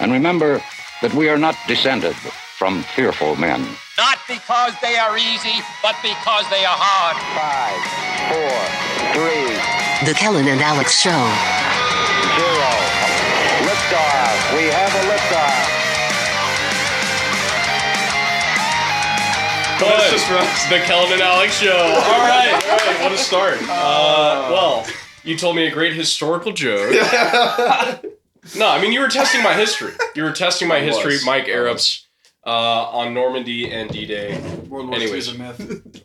And remember that we are not descended from fearful men. Not because they are easy, but because they are hard. 5, 4, 3. The Kellen and Alex Show. 0. Liftoff. We have a liftoff. Let's just run. It's the Kellen and Alex Show. All right. What a start. Well, you told me a great historical joke. No, I mean, you were testing my history. Mike Araps, on Normandy and D-Day. World War II is a myth.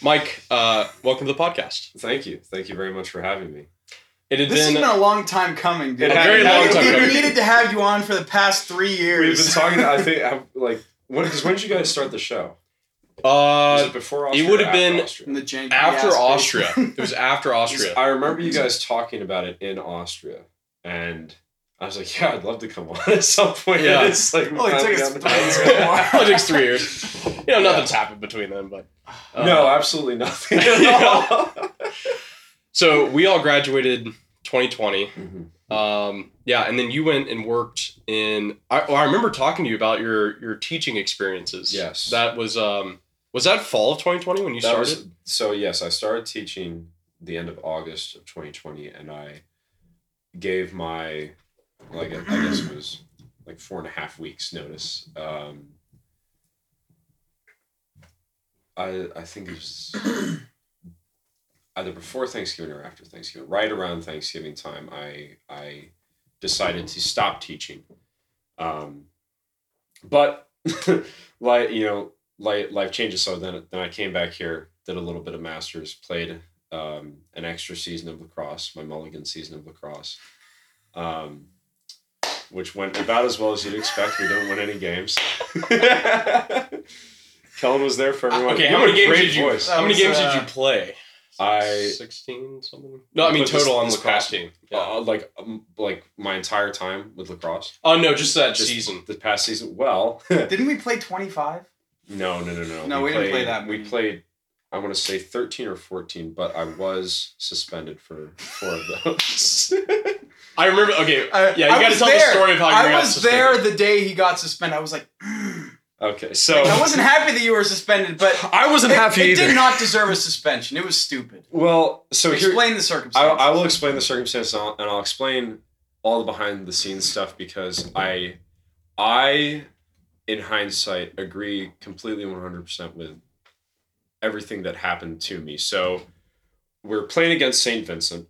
Mike, welcome to the podcast. Thank you. Thank you very much for having me. This has been a long time coming, dude. We needed to have you on for the past 3 years. We've been talking to, when did you guys start the show? Was it before Austria? It would have been after Austria. It was after Austria. I remember you guys talking about it in Austria, and I was like, "Yeah, I'd love to come on at some point." Yeah, it's like it takes 3 years. You know, nothing's happened between them, but no, absolutely nothing at all. So we all graduated 2020. Mm-hmm. And then you went and worked in. I remember talking to you about your teaching experiences. Yes, that was that fall of 2020 when you started? I started teaching the end of August of 2020, and I gave my I guess it was 4.5 weeks notice. I think it was either before Thanksgiving or after Thanksgiving, right around Thanksgiving time, I decided to stop teaching. But life changes. So then I came back here, did a little bit of masters, played an extra season of lacrosse, my mulligan season of lacrosse, which went about as well as you'd expect. We didn't win any games. Kellen was there for everyone. Okay, how many games did you play? 16 something. No, I mean total on lacrosse team. Yeah. My entire time with lacrosse. Oh no, just season. The past season. Well, didn't we play 25? No. No, we didn't play that many. We played, I want to say 13 or 14, but I was suspended for 4 of those. I remember. Okay, you got to tell the story of how you got suspended. I was there the day he got suspended. I was like. Okay, so I wasn't happy that you were suspended, but I wasn't happy either. It did not deserve a suspension. It was stupid. Well, so explain the circumstances. I will explain the circumstances, and I'll explain all the behind-the-scenes stuff because I, in hindsight, agree completely 100% with everything that happened to me. So we're playing against St. Vincent.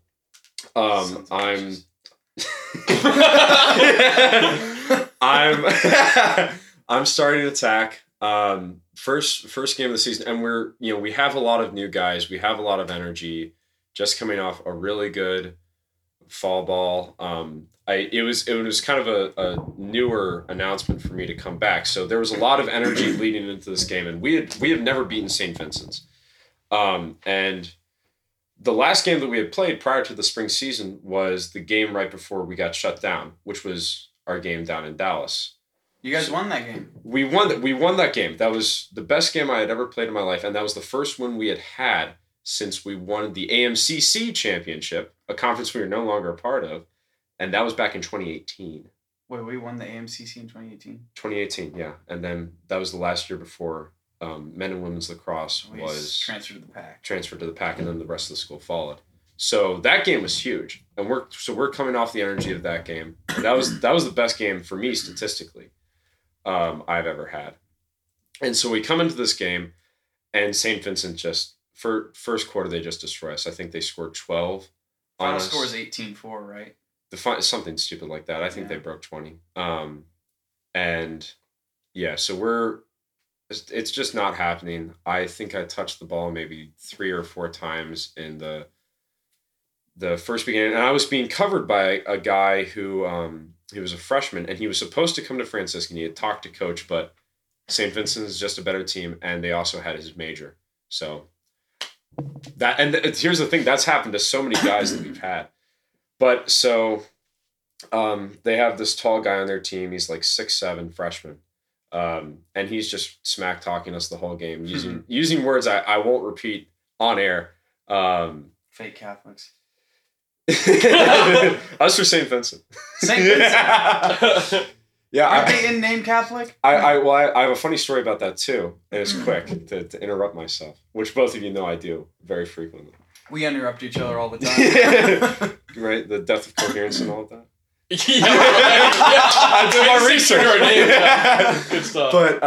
I'm starting to attack first game of the season, and we have a lot of new guys. We have a lot of energy, just coming off a really good fall ball. It was kind of a newer announcement for me to come back, so there was a lot of energy leading into this game, and we have never beaten St. Vincent's, and the last game that we had played prior to the spring season was the game right before we got shut down, which was our game down in Dallas. You guys won that game. We won that game. That was the best game I had ever played in my life, and that was the first one we had since we won the AMCC championship, a conference we were no longer a part of, and that was back in 2018. Wait, we won the AMCC in 2018? 2018, yeah. And then that was the last year before men and women's lacrosse was transferred to the pack. And then the rest of the school followed. So that game was huge, and we're coming off the energy of that game. And that was the best game for me statistically. I've ever had. And so we come into this game, and St. Vincent just, for first quarter, they just destroy us. I think they scored 12 on us. Final score is 18-4, right? Something stupid like that. I think they broke 20. So it's just not happening. I think I touched the ball maybe 3 or 4 times in the first beginning, and I was being covered by a guy who, he was a freshman, and he was supposed to come to Franciscan. He had talked to coach, but St. Vincent is just a better team, and they also had his major. So that, and here's the thing, that's happened to so many guys that we've had. But so they have this tall guy on their team. He's 6'7", freshman, and he's just smack talking us the whole game using words I won't repeat on air. Fake Catholics. Us for St. Vincent. Yeah, aren't they in name Catholic? I have a funny story about that too. And it's quick to interrupt myself, which both of you know I do very frequently. We interrupt each other all the time. Right? The death of coherence and all of that. Yeah, I did my research. Yeah. Good stuff. But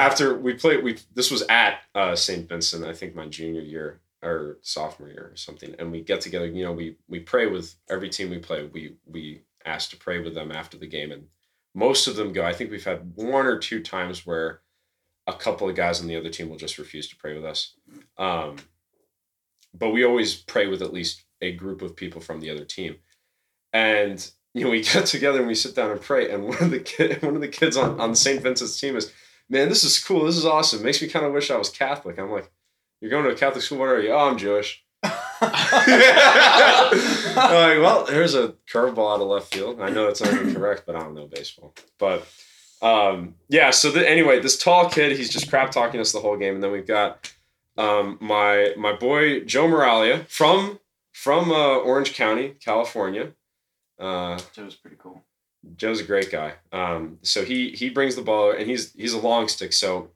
after we played, this was at St. Vincent, I think my junior year or sophomore year or something, and we get together. You know, we pray with every team we play. We ask to pray with them after the game, and most of them go. I think we've had one or two times where a couple of guys on the other team will just refuse to pray with us. But we always pray with at least a group of people from the other team, and. You know, we get together and we sit down and pray. And one of the kids on St. Vincent's team is, man, this is cool. This is awesome. Makes me kind of wish I was Catholic. I'm like, you're going to a Catholic school? What are you? Oh, I'm Jewish. I'm like, well, there's a curveball out of left field. I know that's not even correct, but I don't know baseball. But yeah. So anyway, this tall kid, he's just crap talking us the whole game. And then we've got my boy Joe Moralia from Orange County, California. Joe's pretty cool. Joe's a great guy. So he brings the ball, and he's a long stick. So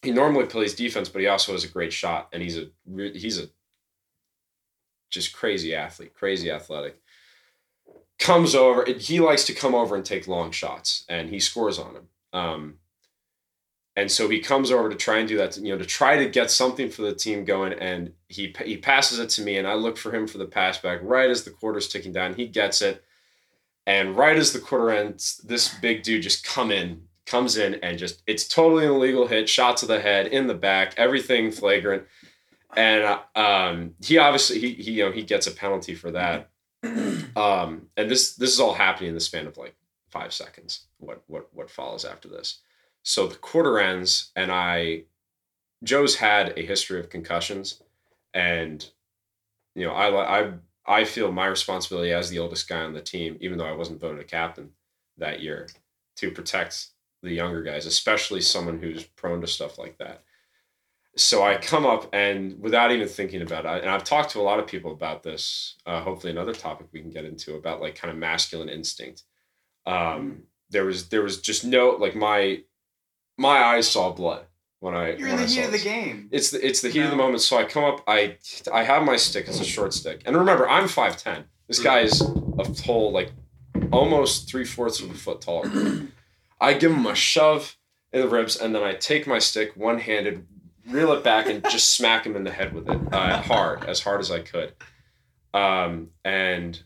he normally plays defense, but he also has a great shot, and he's a just crazy athlete, crazy athletic. Comes over, and he likes to come over and take long shots, and he scores on him. And so he comes over to try and do that, to try to get something for the team going. And he passes it to me, and I look for him for the pass back right as the quarter's ticking down. He gets it. And right as the quarter ends, this big dude just comes in and just, it's totally an illegal hit, shot to the head, in the back, everything flagrant. And he obviously, he gets a penalty for that. And this is all happening in the span of like 5 seconds, what follows after this. So the quarter ends, and Joe's had a history of concussions, and, I feel my responsibility as the oldest guy on the team, even though I wasn't voted a captain that year, to protect the younger guys, especially someone who's prone to stuff like that. So I come up, and without even thinking about it, and I've talked to a lot of people about this, hopefully another topic we can get into about like kind of masculine instinct. There was just no, like my eyes saw blood. You're in the heat of the game. It's the heat of the moment. So I come up, I have my stick. It's a short stick. And remember, I'm 5'10". This guy is a tall, like almost 3/4 of a foot taller. I give him a shove in the ribs, and then I take my stick, one-handed, reel it back, and just smack him in the head with it hard as I could. And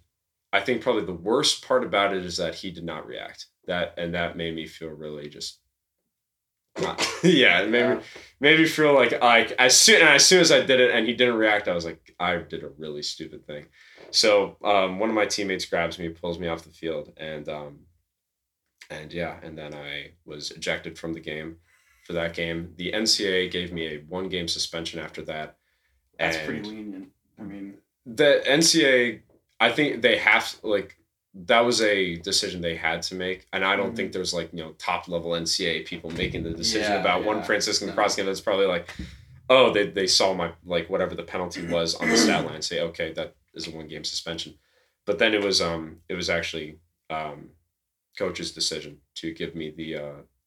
I think probably the worst part about it is that he did not react. That made me feel really just... yeah, maybe feel like as soon as I did it and he didn't react, I was like, I did a really stupid thing. So one of my teammates grabs me, pulls me off the field, and then I was ejected from the game for that game. The NCAA gave me a 1-game suspension after that. That's pretty lenient. I mean, the NCAA, I think they have like. That was a decision they had to make. And I don't think there's like, top level NCAA people making the decision about one Franciscan crossing. That's probably like, oh, they saw my, like whatever the penalty was on the stat line, say, okay, that is a 1-game suspension. But then it was actually coach's decision to give me the,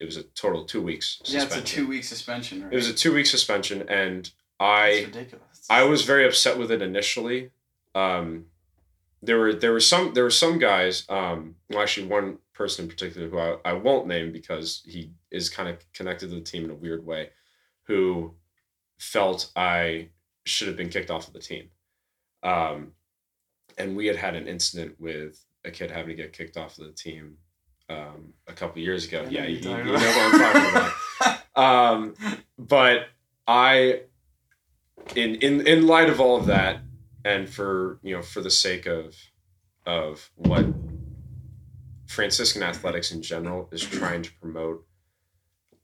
it was a total 2 weeks suspension. Yeah, it's a 2-week suspension. Right? It was a 2-week suspension. And that's ridiculous. I was very upset with it initially. There were some guys, well, actually one person in particular who I won't name because he is kind of connected to the team in a weird way, who felt I should have been kicked off of the team. And we had an incident with a kid having to get kicked off of the team a couple of years ago. Yeah, you know what I'm talking about. But I, in light of all of that, and for the sake of what Franciscan athletics in general is trying to promote,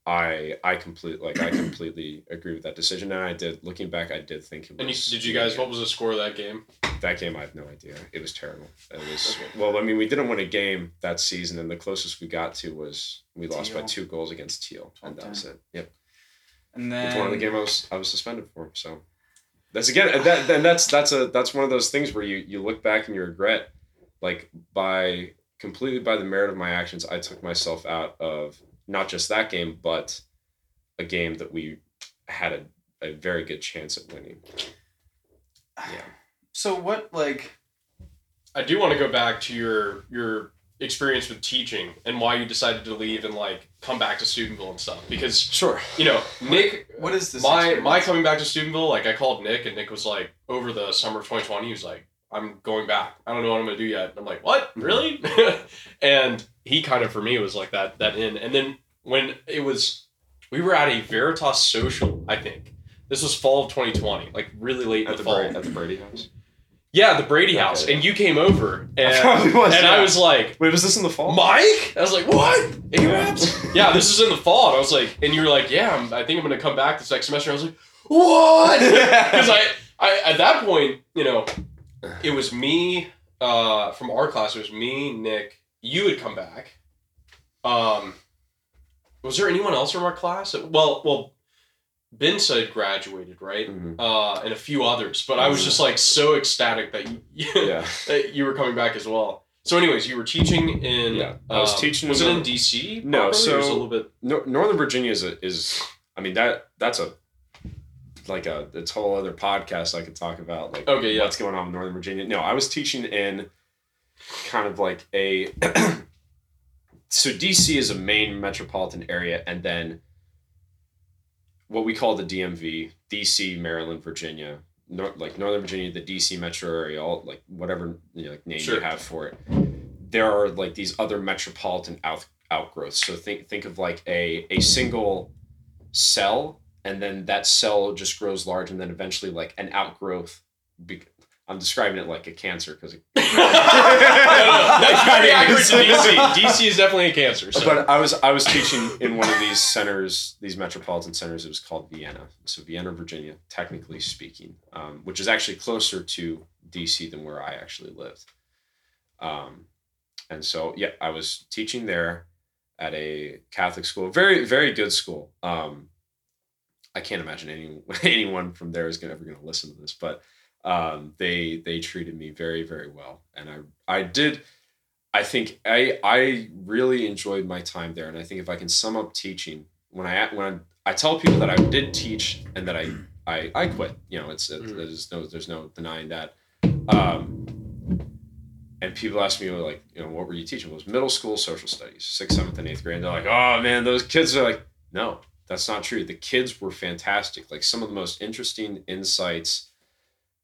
I completely agree with that decision. And looking back, I did think it was. And what was the score of that game? That game, I have no idea. It was terrible. It was well. I mean, we didn't win a game that season, and the closest we got to was we lost by 2 goals against Teal, and that was it. Yep. And then it's one of the games I was suspended for. So. That's again. That's one of those things where you look back and you regret, like by completely by the merit of my actions, I took myself out of not just that game, but a game that we had a very good chance at winning. Yeah. So what, like... I do want to go back to your experience with teaching and why you decided to leave and, like, come back to Steubenville and stuff. Because, sure, you know, Nick... What is this experience? My coming back to Steubenville, like, I called Nick, and Nick was like, over the summer of 2020, he was like, I'm going back. I don't know what I'm going to do yet. And I'm like, what? Really? And he kind of, for me, was like that in. And then when it was... We were at a Veritas social, I think. This was fall of 2020, like really late in the fall. At the Brady house? Yeah, the Brady house. Okay. And you came over. I was like... Wait, was this in the fall? Mike? I was like, what? Araps? Yeah, this is in the fall. And I was like... And you were like, yeah, I think I'm going to come back this next semester. I was like, what? Because I at that point, you know, it was me from our class. It was me, Nick. You had come back. Was there anyone else from our class? Well... Binsa had graduated, right? Mm-hmm. And a few others, but I was just like so ecstatic that that you were coming back as well. So, anyways, you were teaching in. Yeah, I was teaching. Was it in DC? No, so it was a little bit. No, Northern Virginia is. I mean that's it's a whole other podcast I could talk about. Like, okay, yeah, what's going on in Northern Virginia? No, I was teaching in, kind of like a. So DC is a main metropolitan area, and then. What we call the DMV, DC, Maryland, Virginia, Northern Virginia, the DC metro area, all like whatever name sure. you have for it. There are like these other metropolitan outgrowths. So think of like a single cell, and then that cell just grows large, and then eventually like an outgrowth. I'm describing it like a cancer because. That's pretty accurate to DC. DC is definitely a cancer. So. But I was teaching in one of these centers, these metropolitan centers. It was called Vienna. So Vienna, Virginia, technically speaking, which is actually closer to DC than where I actually lived. And so, yeah, I was teaching there at a Catholic school, very, very good school. I can't imagine anyone from there is ever going to listen to this, but they treated me very, very well. And I really enjoyed my time there. And I think if I can sum up teaching, when I tell people that I did teach and that I quit, there's no denying that. And people ask me like, what were you teaching? It was middle school social studies, 6th, 7th, and 8th grade. They're like, oh man, those kids are like, no, that's not true. The kids were fantastic. Like some of the most interesting insights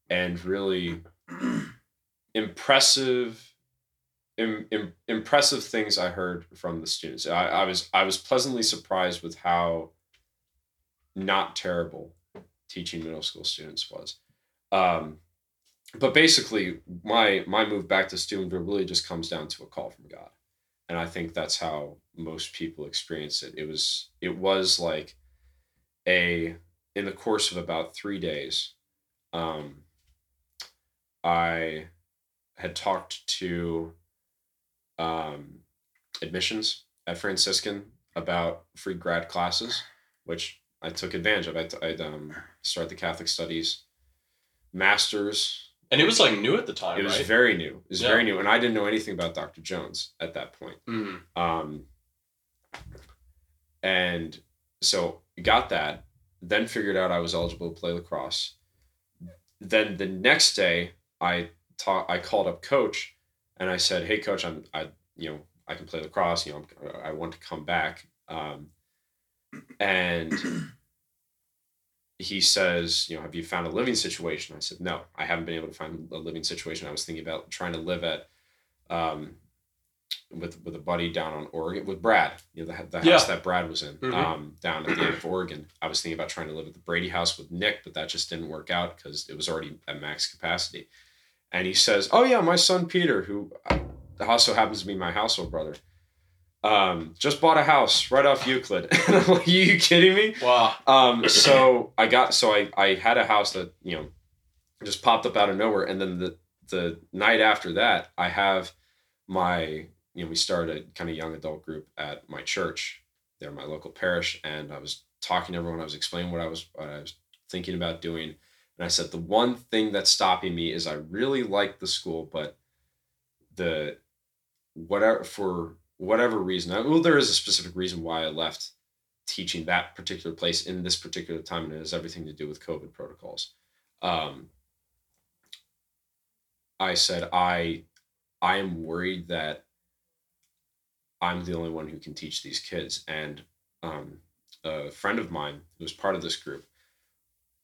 and really impressive things I heard from the students. I was pleasantly surprised with how not terrible teaching middle school students was. But basically, my move back to Steubenville really just comes down to a call from God, and I think that's how most people experience it. It was like in the course of about 3 days. I had talked to admissions at Franciscan about free grad classes, which I took advantage of. I started the Catholic Studies Masters. And it was like new at the time, It was very new. Very new. And I didn't know anything about Dr. Jones at that point. Mm-hmm. And so got that, then figured out I was eligible to play lacrosse. Then the next day I called up coach and I said, hey coach, I can play lacrosse, I want to come back. And he says, have you found a living situation? I said, no, I haven't been able to find a living situation. I was thinking about trying to live at, with a buddy down on Oregon with Brad, the house that Brad was in, mm-hmm. Down at the end of Oregon. I was thinking about trying to live at the Brady house with Nick, but that just didn't work out because it was already at max capacity. And he says, oh yeah, my son, Peter, who also happens to be my household brother, just bought a house right off Euclid. And I'm like, are you kidding me? Wow. So I had a house that, just popped up out of nowhere. And then the night after that I have my, we started a kind of young adult group at my church there, my local parish. And I was talking to everyone. I was explaining what I was thinking about doing. And I said, the one thing that's stopping me is I really like the school, but the whatever, for whatever reason, well, there is a specific reason why I left teaching that particular place in this particular time, and it has everything to do with COVID protocols. I said, I am worried that I'm the only one who can teach these kids. And a friend of mine who was part of this group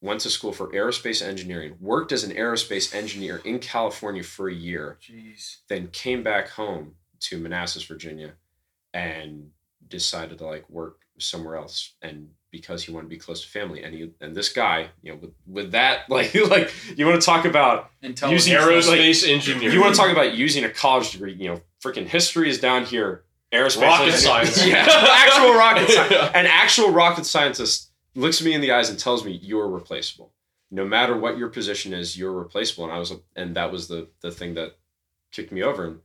went to school for aerospace engineering, worked as an aerospace engineer in California for a year, then came back home to Manassas, Virginia, and decided to like work somewhere else. And because he wanted to be close to family, and this guy, with that, like you want to talk about using aerospace engineering. You want to talk about using a college degree, freaking history is down here. Aerospace rocket science. Yeah. Actual rocket science. Yeah. An actual rocket scientist looks me in the eyes and tells me you're replaceable. No matter what your position is, you're replaceable. And that was the thing that kicked me over. And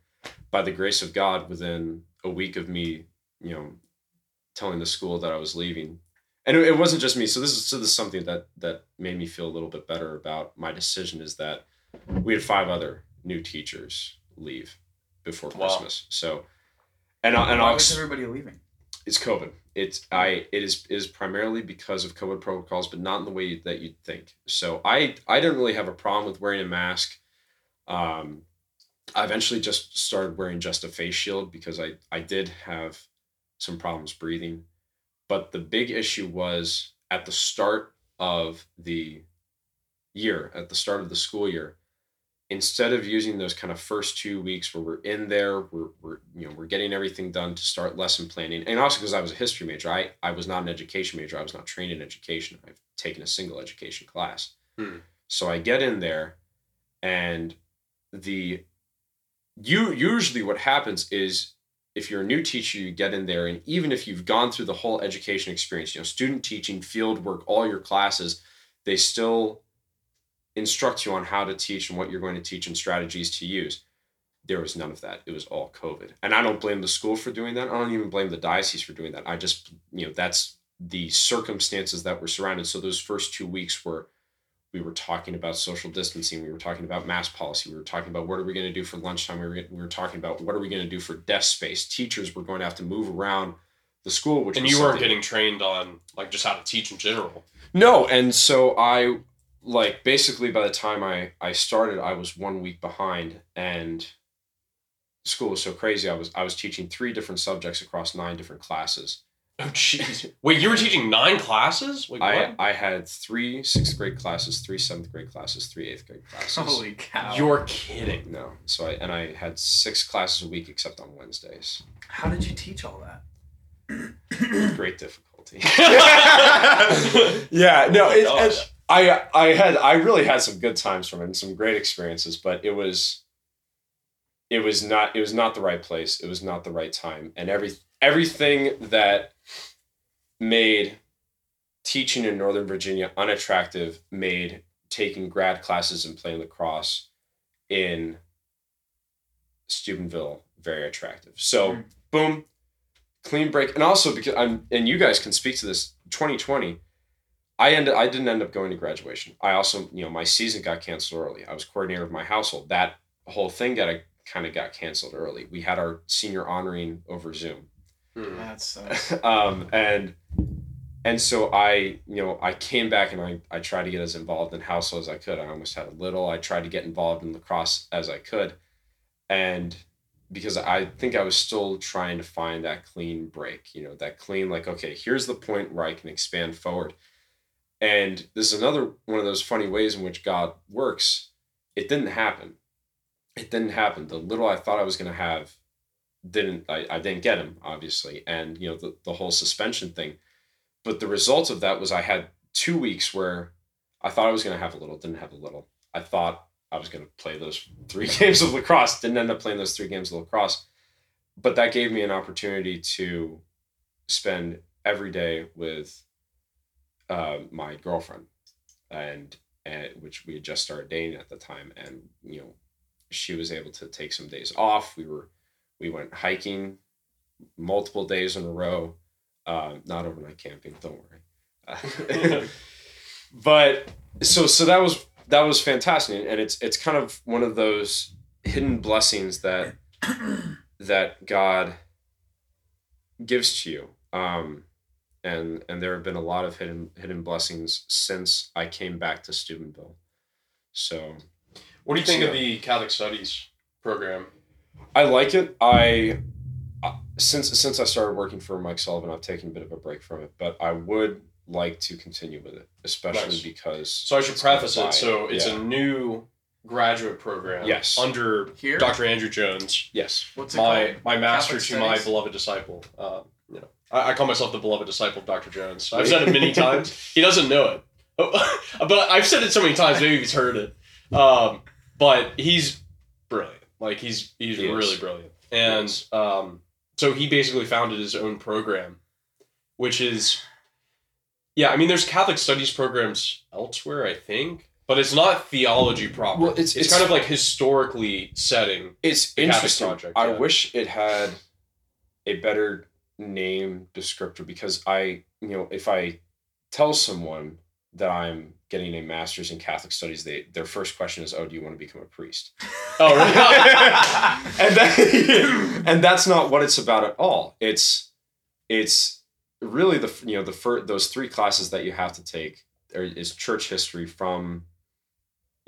by the grace of God, within a week of me, telling the school that I was leaving, and it wasn't just me. So this is something that made me feel a little bit better about my decision, is that we had 5 other new teachers leave before Christmas. So, and why was everybody leaving? It's COVID. It is primarily because of COVID protocols, but not in the way that you'd think. So I didn't really have a problem with wearing a mask. I eventually just started wearing just a face shield because I did have some problems breathing. But the big issue was at the start of the year, at the start of the school year, instead of using those kind of first 2 weeks where we're in there, we're getting everything done to start lesson planning. And also because I was a history major, I was not an education major. I was not trained in education. I've taken a single education class. So I get in there, and usually what happens is, if you're a new teacher, you get in there, and even if you've gone through the whole education experience, student teaching, field work, all your classes, they still instruct you on how to teach and what you're going to teach and strategies to use. There was none of that. It was all COVID. And I don't blame the school for doing that. I don't even blame the diocese for doing that. I just, that's the circumstances that were surrounded. So those first 2 weeks we were talking about social distancing. We were talking about mask policy. We were talking about what are we going to do for lunchtime. We were talking about what are we going to do for desk space. Teachers were going to have to move around the school, which and you weren't getting trained on like just how to teach in general. No, and so I basically by the time I started, I was 1 week behind, and school was so crazy. I was teaching 3 different subjects across 9 different classes. Oh, jeez. Wait, you were teaching 9 classes? Wait, I had 3 6th grade classes, 3 7th grade classes, 3 8th grade classes. Holy cow. You're kidding. No. So I had 6 classes a week except on Wednesdays. How did you teach all that? With great difficulty. Yeah, no, I really had some good times from it and some great experiences, but it was not the right place. It was not the right time, and everything that made teaching in Northern Virginia unattractive made taking grad classes and playing lacrosse in Steubenville very attractive. So, boom, clean break. And also because and you guys can speak to this, 2020, I didn't end up going to graduation. I also, my season got canceled early. I was coordinator of my household. That whole thing kind of got canceled early. We had our senior honoring over Zoom. That sucks. And so I came back and I tried to get as involved in household as I could. I almost had a little. I tried to get involved in lacrosse as I could. And because I think I was still trying to find that clean break, that clean, okay, here's the point where I can expand forward. And this is another one of those funny ways in which God works. It didn't happen. The little I thought I was going to have didn't get him, obviously. And, the whole suspension thing. But the result of that was I had 2 weeks where I thought I was going to have a little, didn't have a little. I thought I was going to play those 3 games of lacrosse, didn't end up playing those 3 games of lacrosse. But that gave me an opportunity to spend every day with my girlfriend, and which we had just started dating at the time. And, she was able to take some days off. We went hiking multiple days in a row, not overnight camping. Don't worry. But so that was fantastic. And it's kind of one of those hidden blessings that that God gives to you. And there have been a lot of hidden blessings since I came back to Steubenville. So what do you think of the Catholic Studies program? I like it. Since I started working for Mike Sullivan, I've taken a bit of a break from it, but I would like to continue with it, especially because... So I should preface it. So it's a new graduate program. Yes. Under here? Dr. Andrew Jones. Yes. What's it called? My master to my beloved disciple. You know, I call myself the beloved disciple of Dr. Jones. I've said it many times. He doesn't know it. But I've said it so many times, maybe he's heard it. But he's brilliant. Like, he's really brilliant. And so he basically founded his own program, which is... Yeah, I mean, there's Catholic studies programs elsewhere, I think, but it's not theology proper. Well, it's kind of like historically setting. It's interesting. Project, yeah. I wish it had a better name descriptor, because if I tell someone that I'm getting a master's in Catholic studies, their first question is, "Oh, do you want to become a priest?" Oh, really? and that's not what it's about at all. It's really those three classes that you have to take is church history from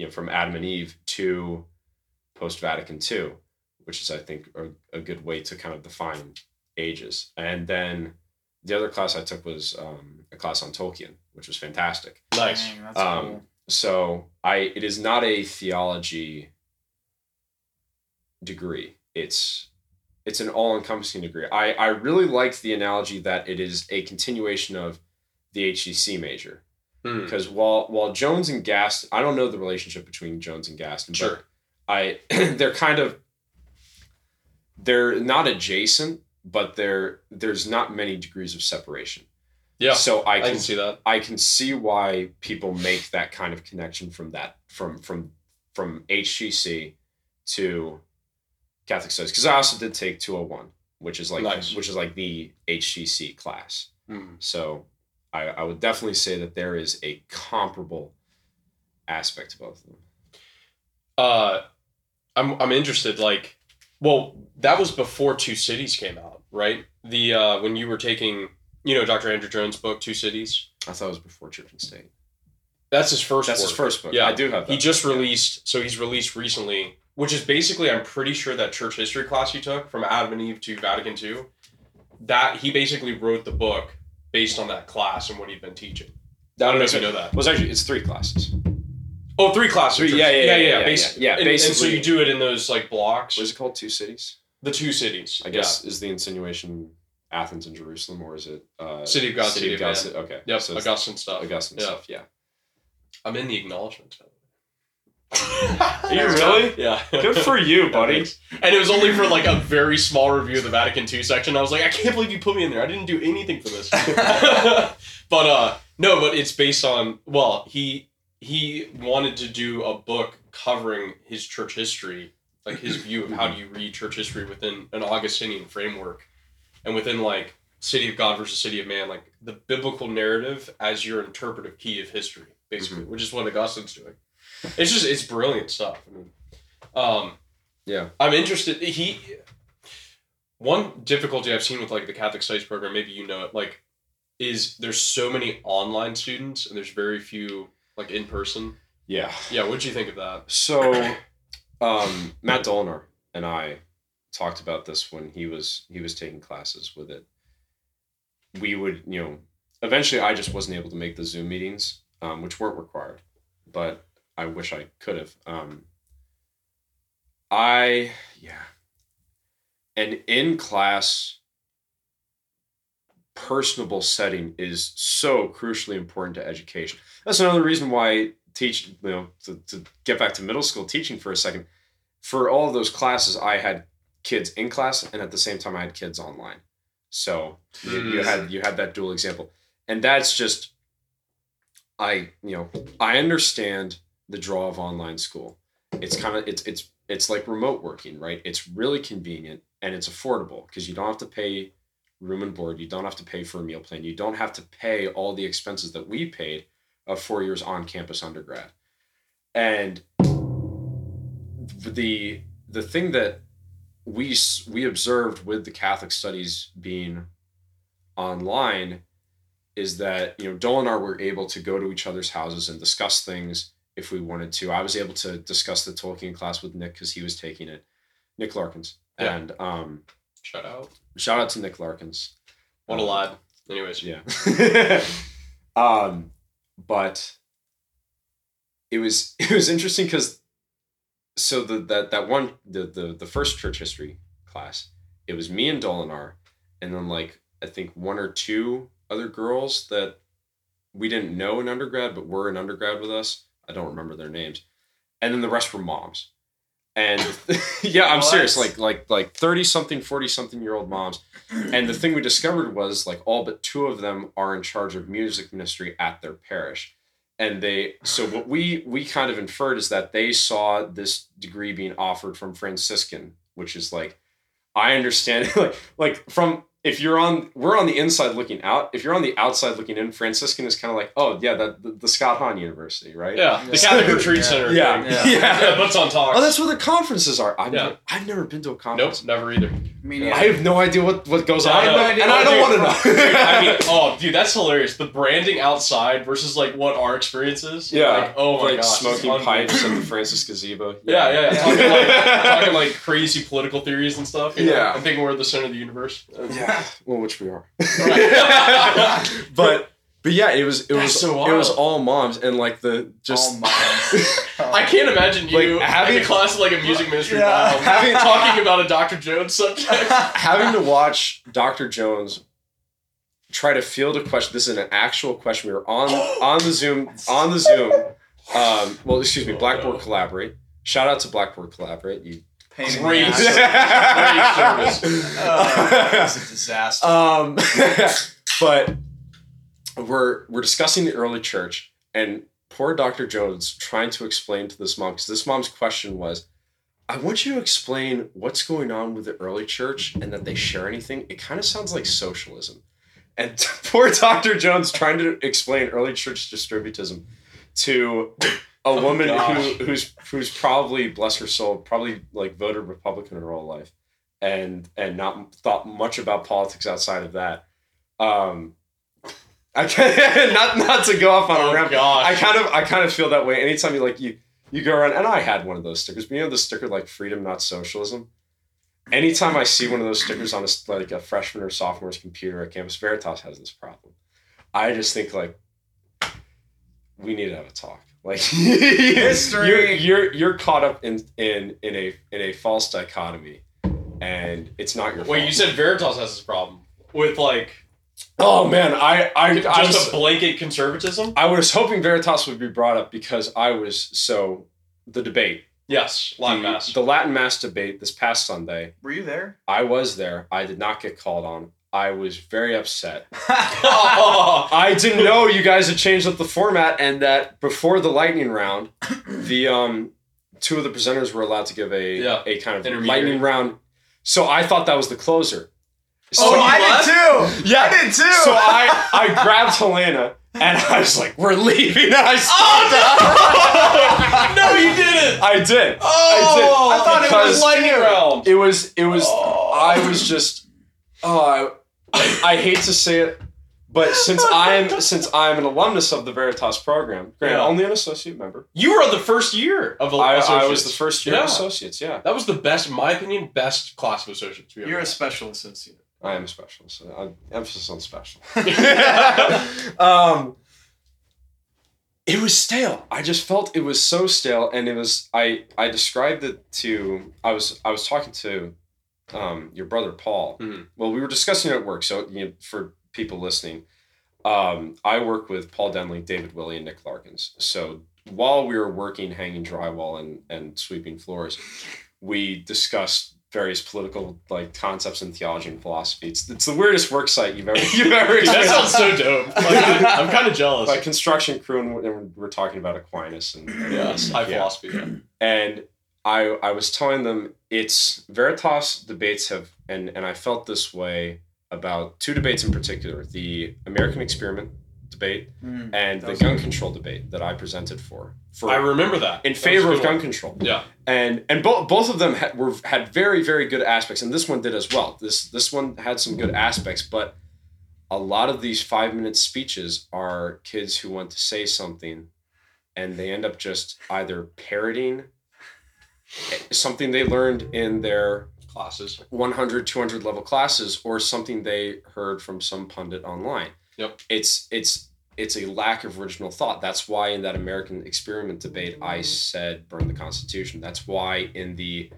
Adam and Eve to post-Vatican II, which is, I think, a good way to kind of define ages. And then the other class I took was a class on Tolkien, which was fantastic. Nice. Dang, that's cool. So it is not a theology degree. It's an all-encompassing degree. I really liked the analogy that it is a continuation of the HCC major. Mm. Because while Jones and Gaston, I don't know the relationship between Jones and Gaston, sure. But they're kind of, they're not adjacent, but there's not many degrees of separation. Yeah, so I can see that. I can see why people make that kind of connection from that, from HCC to Catholic studies, because I also did take 201, which is like the HCC class. Mm. So I would definitely say that there is a comparable aspect to both of them. I'm interested. Like, well, that was before Two Cities came out, right? The when you were taking, Dr. Andrew Jones' book, Two Cities. I thought it was before Church and State. That's his first book. Yeah, I do have that. He just released. So he's released recently. Which is basically, I'm pretty sure that church history class you took from Adam and Eve to Vatican II, that he basically wrote the book based on that class and what he'd been teaching. I don't know if you know that. Well, it's three classes. Oh, three classes. Yeah. And so you do it in those like blocks. What is it called? Two Cities? The Two Cities. I guess is the insinuation Athens and Jerusalem, or is it? City of God, City of Man. Okay. Yep, so Augustine stuff, yeah. I'm in the acknowledgments. Are you really? Yeah. Good for you, buddy. And it was only for like a very small review of the Vatican II section. I was like, I can't believe you put me in there. I didn't do anything for this. But it's based on, well, he wanted to do a book covering his church history, like his view of how do you read church history within an Augustinian framework and within like City of God versus City of Man, like the biblical narrative as your interpretive key of history, basically, which is what Augustine's doing. It's just, it's brilliant stuff. I mean, I'm interested. One difficulty I've seen with like the Catholic Studies program, maybe you know it, like, is there's so many online students and there's very few like in person. Yeah. Yeah. What'd you think of that? So, Matt Dolner and I talked about this when he was taking classes with it. We would, eventually I just wasn't able to make the Zoom meetings, which weren't required, but I wish I could have. An in-class personable setting is so crucially important to education. That's another reason why to get back to middle school teaching for a second, for all of those classes, I had kids in class and at the same time I had kids online. So you had that dual example. And that's just, I understand the draw of online school. It's kind of, it's like remote working, right? It's really convenient and it's affordable because you don't have to pay room and board. You don't have to pay for a meal plan. You don't have to pay all the expenses that we paid of 4 years on campus undergrad. And the thing that we observed with the Catholic studies being online is that, you know, Dole and I were able to go to each other's houses and discuss things if we wanted to. I was able to discuss the Tolkien class with Nick because he was taking it, Nick Larkins. Yeah. And shout out to Nick Larkins. What a lot. Anyways, yeah. But it was interesting because so the first church history class, it was me and Dolinar, and then like I think one or two other girls that we didn't know in undergrad but were in undergrad with us. I don't remember their names, and then the rest were moms. And yeah, I'm serious, like 30 something, 40 something year old moms. And the thing we discovered was like all but two of them are in charge of music ministry at their parish. And so what we kind of inferred is that they saw this degree being offered from Franciscan, which is like, I understand, like from, we're on the inside looking out. If you're on the outside looking in, Franciscan is kind of like, oh yeah, the Scott Hahn University, right? Yeah, the Catholic Retreat Center. Yeah. What's on talk? Oh, that's where the conferences are. I've never been to a conference. Nope, never either. Me neither. I have no idea what goes on, and I don't want to know. Dude, I mean, oh, dude, that's hilarious. The branding outside versus like what our experience is. Yeah. Like, oh my gosh, smoking pipes at the Francis Gazebo. Yeah. Talking like crazy political theories and stuff. You know? Yeah. I'm thinking we're at the center of the universe. Yeah. Well, which we are, but yeah, it was all moms and like all moms. I can't imagine you like, having a class like a music ministry mom talking about a Dr. Jones subject. Having to watch Dr. Jones try to field a question. This is an actual question. We were on the Zoom. Blackboard Collaborate. Shout out to Blackboard Collaborate. You. Great service. It's a disaster. But we're discussing the early church and poor Dr. Jones trying to explain to this mom, because this mom's question was, I want you to explain what's going on with the early church and that they share anything. It kind of sounds like socialism. And poor Dr. Jones trying to explain early church distributism to... A woman who's probably, bless her soul, probably like voted Republican her whole life and not thought much about politics outside of that. I can't, not to go off on a rampage. I kind of feel that way. Anytime you like you go around, and I had one of those stickers, but you know the sticker like freedom, not socialism. Anytime I see one of those stickers on a freshman or sophomore's computer at campus, Veritas has this problem. I just think like we need to have a talk. Like history. You're caught up in a false dichotomy, and it's not your fault. Wait, you said Veritas has this problem with like, oh man, I was a blanket conservatism. I was hoping Veritas would be brought up because the debate. Yes, the Latin Mass debate this past Sunday. Were you there? I was there. I did not get called on. I was very upset. I didn't know you guys had changed up the format and that before the lightning round, the two of the presenters were allowed to give a kind of lightning round. So I thought that was the closer. I did too. Yeah, I did too. So I grabbed Helena and I was like, "We're leaving." And I stopped. No, you didn't. I did. Oh, I thought it was lightning round. It was. Oh. I was just. Oh, I hate to say it, but since I'm an alumnus of the Veritas program, only an associate member. You were the first year of associates. I was the first year of associates. Yeah, that was the best, in my opinion, best class of associates. You're a special associate. I am a special. So emphasis on special. It was stale. I just felt it was so stale, and it was. I described it to. I was talking to. Your brother Paul. Mm-hmm. Well, we were discussing it at work. So you know, for people listening, I work with Paul Denley, David Willey, and Nick Larkins. So while we were working, hanging drywall and sweeping floors, we discussed various political like concepts in theology and philosophy. It's the weirdest work site you've ever. That sounds so dope. Like, I'm kind of jealous. Like construction crew, and we're talking about Aquinas and high philosophy. Yeah. And I was telling them it's Veritas debates have, and I felt this way about two debates in particular, the American Experiment debate and the gun control debate that I presented for. I remember that. In favor of gun control. Yeah. And both of them had very, very good aspects. And this one did as well. This one had some good aspects, but a lot of these 5-minute speeches are kids who want to say something and they end up just either parroting something they learned in their classes, 100, 200 level classes, or something they heard from some pundit online. Yep. It's a lack of original thought. That's why in that American experiment debate, I said, burn the Constitution. That's why in the...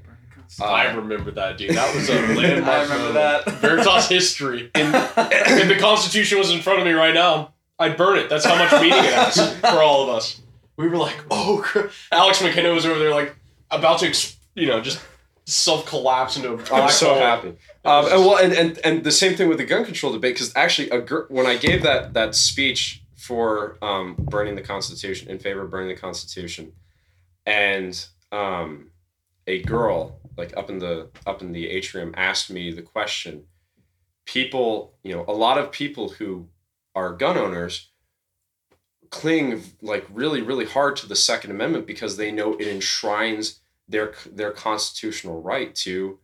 I remember that, dude. That was a landmark. I remember that. Veritas history. If the Constitution was in front of me right now, I'd burn it. That's how much meaning it has for all of us. We were like, oh, Alex McKenna was over there like about to, just... self-collapse into a black hole. I'm so happy. And the same thing with the gun control debate, because actually when I gave that speech for burning the Constitution, in favor of burning the Constitution, and a girl like up in the atrium asked me the question, people, a lot of people who are gun owners cling like really, really hard to the Second Amendment because they know it enshrines their constitutional right to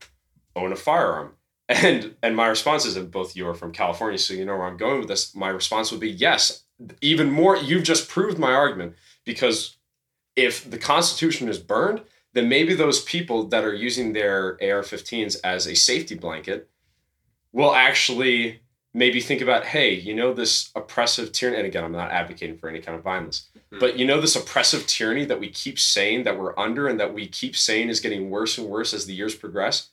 own a firearm. And my response is, and both you are from California, so you know where I'm going with this, my response would be, yes, even more, you've just proved my argument, because if the Constitution is burned, then maybe those people that are using their AR-15s as a safety blanket will actually maybe think about, hey, this oppressive tyranny, and again, I'm not advocating for any kind of violence, but this oppressive tyranny that we keep saying that we're under and that we keep saying is getting worse and worse as the years progress,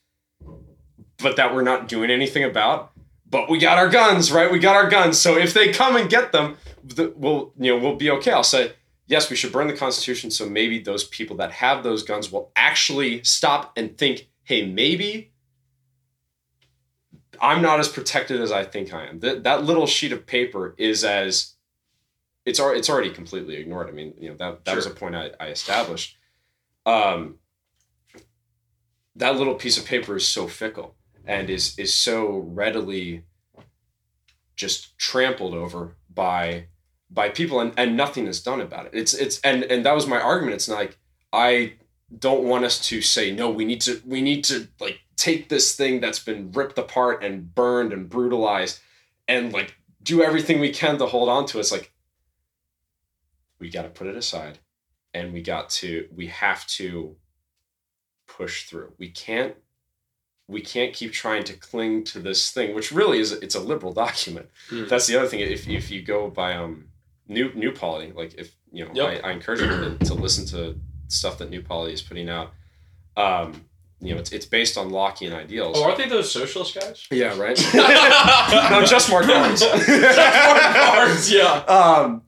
but that we're not doing anything about, but we got our guns, right? We got our guns. So if they come and get them, we'll be okay. I'll say, yes, we should burn the Constitution. So maybe those people that have those guns will actually stop and think, hey, maybe I'm not as protected as I think I am. That little sheet of paper is as... It's already completely ignored. I mean, that sure. was a point I established. That little piece of paper is so fickle and is so readily just trampled over by people and nothing is done about it. It's that was my argument. It's like, I don't want us to say, no, we need to like take this thing that's been ripped apart and burned and brutalized and like do everything we can to hold on to it. It's like, we got to put it aside and we have to push through. We can't keep trying to cling to this thing, which really it's a liberal document. That's the other thing. If you go by New Polity, like I encourage you to listen to stuff that New Polity is putting out. It's based on Lockean ideals. Oh, aren't they those socialist guys? Yeah, right. No, just Mark Barnes. Yeah.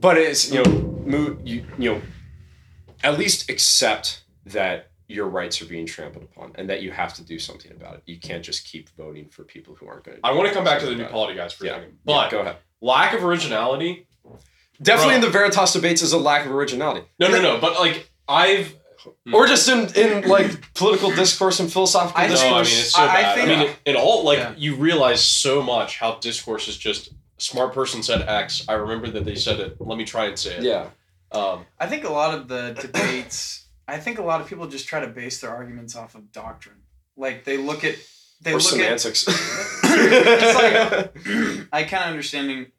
But it's, at least accept that your rights are being trampled upon and that you have to do something about it. You can't just keep voting for people who aren't going to do it. I want to come back to the New Polity guys for a second. But go ahead. Lack of originality. Definitely in the Veritas debates is a lack of originality. No. But like or just in like political discourse and philosophical discourse. No, I mean, it's so bad. You realize so much how discourse is just... smart person said X. I remember that they said it. Let me try and say it. Yeah. I think a lot of the debates, I think a lot of people just try to base their arguments off of doctrine. Like they look semantics. It's like, I kind of understand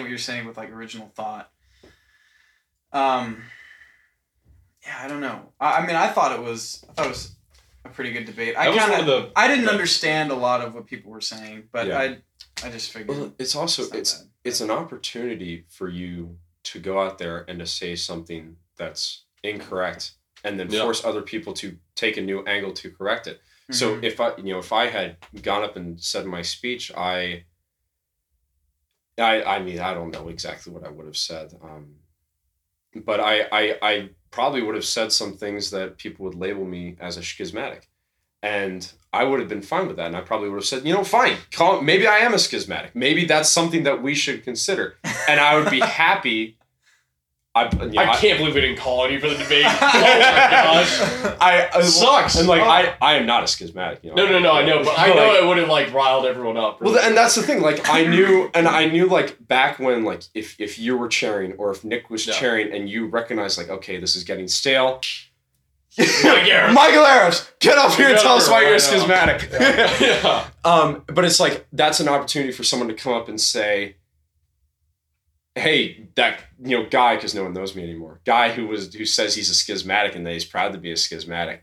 what you're saying with like original thought. Yeah, I don't know. I thought it was a pretty good debate. I didn't understand a lot of what people were saying, but yeah. I just figured it's also it's an opportunity for you to go out there and to say something that's incorrect and then force other people to take a new angle to correct it. Mm-hmm. So if I had gone up and said my speech, I mean I don't know exactly what I would have said, but I probably would have said some things that people would label me as a schismatic. And I would have been fine with that. And I probably would have said, fine, maybe I am a schismatic. Maybe that's something that we should consider. And I would be happy I can't believe we didn't call on you for the debate. Oh my gosh. It sucks. And like, I am not a schismatic. You know? No, I know. But I know like, it would have like riled everyone up. Really. Well, and that's the thing. Like I knew like back when like if you were cheering or if Nick was cheering and you recognized like, okay, this is getting stale. Michael Araps, get up here and tell us why you're schismatic. Yeah. But it's like, that's an opportunity for someone to come up and say, hey, that, you know, guy, because no one knows me anymore. Guy who says he's a schismatic and that he's proud to be a schismatic.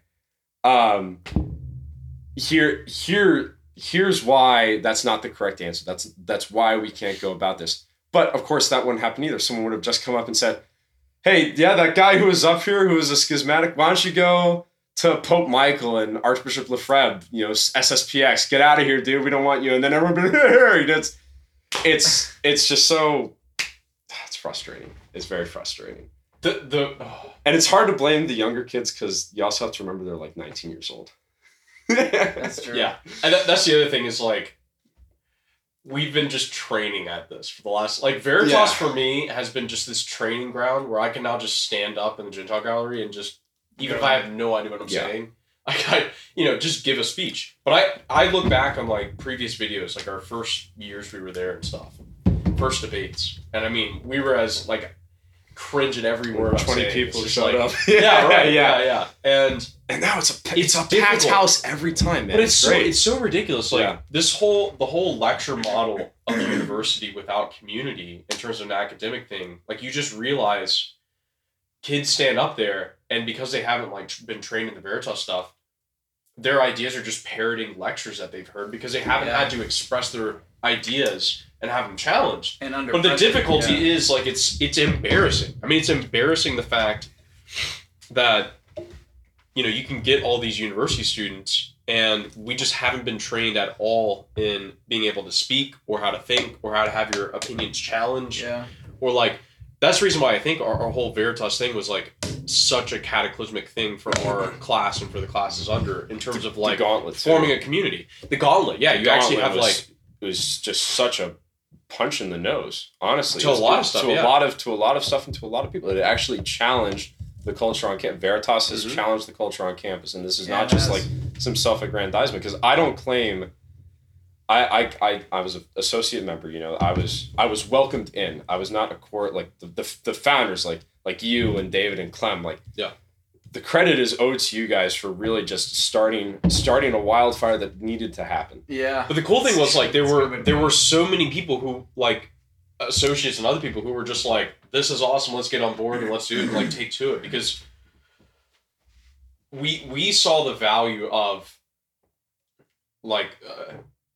Here's why that's not the correct answer. That's why we can't go about this. But of course that wouldn't happen either. Someone would have just come up and said, hey, yeah, that guy who was up here, who was a schismatic, why don't you go to Pope Michael and Archbishop Lefebvre, you know, SSPX, get out of here, dude. We don't want you. And then everyone, it's just so, it's frustrating. It's very frustrating. And it's hard to blame the younger kids because you also have to remember they're like 19 years old. That's true. Yeah. And that's the other thing is like, we've been just training at this for the last, like Veritas for me has been just this training ground where I can now just stand up in the Gentile gallery and just, even if I have no idea what I'm saying, I just give a speech. But I look back on like previous videos, like our first years we were there and stuff, first debates. And I mean, we were as like cringing every word. 20 people showed up. And now it's a packed house every time, man. But it's so ridiculous. Like the whole lecture model of the university without community in terms of an academic thing. Like you just realize kids stand up there and because they haven't like been trained in the Veritas stuff, their ideas are just parroting lectures that they've heard because they haven't had to express their ideas and have them challenged. And under pressure, the difficulty is like it's embarrassing. I mean, it's embarrassing the fact that. You know, you can get all these university students and we just haven't been trained at all in being able to speak or how to think or how to have your opinions challenged. Yeah. Or like, that's the reason why I think our whole Veritas thing was like such a cataclysmic thing for our class and for the classes under in terms of like forming a community. The gauntlet. Yeah. It was just such a punch in the nose, honestly. To a lot of stuff and to a lot of people. It actually challenged the culture on campus. Veritas has challenged the culture on campus, and this is not just like some self-aggrandizement, because I don't claim I was an associate member, you know, I was welcomed in. I was not a core, like the founders like you and David and Clem, the credit is owed to you guys for really just starting a wildfire that needed to happen. Yeah. But the cool thing was like there were so many people who like associates and other people who were just like, this is awesome, let's get on board and let's do it and like take to it, because we saw the value of like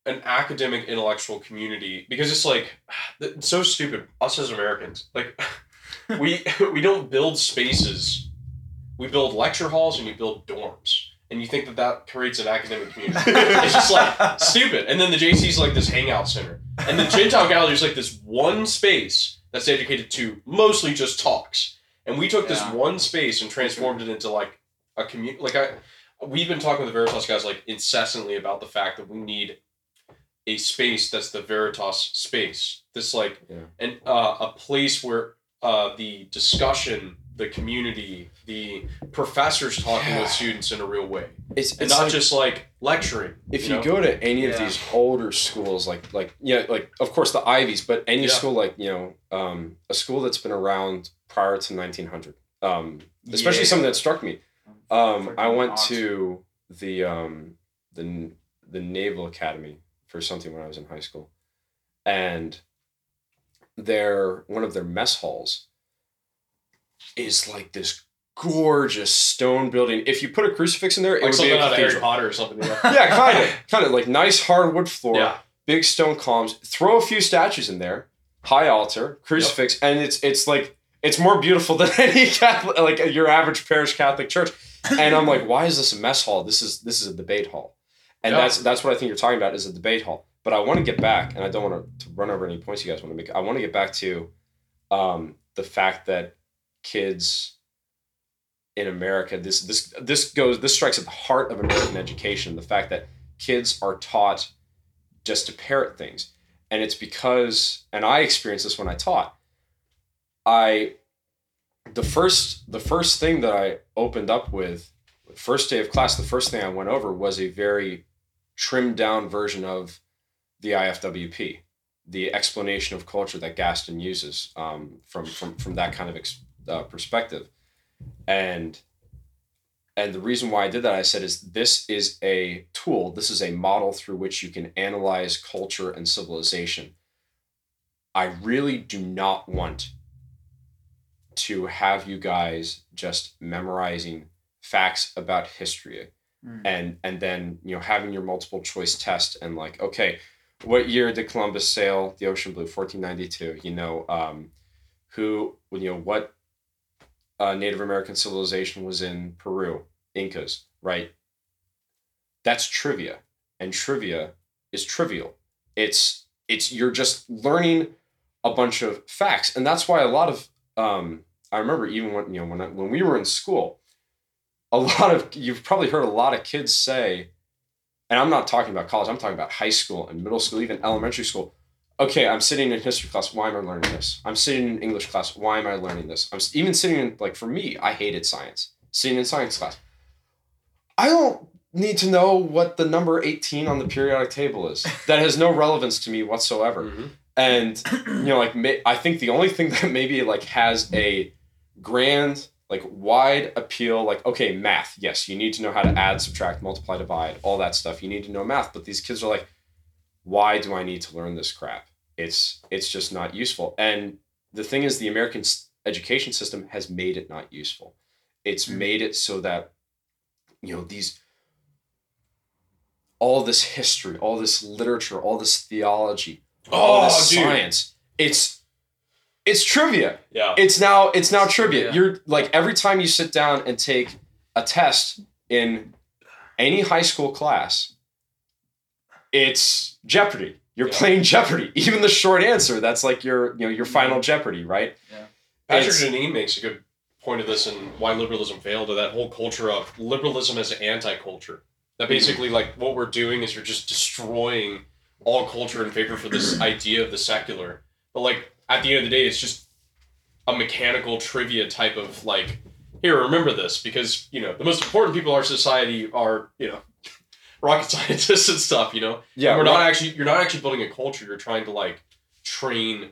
an academic intellectual community, because it's like, it's so stupid, us as Americans, like we don't build spaces, we build lecture halls and you build dorms. And you think that creates an academic community. It's just like stupid. And then the JC's like this hangout center. And the Gentile gallery is like this one space that's dedicated to mostly just talks. And we took this one space and transformed it into like a community. Like we've been talking with the Veritas guys like incessantly about the fact that we need a space that's the Veritas space. This like, and a place where the discussion, the community, the professors talking with students in a real way. It's not like, just like lecturing. If you go to any of these older schools, like of course the Ivies, but any school like, you know, a school that's been around prior to 1900, especially something that struck me. I went to the Naval Academy for something when I was in high school, and one of their mess halls is like this gorgeous stone building. If you put a crucifix in there, it would be a cathedral. Like something out of Harry Potter or something. Kind of like nice hardwood floor, big stone columns. Throw a few statues in there, high altar, crucifix, and it's like it's more beautiful than any Catholic, like your average parish Catholic church. And I'm like, why is this a mess hall? This is a debate hall, and that's what I think you're talking about is a debate hall. But I want to get back, and I don't want to run over any points you guys want to make. I want to get back to the fact that kids in America, this strikes at the heart of American education, the fact that kids are taught just to parrot things. And it's because, and I experienced this when I taught, I The first thing that I opened up with, the first day of class, the first thing I went over was a very trimmed down version of the IFWP, the explanation of culture that Gaston uses from that kind of perspective. And the reason why I did that, I said, is this is a tool, this is a model through which you can analyze culture and civilization. I really do not want to have you guys just memorizing facts about history and then, you know, having your multiple choice test and like, okay, what year did Columbus sail the ocean blue? 1492, you know, what Native American civilization was in Peru? Incas, right? That's trivia, and trivia is trivial. It's you're just learning a bunch of facts, and that's why a lot of I remember even when we were in school, you've probably heard a lot of kids say, and I'm not talking about college, I'm talking about high school and middle school, even elementary school. Okay, I'm sitting in history class. Why am I learning this? I'm sitting in English class. Why am I learning this? I'm even sitting in, like, for me, I hated science. Sitting in science class, I don't need to know what the number 18 on the periodic table is. That has no relevance to me whatsoever. Mm-hmm. And, you know, like, I think the only thing that maybe, like, has a grand, like, wide appeal, like, okay, math. Yes, you need to know how to add, subtract, multiply, divide, all that stuff. You need to know math. But these kids are like, why do I need to learn this crap? It's just not useful. And the thing is, the American education system has made it not useful. It's made it so that, you know, all this history, all this literature, all this theology, all this science, it's trivia. Yeah. It's now trivia. Yeah. You're like, every time you sit down and take a test in any high school class, it's Jeopardy. You're playing Jeopardy. Even the short answer, that's like your final Jeopardy, right? Yeah. Patrick Deneen makes a good point of this in Why Liberalism Failed, or that whole culture of liberalism as an anti-culture. That basically, like, what we're doing is you're just destroying all culture in favor for this idea of the secular. But, like, at the end of the day, it's just a mechanical trivia type of, like, here, remember this, because, you know, the most important people in our society are, you know, rocket scientists and stuff, you know? Yeah. And you're not actually building a culture. You're trying to, like, train,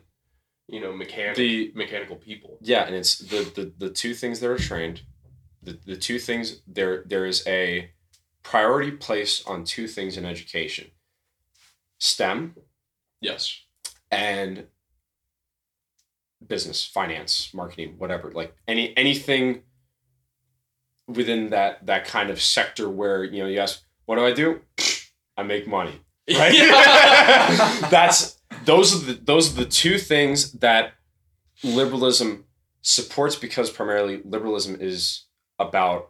you know, mechanical people. Yeah. And it's the two things that are trained, the two things there is a priority placed on two things in education: STEM. Yes. And business, finance, marketing, whatever, like anything within that kind of sector where, you know, you ask, what do? I make money, right? Yeah. Those are the two things that liberalism supports, because primarily liberalism is about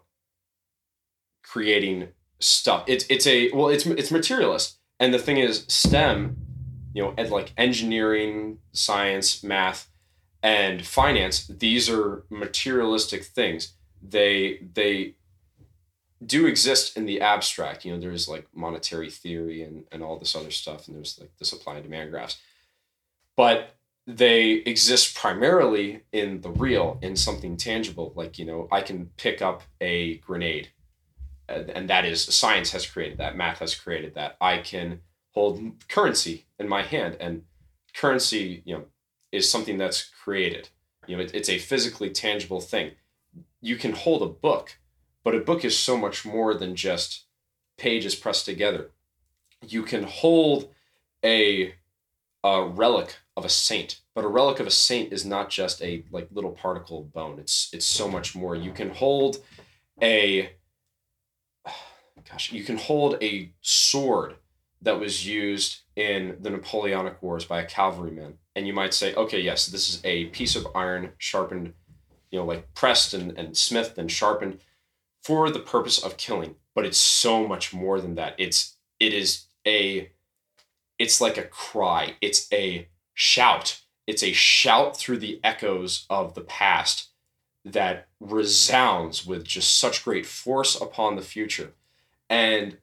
creating stuff. It's materialist. And the thing is, STEM, you know, like engineering, science, math, and finance, these are materialistic things. They do exist in the abstract. You know, there's like monetary theory and all this other stuff, and there's like the supply and demand graphs. But they exist primarily in the real, in something tangible. Like, you know, I can pick up a grenade, and that is, science has created that, math has created that. I can hold currency in my hand, and currency, you know, is something that's created. You know, it's a physically tangible thing. You can hold a book, but a book is so much more than just pages pressed together. You can hold a relic of a saint, but a relic of a saint is not just a like little particle of bone. It's so much more. You can hold a sword that was used in the Napoleonic Wars by a cavalryman, and you might say, okay, yes, this is a piece of iron sharpened, you know, like pressed and smithed and sharpened for the purpose of killing. But it's so much more than that. It's like a cry. It's a shout. It's a shout through the echoes of the past that resounds with just such great force upon the future. And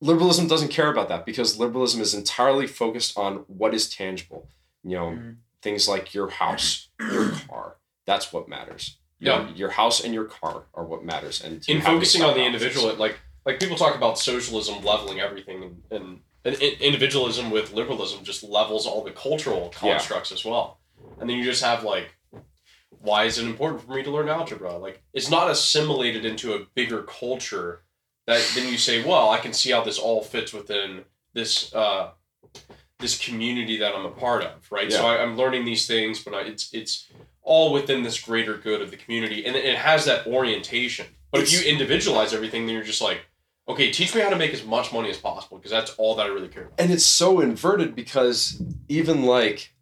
liberalism doesn't care about that, because liberalism is entirely focused on what is tangible. You know, things like your house, your car, That's what matters. Yeah. Your house and your car are what matters. And in focusing on the individual, it, like people talk about socialism leveling everything, and individualism with liberalism just levels all the cultural constructs as well. And then you just have like, why is it important for me to learn algebra? Like, it's not assimilated into a bigger culture that then you say, well, I can see how this all fits within this this community that I'm a part of, right? Yeah. So I'm learning these things, but it's all within this greater good of the community, and it has that orientation. But if you individualize everything, then you're just like, okay, teach me how to make as much money as possible, because that's all that I really care about. And it's so inverted, because even like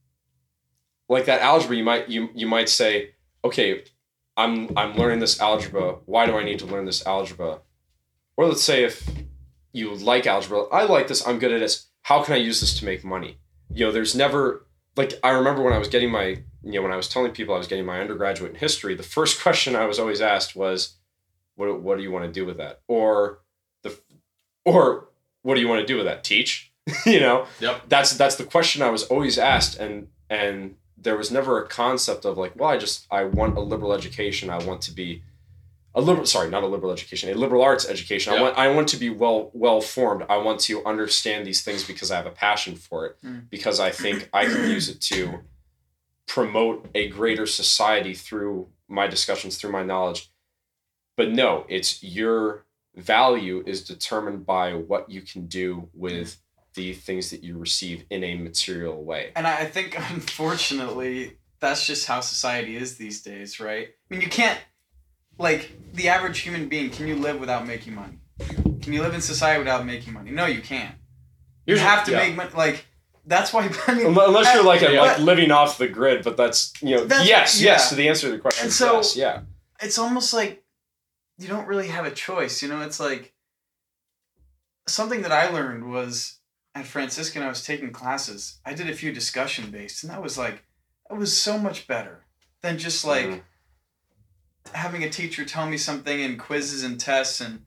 that algebra, you might say, okay, I'm learning this algebra. Why do I need to learn this algebra? Or let's say if you like algebra, I like this, I'm good at this. How can I use this to make money? You know, there's never, like, I remember when I was getting my, you know, when I was telling people I was getting my undergraduate in history, the first question I was always asked was, what do you want to do with that? Or what do you want to do with that? Teach, you know? Yep. That's the question I was always asked. And there was never a concept of like, well, I want a liberal education. I want to be a liberal arts education. Yep. I want to be well formed. I want to understand these things because I have a passion for it, because I think I can use it to promote a greater society through my discussions, through my knowledge. But no, it's your value is determined by what you can do with the things that you receive in a material way. And I think, unfortunately, that's just how society is these days, right? I mean, you can't, like, the average human being, can you live without making money? Can you live in society without making money? No, you can't. You have to make money, like... That's why, I mean, unless you're living off the grid, but that's, you know, yes to the answer to the question. And so, yes, yeah. It's almost like you don't really have a choice. You know, it's like something that I learned was at Franciscan, I was taking classes. I did a few discussion based, and that was so much better than just like having a teacher tell me something and quizzes and tests. And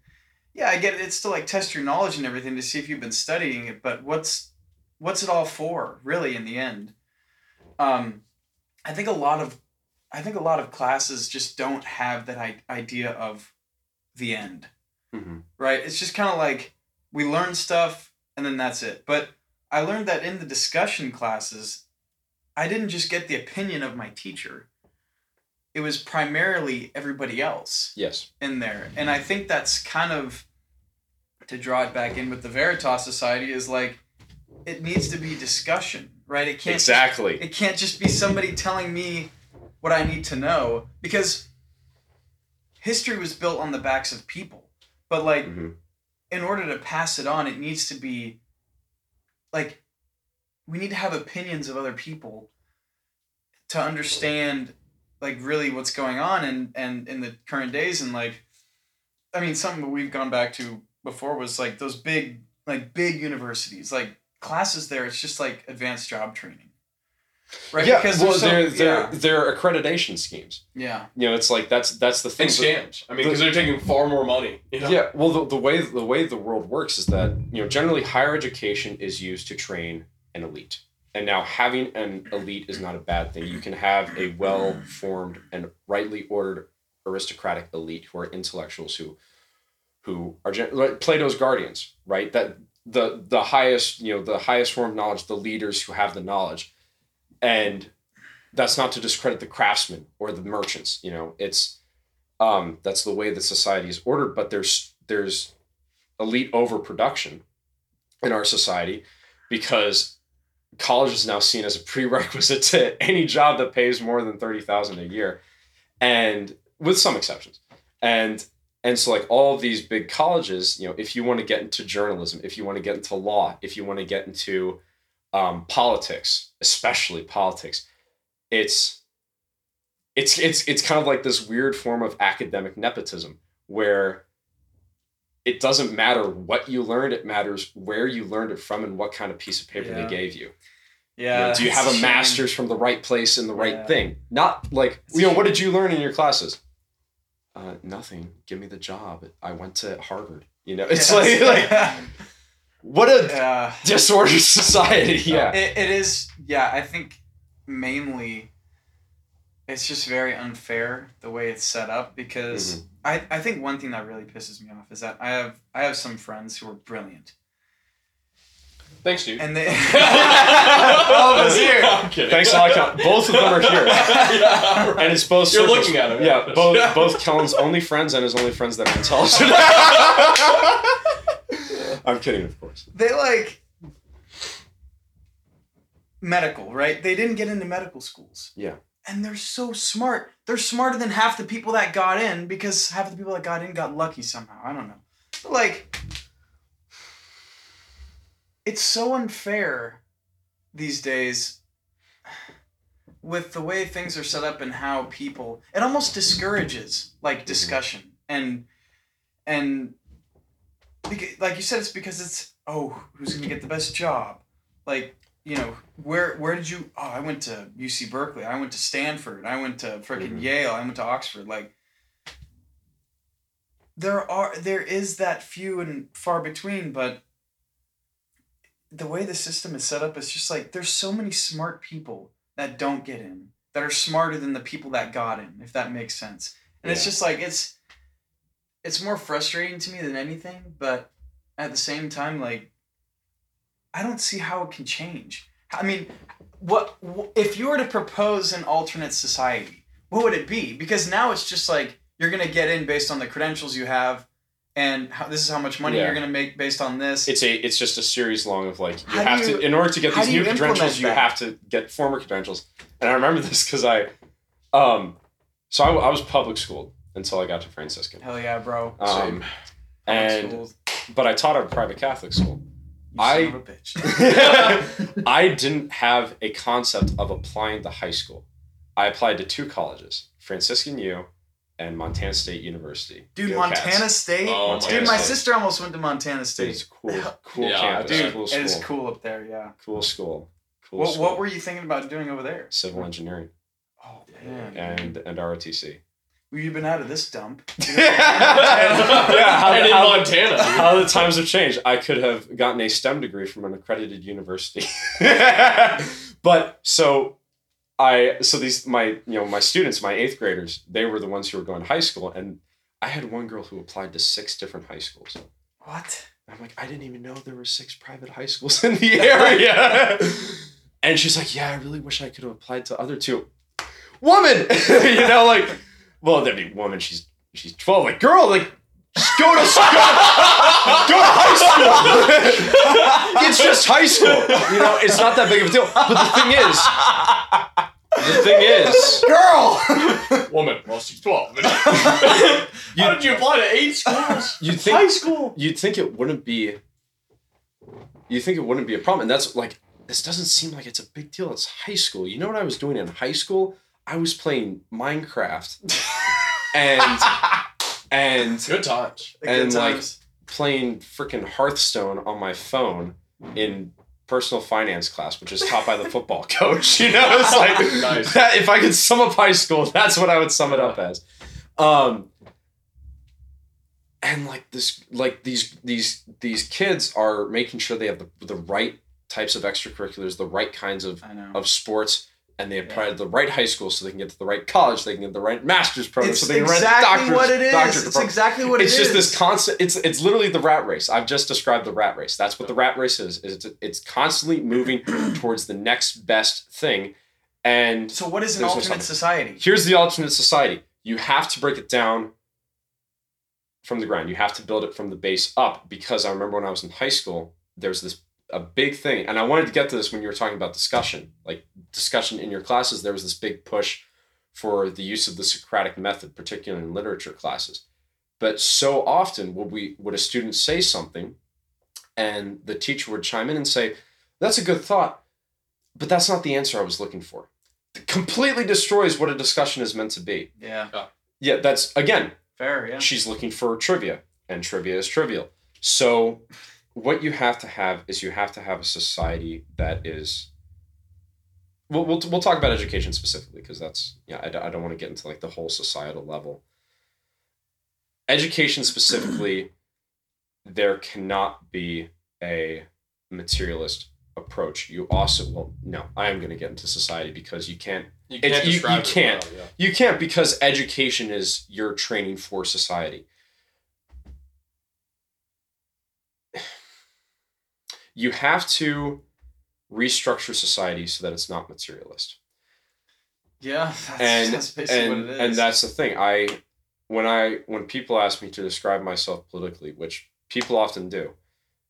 yeah, I get it. It's to like test your knowledge and everything to see if you've been studying it, but what's it all for, really, in the end? I think a lot of classes just don't have that idea of the end, right? It's just kind of like we learn stuff and then that's it. But I learned that in the discussion classes, I didn't just get the opinion of my teacher. It was primarily everybody else in there. And I think that's kind of, to draw it back in with the Veritas Society, is like, it needs to be discussion, right? It can't it can't just be somebody telling me what I need to know, because history was built on the backs of people. But like, in order to pass it on, it needs to be like, we need to have opinions of other people to understand like really what's going on and in the current days. And like, I mean, something that we've gone back to before was like those big universities, like classes there, it's just like advanced job training, right? Yeah, because they're accreditation schemes. Yeah, you know, it's like that's the thing. And scams. I mean, because they're taking far more money. You know? Yeah. Well, the way the world works is that, you know, generally higher education is used to train an elite, and now having an elite is not a bad thing. You can have a well-formed and rightly ordered aristocratic elite who are intellectuals who are like Plato's guardians, right? That. The highest form of knowledge, the leaders who have the knowledge. And that's not to discredit the craftsmen or the merchants, you know, it's that's the way that society is ordered. But there's elite overproduction in our society, because college is now seen as a prerequisite to any job that pays more than $30,000 a year, and with some exceptions. And so like all of these big colleges, you know, if you want to get into journalism, if you want to get into law, if you want to get into politics, especially politics, it's kind of like this weird form of academic nepotism where it doesn't matter what you learned. It matters where you learned it from and what kind of piece of paper they gave you. Yeah. You know, do you have a master's from the right place and the right thing? Not like, you know, what did you learn in your classes? Nothing. Give me the job. I went to Harvard. You know, it's like what a disordered society. Yeah, it is. Yeah, I think mainly it's just very unfair the way it's set up, because mm-hmm. I think one thing that really pisses me off is that I have some friends who are brilliant. Thanks, dude. And they all of us here. I'm kidding. Thanks, Alex. Both of them are here. Yeah, right. And it's both. You're circles. Looking at them. Yeah, yeah. both Kellen's only friends and his only friends that are intelligent. Yeah. I'm kidding, of course. They like medical, right? They didn't get into medical schools. Yeah. And they're so smart. They're smarter than half the people that got in, because half the people that got in got lucky somehow. I don't know. But like, it's so unfair these days with the way things are set up and how people, it almost discourages like discussion and like you said, it's because it's, oh, who's going to get the best job? Like, you know, where did you, oh, I went to UC Berkeley. I went to Stanford. I went to freaking mm-hmm. Yale. I went to Oxford. Like, there is that few and far between, but the way the system is set up, it's just like, there's so many smart people that don't get in, that are smarter than the people that got in, if that makes sense. And yeah. It's just like, it's more frustrating to me than anything. But at the same time, like, I don't see how it can change. I mean, what if you were to propose an alternate society, what would it be? Because now it's just like, you're going to get in based on the credentials you have, and how, this is how much money yeah. you're going to make based on this. It's just a series long of like, you have to, in order to get these new credentials, you have to get former credentials. And I remember this because I was public schooled until I got to Franciscan. Hell yeah, bro. But I taught at a private Catholic school. You son of a bitch. I didn't have a concept of applying to high school. I applied to two colleges, Franciscan U and Montana State University. Dude, Go Montana Cats. State? Oh, Montana dude, my State. Sister almost went to Montana State. It's cool yeah, campus. Dude, cool school. It is cool up there, yeah. Cool school. What were you thinking about doing over there? Civil engineering. Oh, man. And ROTC. Well, you've been out of this dump. Yeah, in Montana. How the times have changed. I could have gotten a STEM degree from an accredited university. But, so... my students, my eighth graders, they were the ones who were going to high school. And I had one girl who applied to 6 different high schools. What? I'm like, I didn't even know there were 6 private high schools in the area. And she's like, yeah, I really wish I could have applied to other 2. Woman! You know, like, well, there'd be woman, she's 12. Like, girl, like, go to school. Go to high school. It's just high school. You know, it's not that big of a deal. But the thing is, girl, woman, well, she's 12. How did you apply to 8 schools? High school. You'd think it wouldn't be a problem. And that's like, this doesn't seem like it's a big deal. It's high school. You know what I was doing in high school? I was playing Minecraft. And good times. And like playing freaking Hearthstone on my phone in personal finance class, which is taught by the football coach. You know, it's like nice. That, if I could sum up high school, that's what I would sum it up as. And like this, like these kids are making sure they have the right types of extracurriculars, the right kinds of sports. And they apply to the right high school so they can get to the right college. They can get the right master's program. So they can It's just this constant. It's literally the rat race. I've just described the rat race. That's what the rat race is. It's constantly moving towards the next best thing. And so, what is an alternate society? Here's the alternate society. You have to break it down from the ground. You have to build it from the base up. Because I remember when I was in high school, there's this. A big thing, and I wanted to get to this when you were talking about discussion, like discussion in your classes. There was this big push for the use of the Socratic method, particularly in literature classes. But so often would a student say something and the teacher would chime in and say, that's a good thought, but that's not the answer I was looking for. It completely destroys what a discussion is meant to be. Yeah, that's, again, fair. Yeah, she's looking for trivia, and trivia is trivial. So what you have to have is a society that is. We'll talk about education specifically, because that's I don't want to get into like the whole societal level. Education specifically, there cannot be a materialist approach, you also won't. No, I am going to get into society because you can't. You can't. Well, yeah. You can't, because education is your training for society. You have to restructure society so that it's not materialist. Yeah, that's basically what it is. And that's the thing. When people ask me to describe myself politically, which people often do,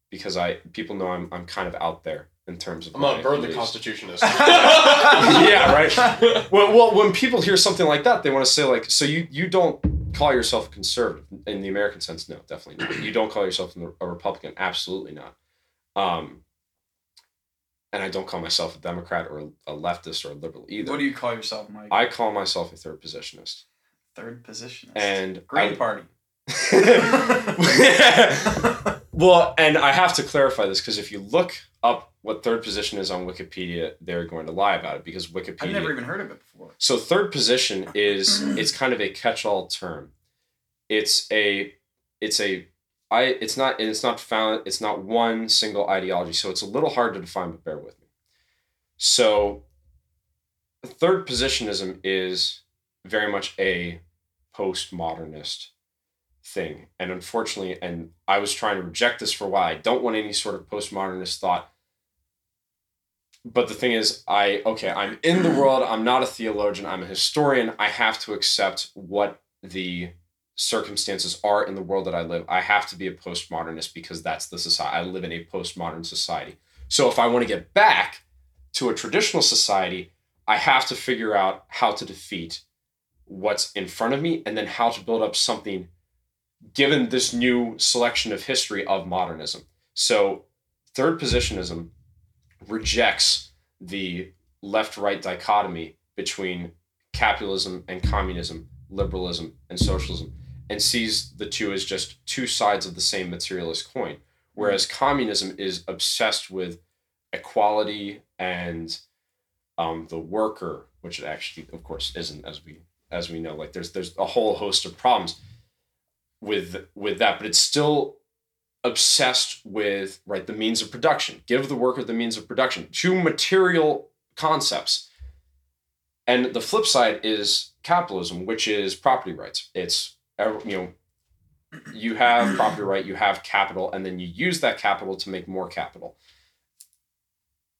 because people know I'm kind of out there in terms of. I'm gonna burn the Constitutionist. Yeah, right. Well, when people hear something like that, they want to say like, so you don't call yourself a conservative in the American sense? No, definitely not. You don't call yourself a Republican? Absolutely not. And I don't call myself a Democrat or a leftist or a liberal either. What do you call yourself, Mike? I call myself a third positionist. Third positionist? And Green Party. Well, and I have to clarify this, because if you look up what third position is on Wikipedia, they're going to lie about it, because Wikipedia... I've never even heard of it before. So third position is, it's kind of a catch-all term. It's not one single ideology, so it's a little hard to define, but bear with me. So third positionism is very much a postmodernist thing. And unfortunately, and I was trying to reject this for a while, I don't want any sort of postmodernist thought. But the thing is, I'm in the world, I'm not a theologian, I'm a historian, I have to accept what the circumstances are in the world that I live. I have to be a postmodernist, because that's the society. I live in a postmodern society. So if I want to get back to a traditional society, I have to figure out how to defeat what's in front of me, and then how to build up something given this new selection of history of modernism. So third positionism rejects the left-right dichotomy between capitalism and communism, liberalism and socialism, and sees the two as just two sides of the same materialist coin. Whereas communism is obsessed with equality and the worker, which it actually, of course, isn't, as we know. Like there's a whole host of problems with that, but it's still obsessed with the means of production. Give the worker the means of production. Two material concepts. And the flip side is capitalism, which is property rights. It's, you have property right, you have capital, and then you use that capital to make more capital.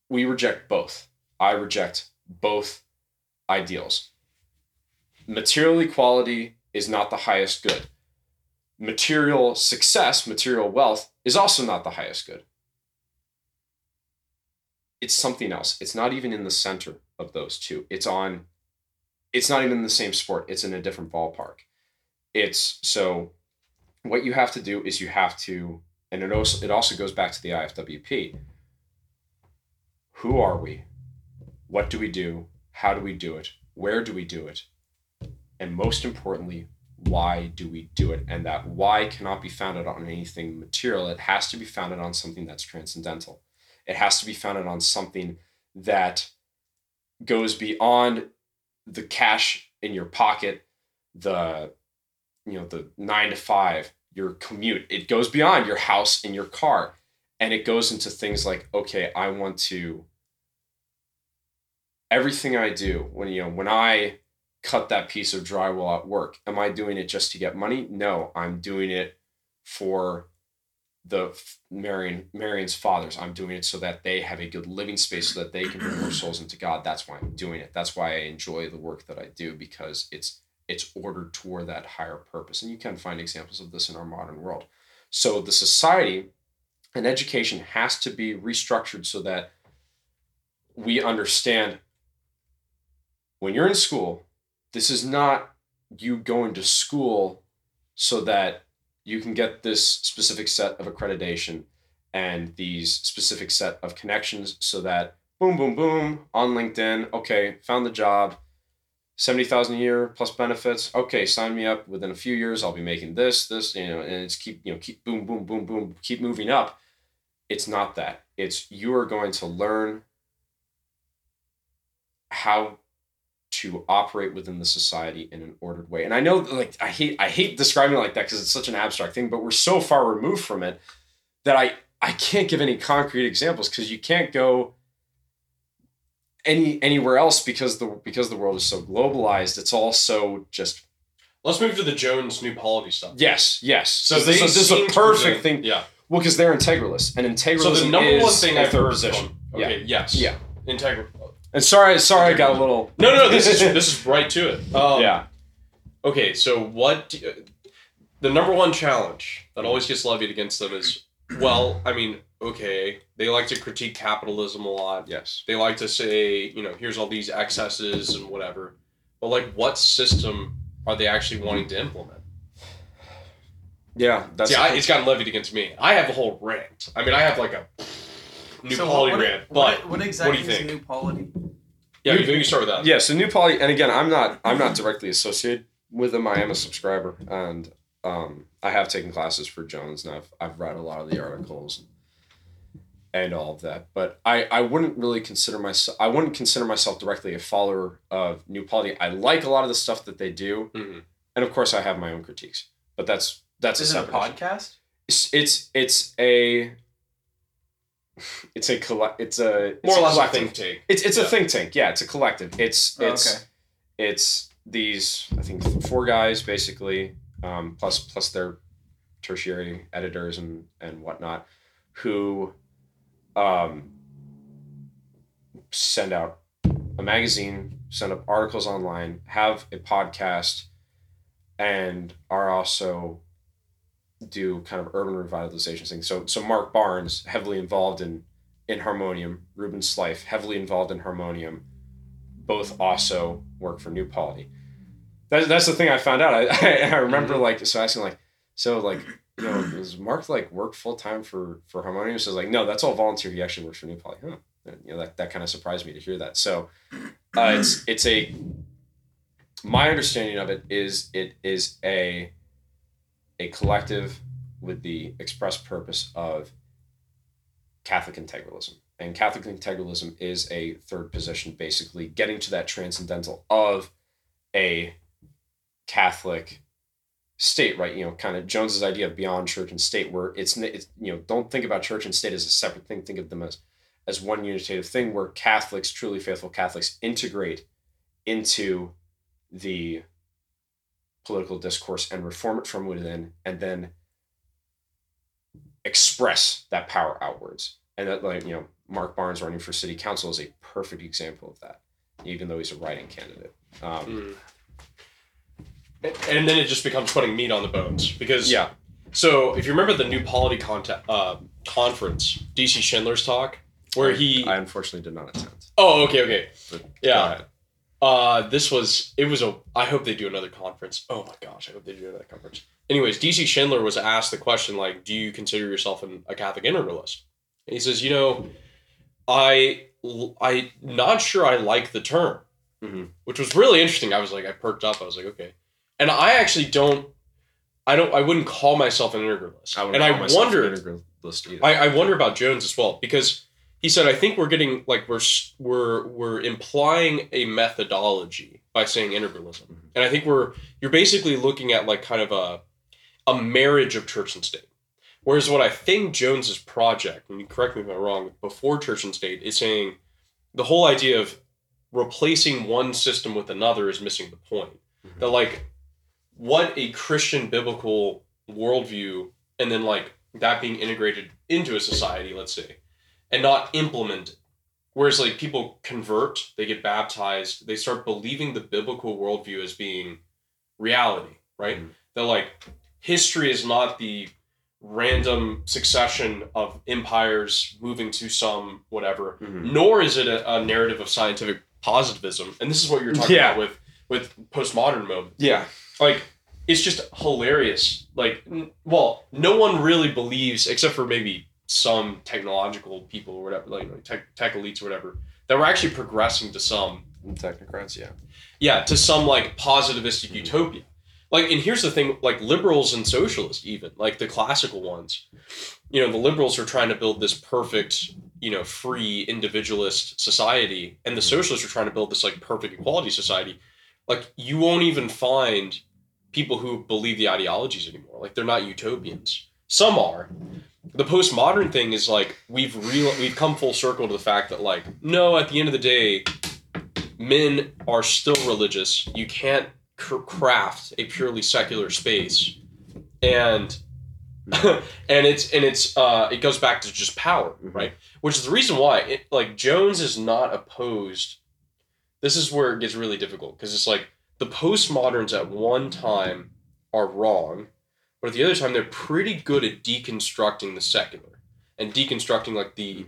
We reject both. I reject both ideals. Material equality is not the highest good. Material success, material wealth, is also not the highest good. It's something else. It's not even in the center of those two. It's not even in the same sport. It's in a different ballpark. So what you have to do is you have to, and it also goes back to the IFWP. Who are we? What do we do? How do we do it? Where do we do it? And most importantly, why do we do it? And that why cannot be founded on anything material. It has to be founded on something that's transcendental. It has to be founded on something that goes beyond the cash in your pocket, the 9-to-5, your commute. It goes beyond your house and your car. And it goes into things like, okay, I want to, everything I do, when I cut that piece of drywall at work, am I doing it just to get money? No, I'm doing it for Marion's fathers. I'm doing it so that they have a good living space, so that they can bring their souls into God. That's why I'm doing it. That's why I enjoy the work that I do, because it's ordered toward that higher purpose. And you can find examples of this in our modern world. So the society and education has to be restructured so that we understand, when you're in school, this is not you going to school so that you can get this specific set of accreditation and these specific set of connections, so that boom, boom, boom, on LinkedIn, okay, found the job, $70,000 a year plus benefits. Okay, sign me up. Within a few years, I'll be making this, and it's keep boom, boom, boom, boom, keep moving up. It's not that. It's you are going to learn how to operate within the society in an ordered way. And I know, I hate describing it like that, because it's such an abstract thing, but we're so far removed from it that I, I can't give any concrete examples because you can't go anywhere else because the world is so globalized. It's all so just. Let's move to the Jones New Polity stuff. Yes. So this is a perfect thing. Yeah. Well, because they're integralists, and integralism. So the number one thing I've heard position. Okay. Yeah. Yes. Yeah. Integral. And sorry, I got a little. No. This is right to it. Yeah. Okay, so the number one challenge that always gets levied against them is, well, I mean, okay, they like to critique capitalism a lot. Yes. They like to say, here's all these excesses and whatever. But, what system are they actually wanting to implement? Yeah. It's gotten levied against me. I have a whole rant. I mean, I have, a New Polity rant. But what exactly what do you think? Is New Polity? Yeah, you start with that. Yeah, so New Polity, and again, I'm not directly associated with them. I am a subscriber, and I have taken classes for Jones, and I've read a lot of the articles and all of that. But I wouldn't really consider myself directly a follower of New Polity. I like a lot of the stuff that they do, mm-hmm. and of course I have my own critiques. But that's a separate issue. Is it a podcast? It's more or less a think tank. It's a think tank. Yeah, it's a collective. It's these, I think, 4 guys basically, plus their tertiary editors and whatnot, who send out a magazine, send up articles online, have a podcast, and are also do kind of urban revitalization things. So Mark Barnes, heavily involved in Harmonium, Ruben Sleif, heavily involved in Harmonium, both also work for New Polity. That's the thing I found out. I remember does Mark work full time for Harmonium? So no, that's all volunteer. He actually works for New Polity. Huh. That kind of surprised me to hear that. So my understanding of it is a collective with the express purpose of Catholic integralism. And Catholic integralism is a third position, basically getting to that transcendental of a Catholic state, right? Kind of Jones's idea of beyond church and state, where it's don't think about church and state as a separate thing. Think of them as one unitative thing where Catholics, truly faithful Catholics, integrate into the political discourse and reform it from within, and then express that power outwards. And that, Mark Barnes running for city council is a perfect example of that, even though he's a writing candidate. And then it just becomes putting meat on the bones because, yeah. So if you remember the New Polity conference, DC Schindler's talk, where I unfortunately did not attend. Oh, okay. But yeah. I hope they do another conference. Oh my gosh. I hope they do another conference. Anyways, DC Schindler was asked the question, do you consider yourself a Catholic integralist? And he says, I'm not sure I like the term, mm-hmm. which was really interesting. I perked up. I was like, okay. And I actually I wouldn't call myself an integralist. I wonder about Jones as well, because he said, I think we're getting, we're implying a methodology by saying integralism. Mm-hmm. And I think you're basically looking at kind of a marriage of church and state. Whereas what I think Jones's project, and you correct me if I'm wrong, before Church and State, is saying the whole idea of replacing one system with another is missing the point. Mm-hmm. That what a Christian biblical worldview, and then that being integrated into a society, let's say, and not implemented. Whereas people convert, they get baptized, they start believing the biblical worldview as being reality, right? Mm-hmm. That history is not the random succession of empires moving to some whatever, mm-hmm. nor is it a narrative of scientific positivism. And this is what you're talking about with postmodern mode. Yeah. It's just hilarious. No one really believes, except for maybe some technological people or whatever, tech elites or whatever, that we're actually progressing to some... technocrats, yeah. Yeah, to some, positivistic mm-hmm. utopia. And here's the thing, liberals and socialists even, the classical ones, the liberals are trying to build this perfect, free individualist society, and the socialists are trying to build this, perfect equality society. You won't even find people who believe the ideologies anymore. They're not utopians. Some are, the postmodern thing is like we've come full circle to the fact that like, no, at the end of the day, men are still religious. You can't craft a purely secular space, and it goes back to just power, right? Which is the reason why Jones is not opposed. This is where it gets really difficult because it's like the postmoderns at one time are wrong, but at the other time they're pretty good at deconstructing the secular and deconstructing like the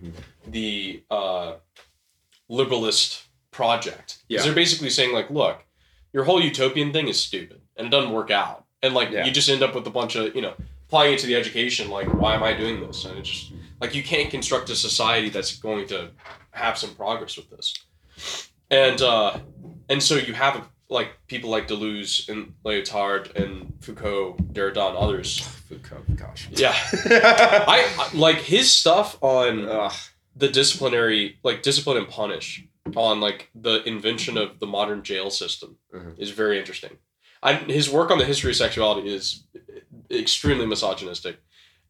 liberalist project. Yeah. They're basically saying like, look, your whole utopian thing is stupid and it doesn't work out. And You just end up with a bunch of, applying it to the education, like, why am I doing this? And it's just like, you can't construct a society that's going to have some progress with this. And so you have people like Deleuze and Lyotard and Foucault, Derrida, others. Foucault, gosh. Yeah. I like his stuff on the disciplinary, discipline and punish, on the invention of the modern jail system is very interesting. His work on the history of sexuality is extremely misogynistic.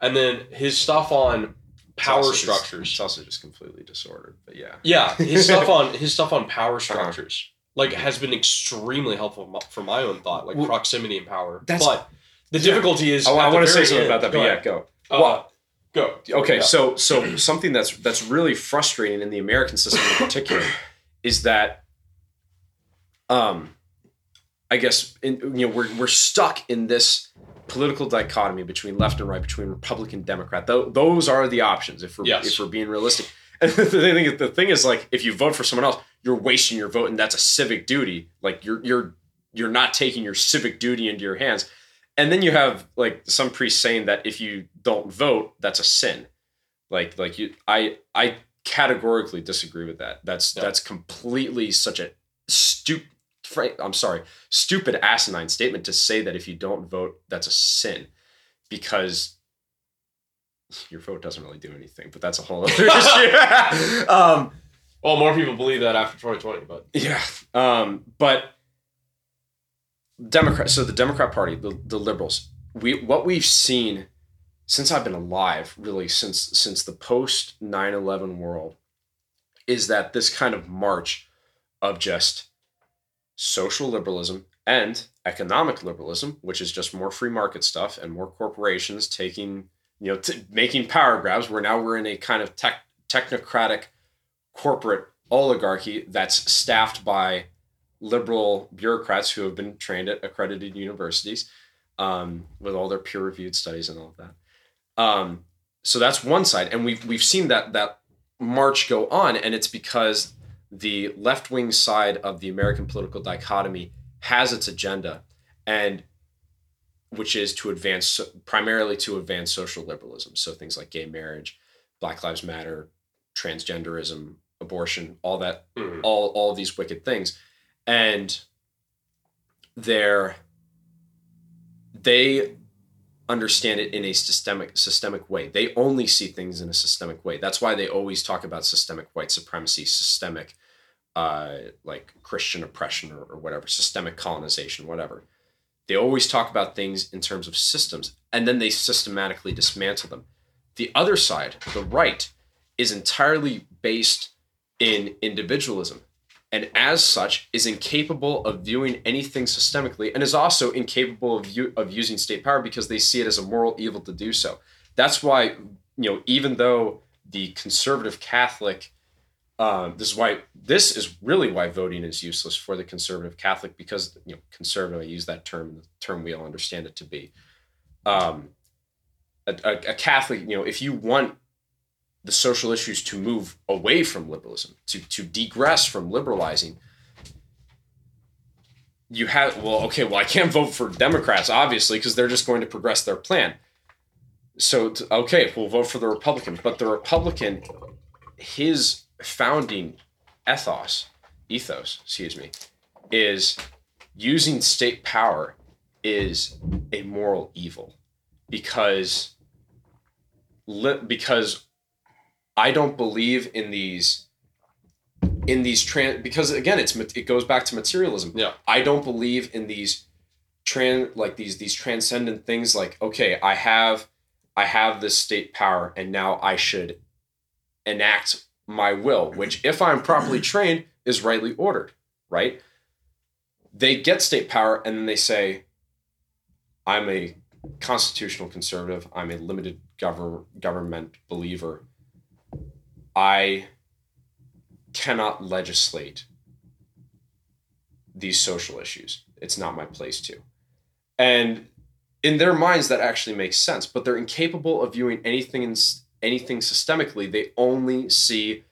And then his stuff on power structures. It's also just completely disordered, but yeah. Yeah, his stuff on power structures has been extremely helpful for my own thought, proximity and power. But the difficulty is... I want to say something about that, but yeah, go. Go. Okay, yeah. So something that's really frustrating in the American system in particular is that, I guess we're stuck in this political dichotomy between left and right, between Republican and Democrat. Those are the options if we're being realistic. And the thing is if you vote for someone else, you're wasting your vote, and that's a civic duty. You're not taking your civic duty into your hands. And then you have some priest saying that if you don't vote, that's a sin. I categorically disagree with that. That's completely such a stupid asinine statement to say that if you don't vote, that's a sin, because your vote doesn't really do anything. But that's a whole other issue. Well, more people believe that after 2020, but yeah. But. The Democrat Party, the liberals, what we've seen since I've been alive, really since the post 9/11 world, is that this kind of march of just social liberalism and economic liberalism, which is just more free market stuff and more corporations taking, making power grabs, where now we're in a kind of technocratic corporate oligarchy that's staffed by liberal bureaucrats who have been trained at accredited universities with all their peer-reviewed studies and all of that. So that's one side. And we've seen that march go on, and it's because the left-wing side of the American political dichotomy has its agenda, and which is primarily to advance social liberalism. So things like gay marriage, Black Lives Matter, transgenderism, abortion, all that, all these wicked things. And they understand it in a systemic way. They only see things in a systemic way. That's why they always talk about systemic white supremacy, systemic Christian oppression or whatever, systemic colonization, whatever. They always talk about things in terms of systems, and then they systematically dismantle them. The other side, the right, is entirely based in individualism, and as such is incapable of viewing anything systemically, and is also incapable of using state power because they see it as a moral evil to do so. That's why, even though the conservative Catholic, this is really why voting is useless for the conservative Catholic, because conservative, I use that term, the term we all understand it to be. A Catholic, if you want the social issues to move away from liberalism, to digress from liberalizing, I can't vote for Democrats, obviously, because they're just going to progress their plan. So, we'll vote for the Republican. But the Republican, his founding ethos, is using state power is a moral evil, because I don't believe in because again, it goes back to materialism. Yeah. I don't believe in these transcendent things. I have I have this state power and now I should enact my will, which if I'm properly trained is rightly ordered, right? They get state power and then they say, I'm a constitutional conservative. I'm a limited government believer. I cannot legislate these social issues. It's not my place to. And in their minds, that actually makes sense, but they're incapable of viewing anything systemically. They only see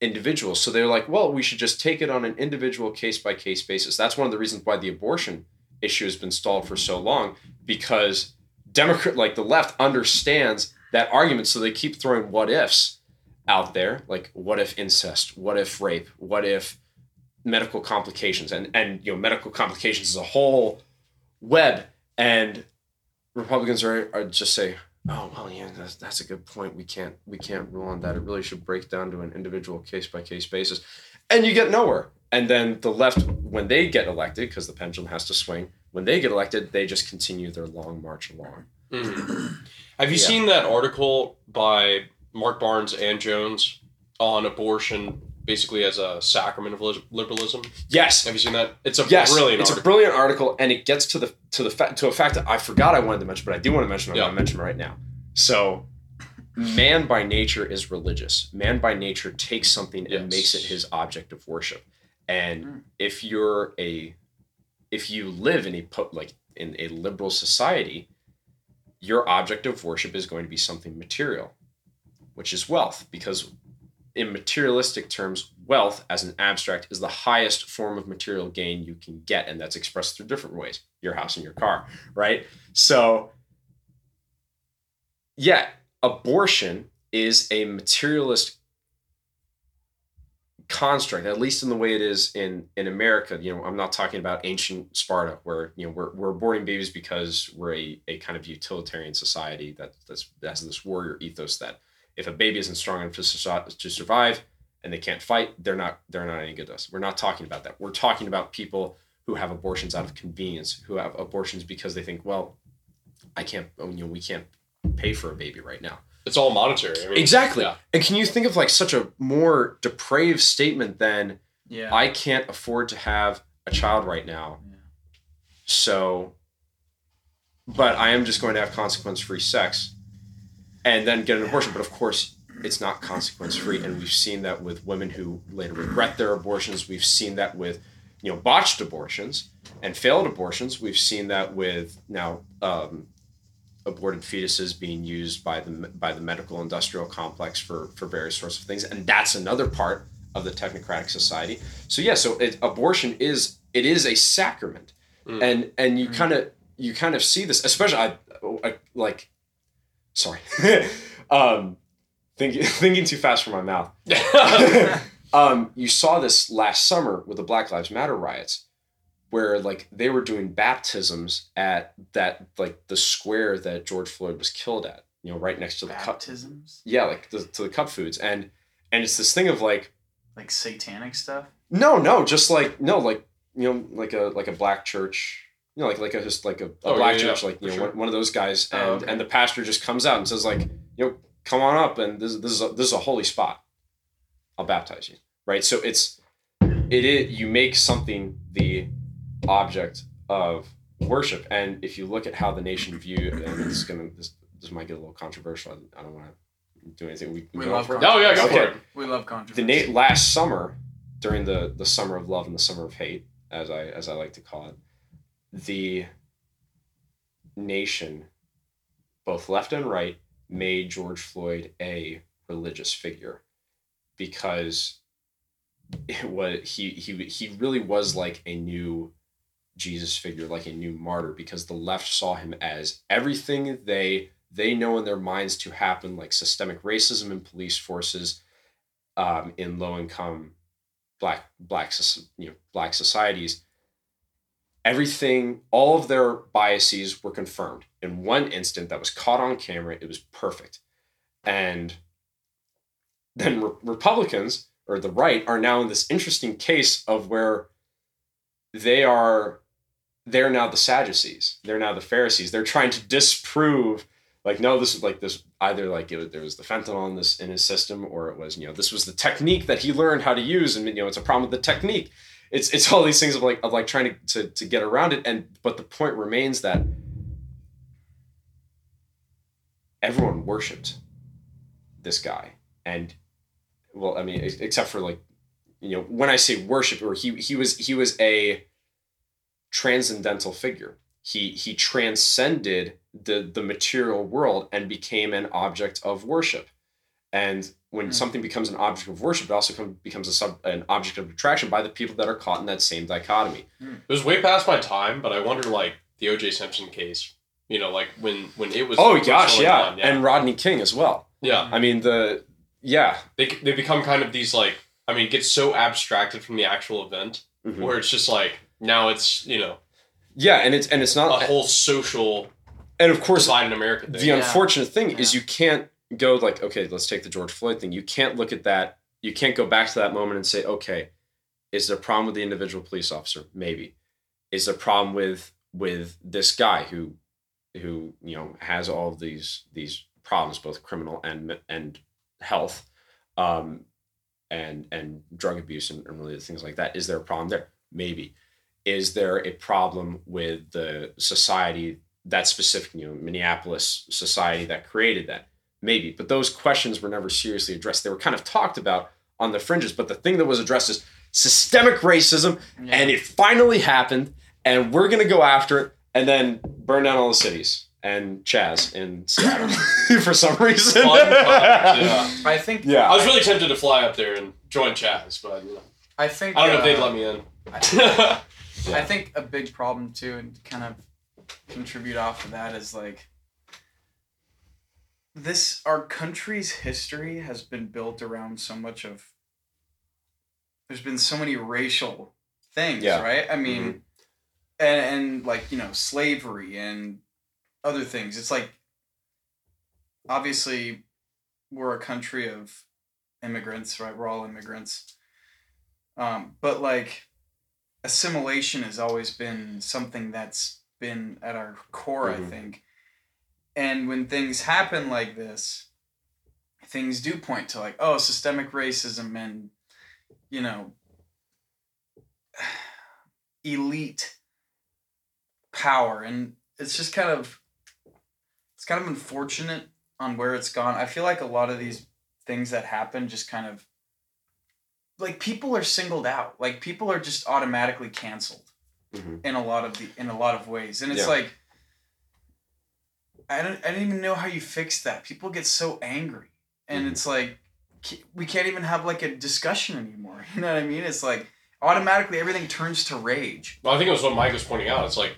individuals. So they're like, well, we should just take it on an individual case-by-case basis. That's one of the reasons why the abortion issue has been stalled for so long, because the left understands that argument. So they keep throwing what ifs out there. Like, what if incest? What if rape? What if medical complications? And medical complications is a whole web. And Republicans are just say, oh, well, yeah, that's a good point. We can't rule on that. It really should break down to an individual case-by-case basis. And you get nowhere. And then the left, when they get elected, because the pendulum has to swing, when they get elected, they just continue their long march along. Mm-hmm. Have you seen that article by Mark Barnes and Jones on abortion basically as a sacrament of liberalism? Yes. Have you seen that? It's a brilliant article. It's a brilliant article, and it gets to a fact that I forgot I wanted to mention, but I do want to mention it. I'm going to mention it right now. So man by nature is religious. Man by nature takes something and makes it his object of worship. And if you live in a liberal society, your object of worship is going to be something material, which is wealth, because in materialistic terms, wealth as an abstract is the highest form of material gain you can get. And that's expressed through different ways, your house and your car, right? So abortion is a materialist construct, at least in the way it is in America. I'm not talking about ancient Sparta where we're aborting babies because we're a kind of utilitarian society that has this warrior ethos that if a baby isn't strong enough to survive and they can't fight, they're not any good to us. We're not talking about that. We're talking about people who have abortions out of convenience, who have abortions because they think, well, we can't pay for a baby right now. It's all monetary. I mean, exactly. Yeah. And can you think of such a more depraved statement than I can't afford to have a child right now. Yeah. So, but I am just going to have consequence-free sex and then get an abortion. But of course it's not consequence-free. And we've seen that with women who later regret their abortions. We've seen that with, botched abortions and failed abortions. We've seen that with now, aborted fetuses being used by the medical industrial complex for various sorts of things, and that's another part of the technocratic society. So abortion is a sacrament, and you kind of see this, especially thinking too fast for my mouth. You saw this last summer with the Black Lives Matter riots, where they were doing baptisms at that, the square that George Floyd was killed at, right next to the Cup. Baptisms? Yeah, to the Cup Foods. And it's this thing of like satanic stuff? No, just a black church, church, one of those guys. And, and the pastor just comes out and says come on up. And this is a holy spot. I'll baptize you. Right. So you make something the object of worship. And if you look at how the nation viewed, and this might get a little controversial. I don't want to do anything. We love controversy. Oh yeah, go for it. We love controversy. Last summer, during the summer of love and the summer of hate, as I like to call it, the nation, both left and right, made George Floyd a religious figure because he really was like a new Jesus figure, like a new martyr, because the left saw him as everything they know in their minds to happen, like systemic racism in police forces, in low-income black societies. Everything, all of their biases were confirmed in one instant that was caught on camera. It was perfect. And then Republicans or the right are now in this interesting case of where they're now the Sadducees. They're now the Pharisees. They're trying to disprove Like, no, this is like this, either like it, there was the fentanyl in this in his system, or it was, you know, this was the technique that he learned how to use. And, you know, it's a problem with the technique. It's all these things of like trying to get around it. And, but the point remains that everyone worshiped this guy. And well, I mean, except for like, you know, when I say worship, or he was a transcendental figure. He transcended the material world and became an object of worship. And when something becomes an object of worship, it also becomes an object of attraction by the people that are caught in that same dichotomy. It was way past my time, but I wonder, like, the O.J. Simpson case, you know, like when it was. Oh, gosh, yeah. On, yeah. And Rodney King as well. Yeah. I mean, they become kind of these, like, I mean, it gets so abstracted from the actual event where it's just like, now it's, you know. Yeah, and it's not a whole social, and of course, divide in America thing. The unfortunate thing is you can't go like, okay, let's take the George Floyd thing. You can't look at that. You can't go back to that moment and say, okay, is there a problem with the individual police officer? Maybe. Is there a problem with this guy who you know has all of these problems, both criminal and health, and drug abuse and related things like that? Is there a problem there? Maybe. Is there a problem with the society, that specific, you know, Minneapolis society that created that? Maybe. But those questions were never seriously addressed. They were kind of talked about on the fringes, but the thing that was addressed is systemic racism, and it finally happened, and we're going to go after it, and then burn down all the cities. And Chaz in Seattle for some reason. I think... Yeah. I was really tempted to fly up there and join Chaz, but you know, I don't know if they'd let me in. I think a big problem too, and kind of contribute off of that, is like this, our country's history has been built around so much of, there's been so many racial things, right? I mean, and like, you know, slavery and other things. It's like, obviously we're a country of immigrants, right? We're all immigrants. But like, assimilation has always been something that's been at our core, I think. And when things happen like this, things do point to like, oh, systemic racism and, you know, elite power. And it's just kind of, it's kind of unfortunate on where it's gone. I feel like a lot of these things that happen just kind of, like, people are singled out. Like, people are just automatically canceled in a lot of ways. And it's like, I don't even know how you fix that. People get so angry, and it's like, we can't even have like a discussion anymore. You know what I mean? It's like automatically everything turns to rage. Well, I think it was what Mike was pointing out. It's like,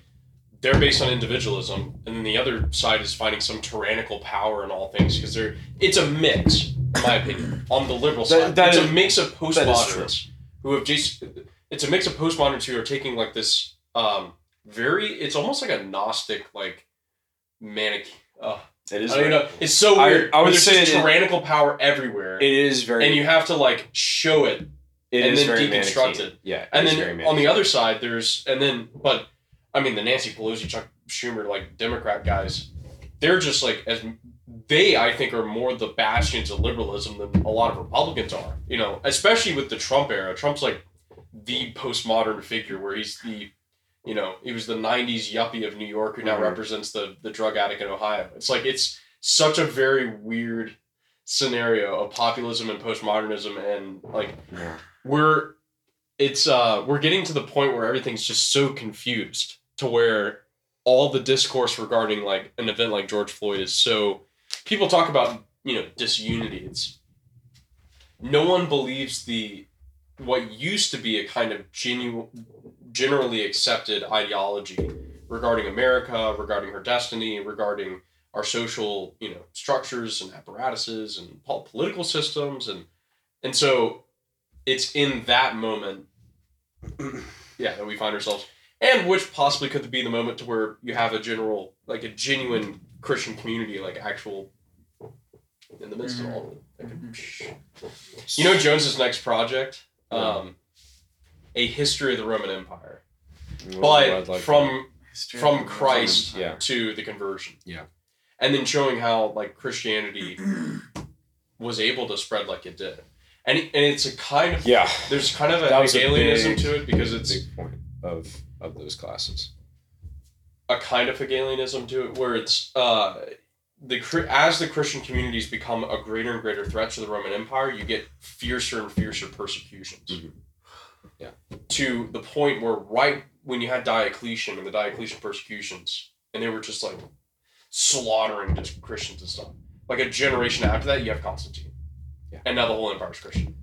they're based on individualism, and then the other side is finding some tyrannical power in all things, because it's a mix, in my opinion, on the liberal side. It's a mix of postmoderns who are taking like this it's almost like a Gnostic, like manic. It is. I don't know. It's so weird. I would say there's tyrannical power everywhere. It is very. And you have to like show it. And then deconstruct it. Yeah. And then on the other side, but. I mean, the Nancy Pelosi, Chuck Schumer, like Democrat guys, they're just like, I think are more the bastions of liberalism than a lot of Republicans are, you know, especially with the Trump era. Trump's like the postmodern figure where he's the, you know, he was the 90s yuppie of New York who now represents the drug addict in Ohio. It's like, it's such a very weird scenario of populism and postmodernism, and like we're getting to the point where everything's just so confused, to where all the discourse regarding like an event like George Floyd is so, people talk about, you know, disunity. It's no one believes what used to be a kind of generally accepted ideology regarding America, regarding her destiny, regarding our social, you know, structures and apparatuses and political systems, and so it's in that moment, that we find ourselves, and which possibly could be the moment to where you have a genuine Christian community, like actual, in the midst of all of it. You know, Jones's next project, a history of the Roman Empire, but from Christ to the conversion. Yeah. and then showing how like Christianity was able to spread like it did. And it's a kind of, yeah, there's kind of an Hegelianism to it because it's a big point of those classes. A kind of Hegelianism to it where it's, as the Christian communities become a greater and greater threat to the Roman Empire, you get fiercer and fiercer persecutions. Mm-hmm. Yeah. To the point where right when you had Diocletian and the Diocletian persecutions, and they were just like slaughtering just Christians and stuff. Like a generation after that, you have Constantine. Yeah. And now the whole empire is Christian.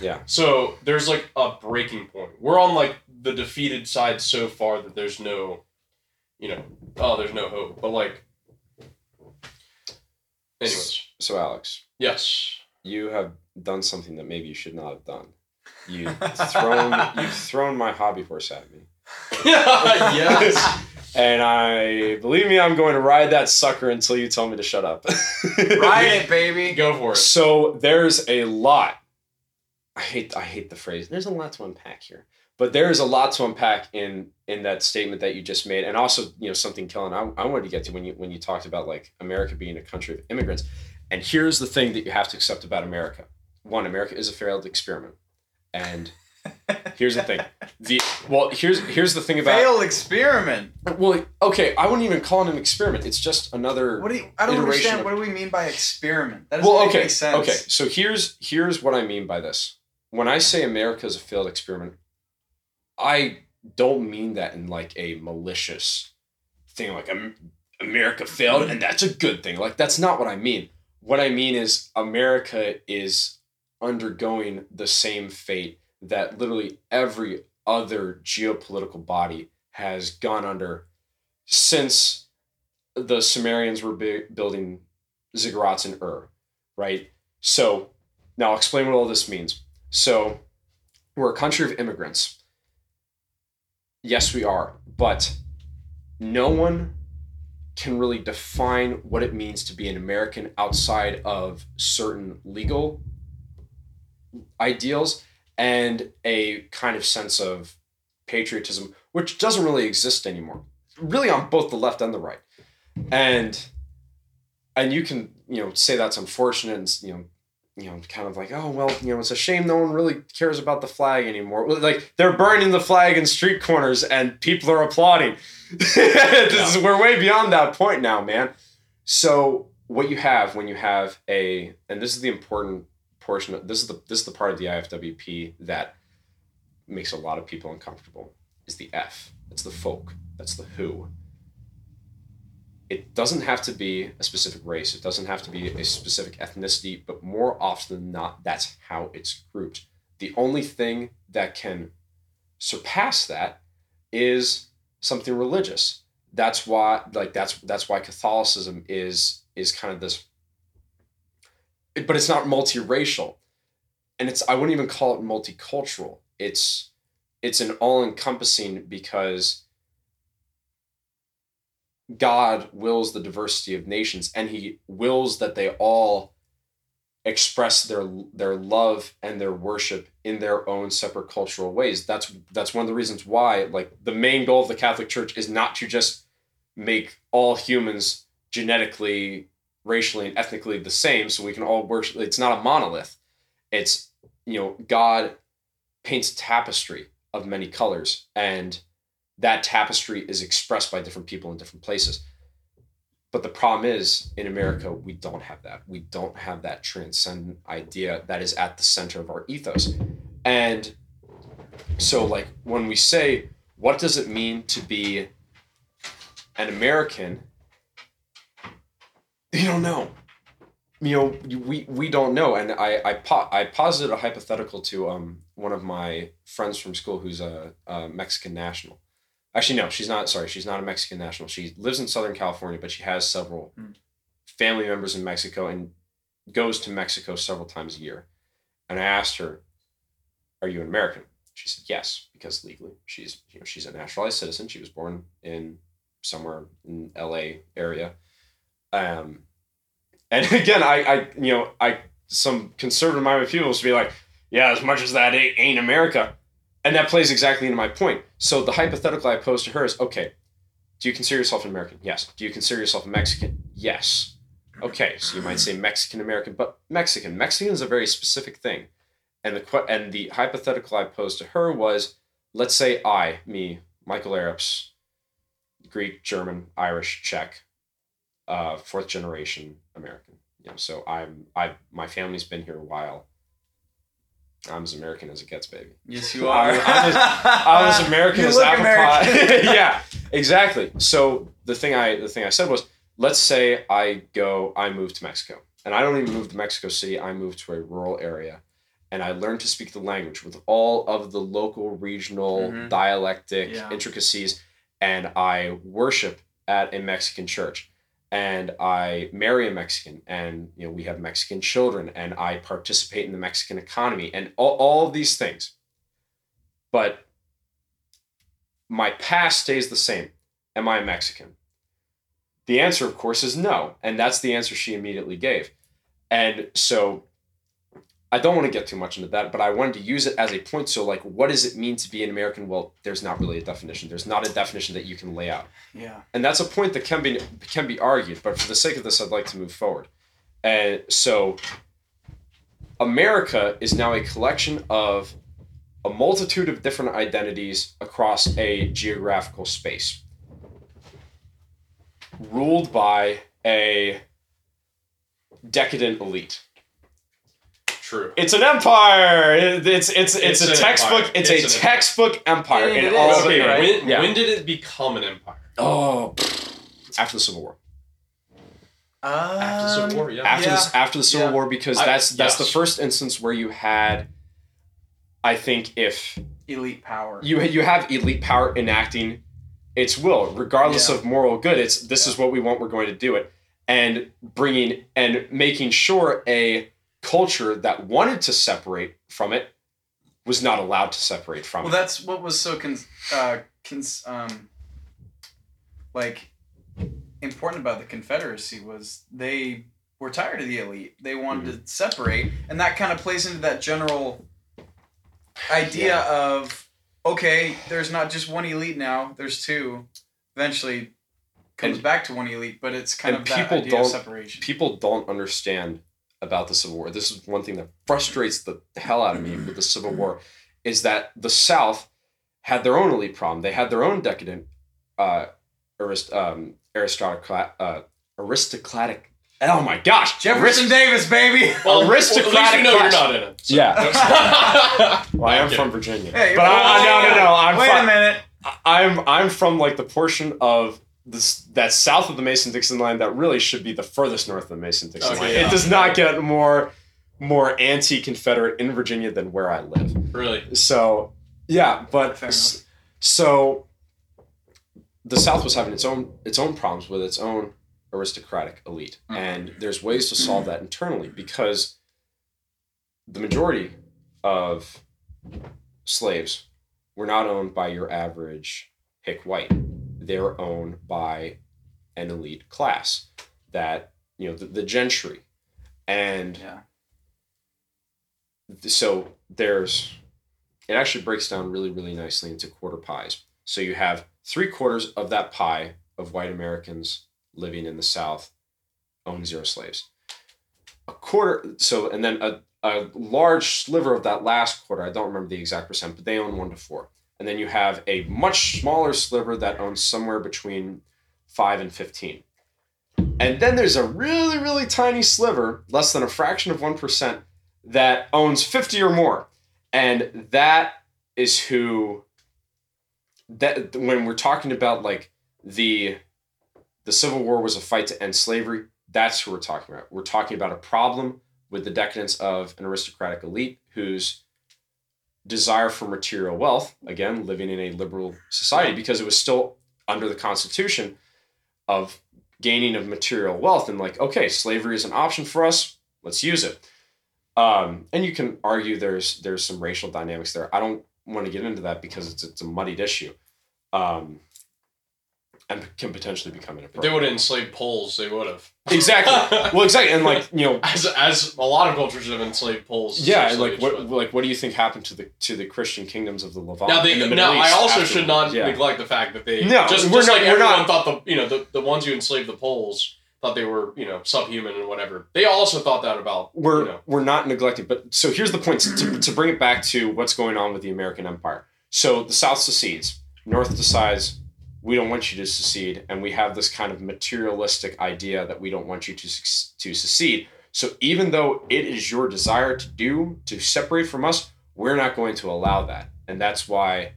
Yeah. So there's like a breaking point. We're on like the defeated side so far that there's no, there's no hope. But like, anyways. So Alex. Yes. You have done something that maybe you should not have done. You've thrown my hobby horse at me. Yes. And I'm going to ride that sucker until you tell me to shut up. Ride it, baby. Go for it. So there's a lot. I hate the phrase. There's a lot to unpack here. But there is a lot to unpack in that statement that you just made. And also, something, Kellen, I wanted to get to when you talked about like America being a country of immigrants. And here's the thing that you have to accept about America. One, America is a failed experiment. And here's the thing. Here's the thing about failed experiment. Well, okay, I wouldn't even call it an experiment. It's just another. I don't understand. What do we mean by experiment? That doesn't make sense. Okay, so here's what I mean by this. When I say America is a failed experiment, I don't mean that in like a malicious thing. Like America failed, and that's a good thing. Like that's not what I mean. What I mean is America is undergoing the same fate that literally every other geopolitical body has gone under since the Sumerians were building ziggurats in Ur, right? So now I'll explain what all this means. So we're a country of immigrants. Yes, we are, but no one can really define what it means to be an American outside of certain legal ideals and a kind of sense of patriotism, which doesn't really exist anymore, really on both the left and the right. And you can, say that's unfortunate and, kind of like, oh, well, it's a shame no one really cares about the flag anymore. Like they're burning the flag in street corners and people are applauding. We're way beyond that point now, man. So what you have when you have and this is the important portion of this is the part of the IFWP that makes a lot of people uncomfortable is the F. That's the folk. That's the who. It doesn't have to be a specific race. It doesn't have to be a specific ethnicity, but more often than not, that's how it's grouped. The only thing that can surpass that is something religious. That's why, like that's why Catholicism is kind of this. But it's not multiracial, and I wouldn't even call it multicultural. It's an all-encompassing because God wills the diversity of nations, and He wills that they all express their love and their worship in their own separate cultural ways. That's one of the reasons why, like, the main goal of the Catholic Church is not to just make all humans genetically, racially and ethnically the same, so we can all worship. It's not a monolith. It's, God paints a tapestry of many colors, and that tapestry is expressed by different people in different places. But the problem is, in America, we don't have that. We don't have that transcendent idea that is at the center of our ethos. And so, like, when we say, what does it mean to be an American? You don't know. We don't know. And I posited a hypothetical to one of my friends from school who's a Mexican national. Actually, no, she's not. Sorry, she's not a Mexican national. She lives in Southern California, but she has several family members in Mexico and goes to Mexico several times a year. And I asked her, "Are you an American?" She said, "Yes," because legally she's a naturalized citizen. She was born in somewhere in LA area. And again, I some conservative minded people should be like, yeah, as much as that ain't America. And that plays exactly into my point. So the hypothetical I posed to her is, okay, do you consider yourself an American? Yes. Do you consider yourself a Mexican? Yes. Okay, so you might say Mexican-American, but Mexican is a very specific thing. And the hypothetical I posed to her was, let's say me, Michael Araps, Greek, German, Irish, Czech, fourth generation American. You know, so my family's been here a while. I'm as American as it gets, baby. Yes, you are. I'm as American as apple pie. Yeah, exactly. So the thing I said was, let's say I move to Mexico, and I don't even move to Mexico City. I move to a rural area, and I learn to speak the language with all of the local, regional, dialectic intricacies, and I worship at a Mexican church, and I marry a Mexican, and we have Mexican children, and I participate in the Mexican economy, and all of these things. But my past stays the same. Am I Mexican? The answer, of course, is no. And that's the answer she immediately gave. And so I don't want to get too much into that, but I wanted to use it as a point. So what does it mean to be an American? Well, there's not really a definition. There's not a definition that you can lay out. Yeah. And that's a point that can be argued, but for the sake of this, I'd like to move forward. And so America is now a collection of a multitude of different identities across a geographical space, ruled by a decadent elite. True. It's an empire. It's a textbook. Empire. It's a textbook empire. And all of it, right? When did it become an empire? Oh, after the Civil War. After the Civil War, yeah. After the Civil War, because that's the first instance where you had, I think, if elite power. You have elite power enacting its will, regardless of moral good. It's this is what we want. We're going to do it, and bringing and making sure a culture that wanted to separate from it was not allowed to separate from it. Well, that's what was so important about the Confederacy was they were tired of the elite. They wanted to separate, and that kind of plays into that general idea of. Okay, there's not just one elite now. There's two. Eventually, comes back to one elite, but it's kind of that idea of separation. People don't understand about the Civil War. This is one thing that frustrates the hell out of me with the Civil War, is that the South had their own elite problem. They had their own decadent aristocratic. Oh my gosh, Jefferson Davis, baby! Well, aristocratic. Well, at least you know you're not in it. So. Yeah. Well, I am from Virginia, hey, but no. I'm from the portion of this that's south of the Mason-Dixon line that really should be the furthest north of the Mason-Dixon line. Yeah. It does not get more anti-Confederate in Virginia than where I live. Really? So yeah, but so the South was having its own problems with its own aristocratic elite. And there's ways to solve that internally, because the majority of slaves were not owned by your average hick white. They were owned by an elite class that, the gentry. And so it actually breaks down really, really nicely into quarter pies. So you have 3/4 of that pie of white Americans living in the South owned zero slaves. A quarter, and then a large sliver of that last quarter, I don't remember the exact percent, but they own 1 to 4. And then you have a much smaller sliver that owns somewhere between 5 and 15. And then there's a really, really tiny sliver, less than a fraction of 1%, that owns 50 or more. And that is that when we're talking about the Civil War was a fight to end slavery, that's who we're talking about. We're talking about a problem with the decadence of an aristocratic elite whose desire for material wealth, again, living in a liberal society, because it was still under the Constitution of gaining of material wealth, and okay, slavery is an option for us, let's use it. And you can argue there's some racial dynamics there. I don't want to get into that because it's a muddied issue. And can potentially become an imperial. They would have enslaved Poles. They would have. Exactly. Well, exactly. And as a lot of cultures have enslaved Poles. Yeah. What do you think happened to the Christian kingdoms of the Levant? Now, I also should not neglect the fact that they just everyone thought the ones who enslaved the Poles thought they were, you know, subhuman and whatever. They also thought that about, we're not neglecting. But so here's the point to bring it back to what's going on with the American empire. So the South secedes, North decides, we don't want you to secede. And we have this kind of materialistic idea that we don't want you to secede. So even though it is your desire to separate from us, we're not going to allow that. And that's why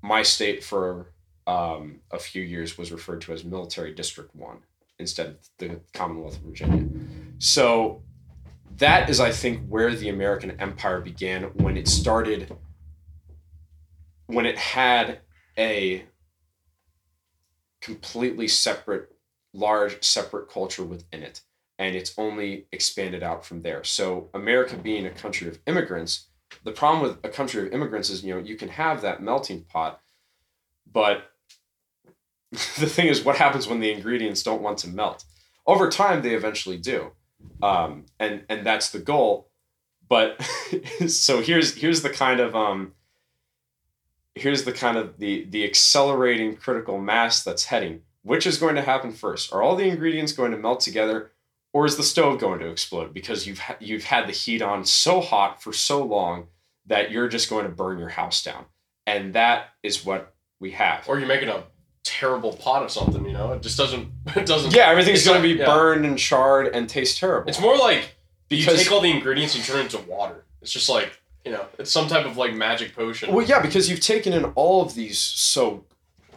my state for a few years was referred to as Military District 1 instead of the Commonwealth of Virginia. So that is, I think, where the American empire began when it started, when it had a completely separate, large, separate culture within it. And it's only expanded out from there. So America being a country of immigrants, the problem with a country of immigrants is, you know, you can have that melting pot, but the thing is, what happens when the ingredients don't want to melt? Over time, they eventually do. And that's the goal. But so here's the accelerating critical mass that's heading. Which is going to happen first? Are all the ingredients going to melt together, or is the stove going to explode because you've had the heat on so hot for so long that you're just going to burn your house down? And that is what we have. Or you're making a terrible pot of something, you know? It doesn't. Yeah, everything's going to be burned and charred and taste terrible. It's more like you take all the ingredients and turn it into water. It's just like, you know, it's some type of like magic potion. Well, yeah, because you've taken in all of these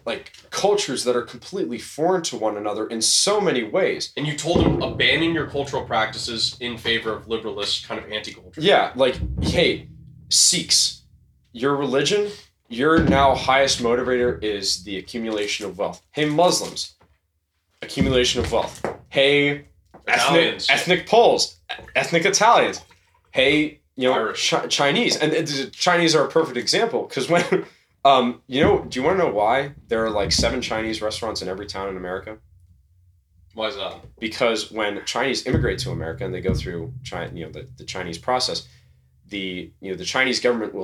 like cultures that are completely foreign to one another in so many ways. And you told them abandon your cultural practices in favor of liberalist kind of anti-culture. Yeah. Like, hey, Sikhs, your religion, your now highest motivator is the accumulation of wealth. Hey, Muslims, accumulation of wealth. Hey, ethnic Poles, ethnic Italians. Hey, you know, Irish. Chinese. And the Chinese are a perfect example because when... do you want to know why there are like 7 Chinese restaurants in every town in America? Why is that? Because when Chinese immigrate to America and they go through China, you know, the Chinese process, the Chinese government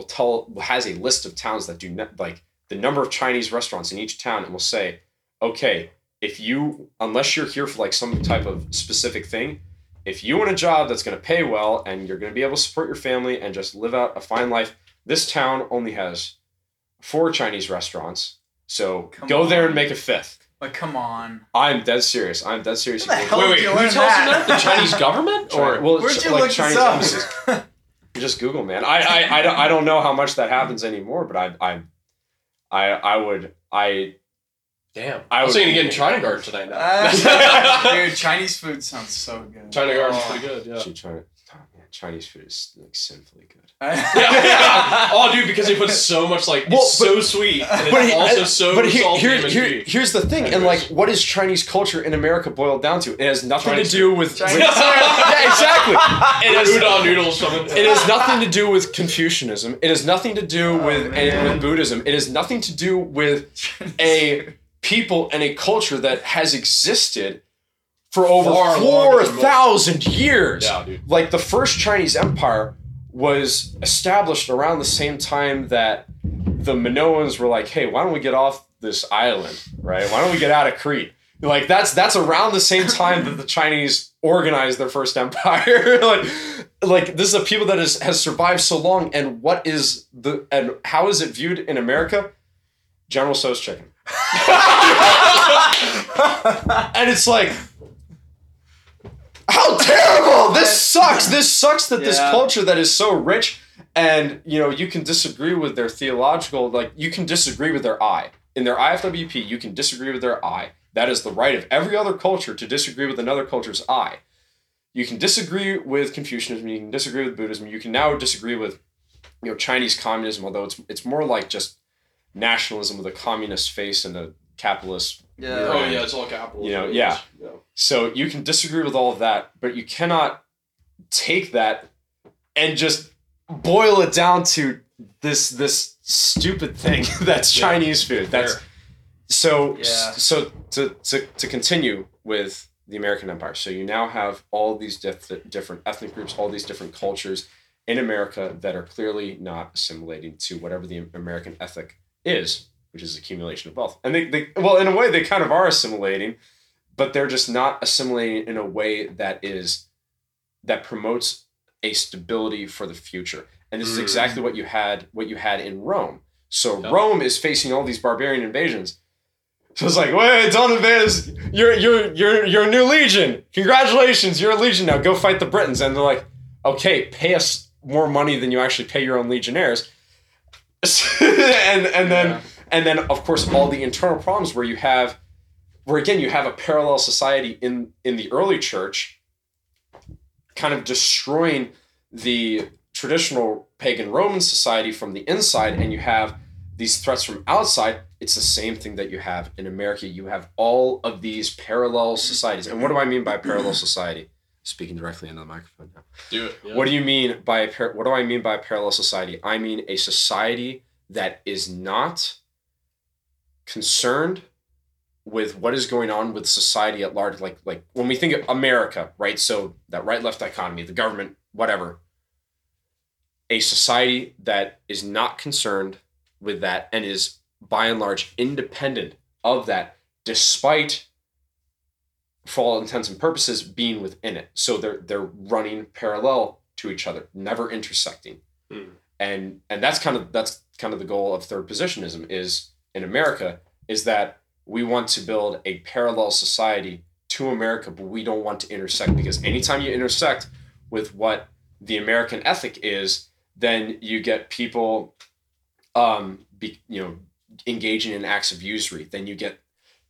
has a list of towns that do not like the number of Chinese restaurants in each town and will say, okay, unless you're here for like some type of specific thing, if you want a job that's going to pay well and you're going to be able to support your family and just live out a fine life, this town only has 4 Chinese restaurants, so go there and make a 5th. Like, come on. I'm dead serious. Wait, who tells that? The Chinese government? Or well, where'd you look Chinese this up? Just Google, man. I don't know how much that happens anymore, but I would. Damn. I was going to get in China Garden tonight. Dude, Chinese food sounds so good. China Garden's pretty good, yeah. Chinese food is like sinfully good. Yeah. Oh, dude, because they put so much so sweet, and it's also so salty. Here's the thing, and like, what is Chinese culture in America boiled down to? It has nothing to do with yeah, exactly. Udon noodles. It has nothing to do with Confucianism. It has nothing to do with Buddhism. It has nothing to do with a people and a culture that has existed for over 4,000 years. Yeah, dude. Like, the first Chinese empire was established around the same time that the Minoans were like, hey, why don't we get off this island, right? Why don't we get out of Crete? Like, that's around the same time that the Chinese organized their first empire. like, this is a people that has survived so long, and how is it viewed in America? General Tso's chicken. And it's like... how terrible! This sucks. This sucks that this culture that is so rich, and you know, you can disagree with their theological, like you can disagree with their eye. In their IFWP, you can disagree with their eye. That is the right of every other culture to disagree with another culture's eye. You can disagree with Confucianism, you can disagree with Buddhism, you can now disagree with, you know, Chinese communism, although it's more like just nationalism with a communist face and a capitalist. Yeah. Oh yeah, it's all capital. You know, yeah. Yeah. So you can disagree with all of that, but you cannot take that and just boil it down to this stupid thing that's Chinese food. So to continue with the American empire. So you now have all these different ethnic groups, all these different cultures in America that are clearly not assimilating to whatever the American ethic is, which is accumulation of wealth. And they in a way, they kind of are assimilating, but they're just not assimilating in a way that is, that promotes a stability for the future. And this is exactly what you had in Rome. So yep. Rome is facing all these barbarian invasions. So it's like, wait, Don Invaders, you're a new legion. Congratulations, you're a legion now. Go fight the Britons. And they're like, okay, pay us more money than you actually pay your own legionnaires. and then of course all the internal problems where again you have a parallel society in the early church kind of destroying the traditional pagan Roman society from the inside, and you have these threats from outside. It's the same thing that you have in America. You have all of these parallel societies. And what do I mean by parallel society? Speaking directly into the microphone now. Do it. Yeah. What do I mean by a parallel society? I mean a society that is not concerned with what is going on with society at large. Like when we think of America, right? So that right-left dichotomy, the government, whatever. A society that is not concerned with that and is by and large independent of that, despite, for all intents and purposes, being within it. So they're running parallel to each other, never intersecting. Mm. And that's kind of the goal of third positionism is in America, is that we want to build a parallel society to America, but we don't want to intersect, because anytime you intersect with what the American ethic is, then you get people engaging in acts of usury. Then you get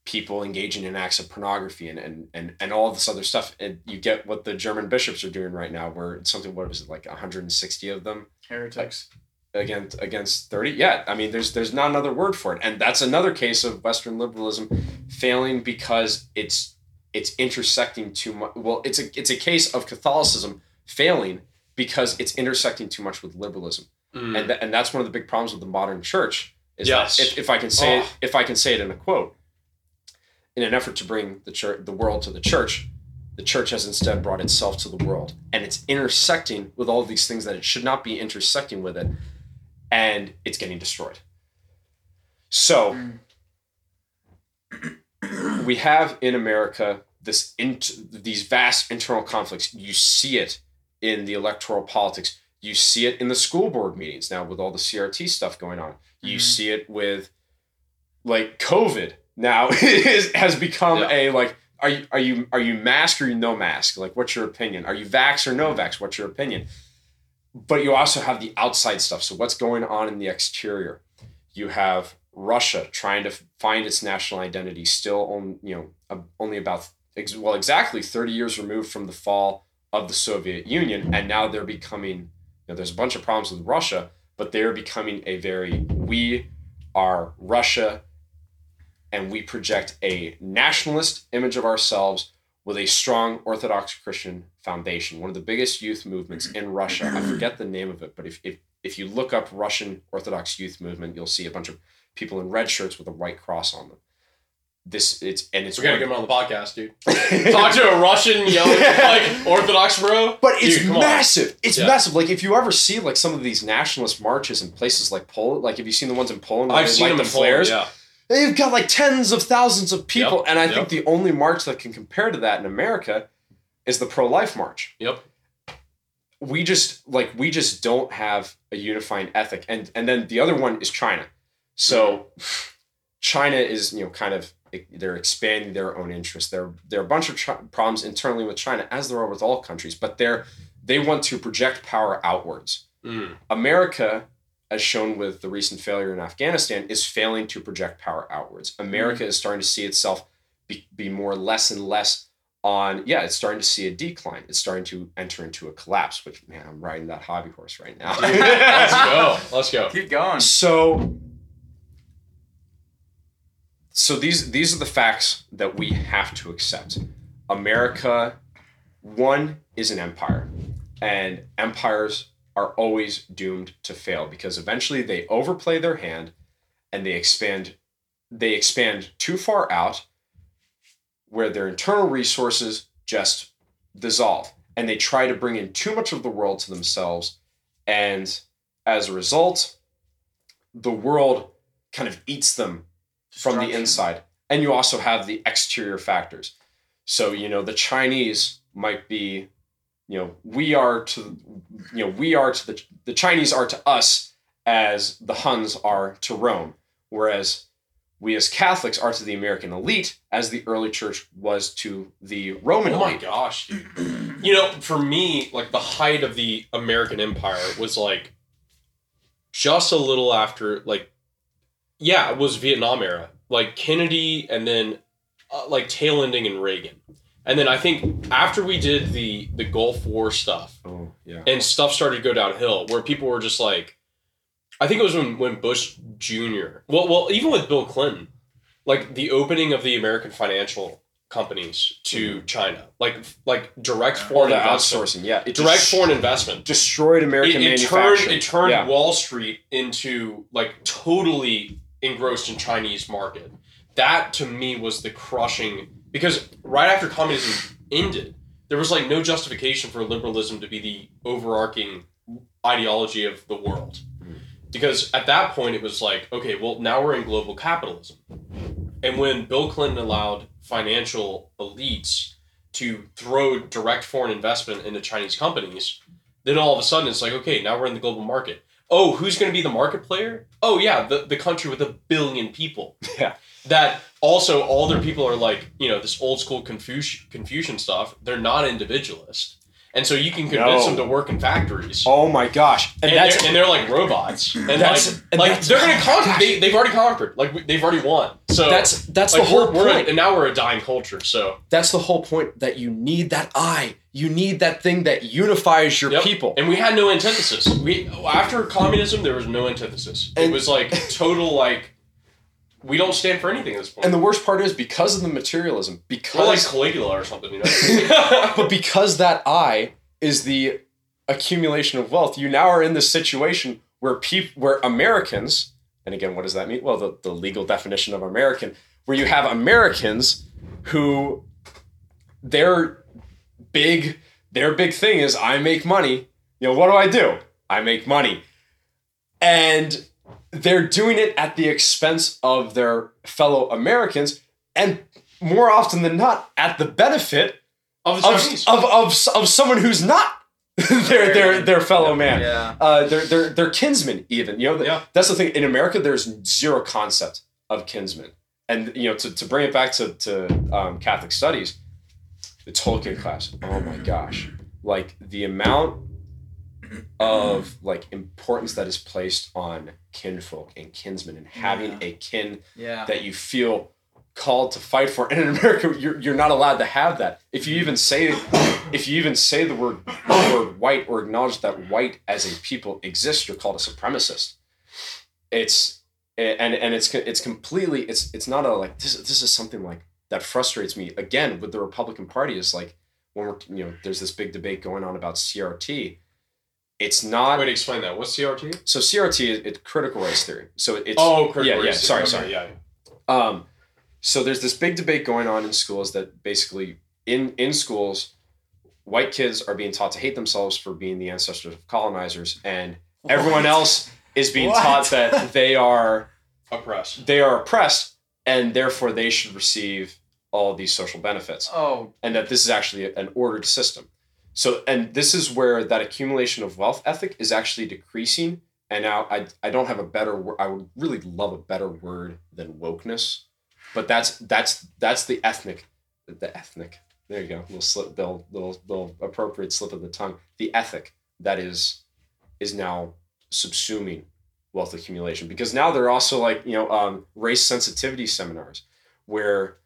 people engaging in acts of pornography and all this other stuff. And you get what the German bishops are doing right now, where it's something, what was it, like 160 of them? Heretics. Like, against 30? Yeah. I mean, there's not another word for it. And that's another case of Western liberalism failing because it's intersecting too much. Well, it's a case of Catholicism failing because it's intersecting too much with liberalism. Mm. And that's one of the big problems with the modern church is that if I can say it in a quote, in an effort to bring the world to the church has instead brought itself to the world, and it's intersecting with all these things that it should not be intersecting with it, and it's getting destroyed. So we have in America these vast internal conflicts. You see it in the electoral politics. You see it in the school board meetings now with all the CRT stuff going on. You see it with like COVID. Now it has become a like, are you mask or you no mask? Like, what's your opinion? Are you vax or no vax? What's your opinion? But you also have the outside stuff. So what's going on in the exterior? You have Russia trying to find its national identity, still exactly 30 years removed from the fall of the Soviet Union, and now they're becoming, there's a bunch of problems with Russia, but they're becoming a very, we are Russia. And we project a nationalist image of ourselves with a strong Orthodox Christian foundation. One of the biggest youth movements in Russia, I forget the name of it, but if you look up Russian Orthodox youth movement, you'll see a bunch of people in red shirts with a white cross on them. We're gonna get him on the podcast, dude. Talk to a Russian yelling like Orthodox bro. But it's massive. It's massive. Like if you ever see like some of these nationalist marches in places like Poland, like have you seen the ones in Poland? I've seen them in flares. Poland, yeah. They've got like tens of thousands of people. Yep, and I think the only march that can compare to that in America is the pro-life march. Yep. We just don't have a unifying ethic. And then the other one is China. So China is, kind of, they're expanding their own interests. There are a bunch of problems internally with China, as there are with all countries, but they want to project power outwards. Mm. America, as shown with the recent failure in Afghanistan, is failing to project power outwards. America is starting to see itself be more less and less on, it's starting to see a decline. It's starting to enter into a collapse, which, man, I'm riding that hobby horse right now. Let's go. Keep going. So these are the facts that we have to accept. America, one, is an empire, and empires are always doomed to fail because eventually they overplay their hand and they expand too far out where their internal resources just dissolve, and they try to bring in too much of the world to themselves, and as a result the world kind of eats them from the inside. And you also have the exterior factors. So, you know, the Chinese might be, you know, the Chinese are to us as the Huns are to Rome, whereas we as Catholics are to the American elite as the early church was to the Roman elite. Oh my gosh, dude. You know, for me, like, the height of the American Empire was, like, just a little after, like, yeah, it was Vietnam era. Like, Kennedy and then, like, tail ending in Reagan. And then I think after we did the Gulf War stuff, oh, yeah, and stuff started to go downhill, where people were just like, I think it was when Bush Jr., well, even with Bill Clinton, like, the opening of the American financial companies to China, like direct foreign investment. Outsourcing, yeah. Foreign investment. Destroyed American manufacturing. It turned Wall Street into, like, totally engrossed in Chinese market. That, to me, was the crushing, because right after communism ended, there was, like, no justification for liberalism to be the overarching ideology of the world. Because at that point, it was like, okay, well, now we're in global capitalism. And when Bill Clinton allowed financial elites to throw direct foreign investment into Chinese companies, then all of a sudden it's like, okay, now we're in the global market. Oh, who's going to be the market player? Oh, yeah, the country with 1 billion people. Yeah. That also all their people are like, you know, this old school Confucian stuff. They're not individualist. And so you can convince them to work in factories. Oh my gosh! And they're like robots. And they're gonna conquer. They've already conquered. Like, they've already won. So that's like, the whole point. And now we're a dying culture. So that's the whole point, that you need that eye. You need that thing that unifies your people. And we had no antithesis. After communism, there was no antithesis. It was like total like. We don't stand for anything at this point. And the worst part is, because of the materialism, because... We're like Caligula or something, you know? But because that I is the accumulation of wealth, you now are in this situation where Americans, and again, what does that mean? Well, the legal definition of American, where you have Americans who, their big thing is, I make money. You know, what do? I make money. And... they're doing it at the expense of their fellow Americans, and more often than not, at the benefit of someone who's not their fellow man, their kinsman even. You know, that's the thing in America. There's zero concept of kinsman, and you know, to bring it back to Catholic studies, the Tolkien class. Oh my gosh, like the amount of like importance that is placed on kinfolk and kinsmen and having a kin that you feel called to fight for. And in America, you're not allowed to have that. If you even say the word white or acknowledge that white as a people exists, you're called a supremacist. It's not a like this is something like that frustrates me again with the Republican Party is like when we're, you know, there's this big debate going on about CRT. It's not... Wait, explain that. What's CRT? So CRT is critical race theory. So it's... Oh, critical race theory. Sorry. Yeah. So there's this big debate going on in schools that basically, in schools, white kids are being taught to hate themselves for being the ancestors of colonizers, and everyone else is being taught that they are... oppressed. They are oppressed, and therefore they should receive all these social benefits. Oh. And that this is actually an ordered system. So, and this is where that accumulation of wealth ethic is actually decreasing. And now I don't have a better word. I would really love a better word than wokeness, but that's the ethnic, there you go. Little appropriate slip of the tongue. The ethic that is now subsuming wealth accumulation, because now they're also like, you know, race sensitivity seminars where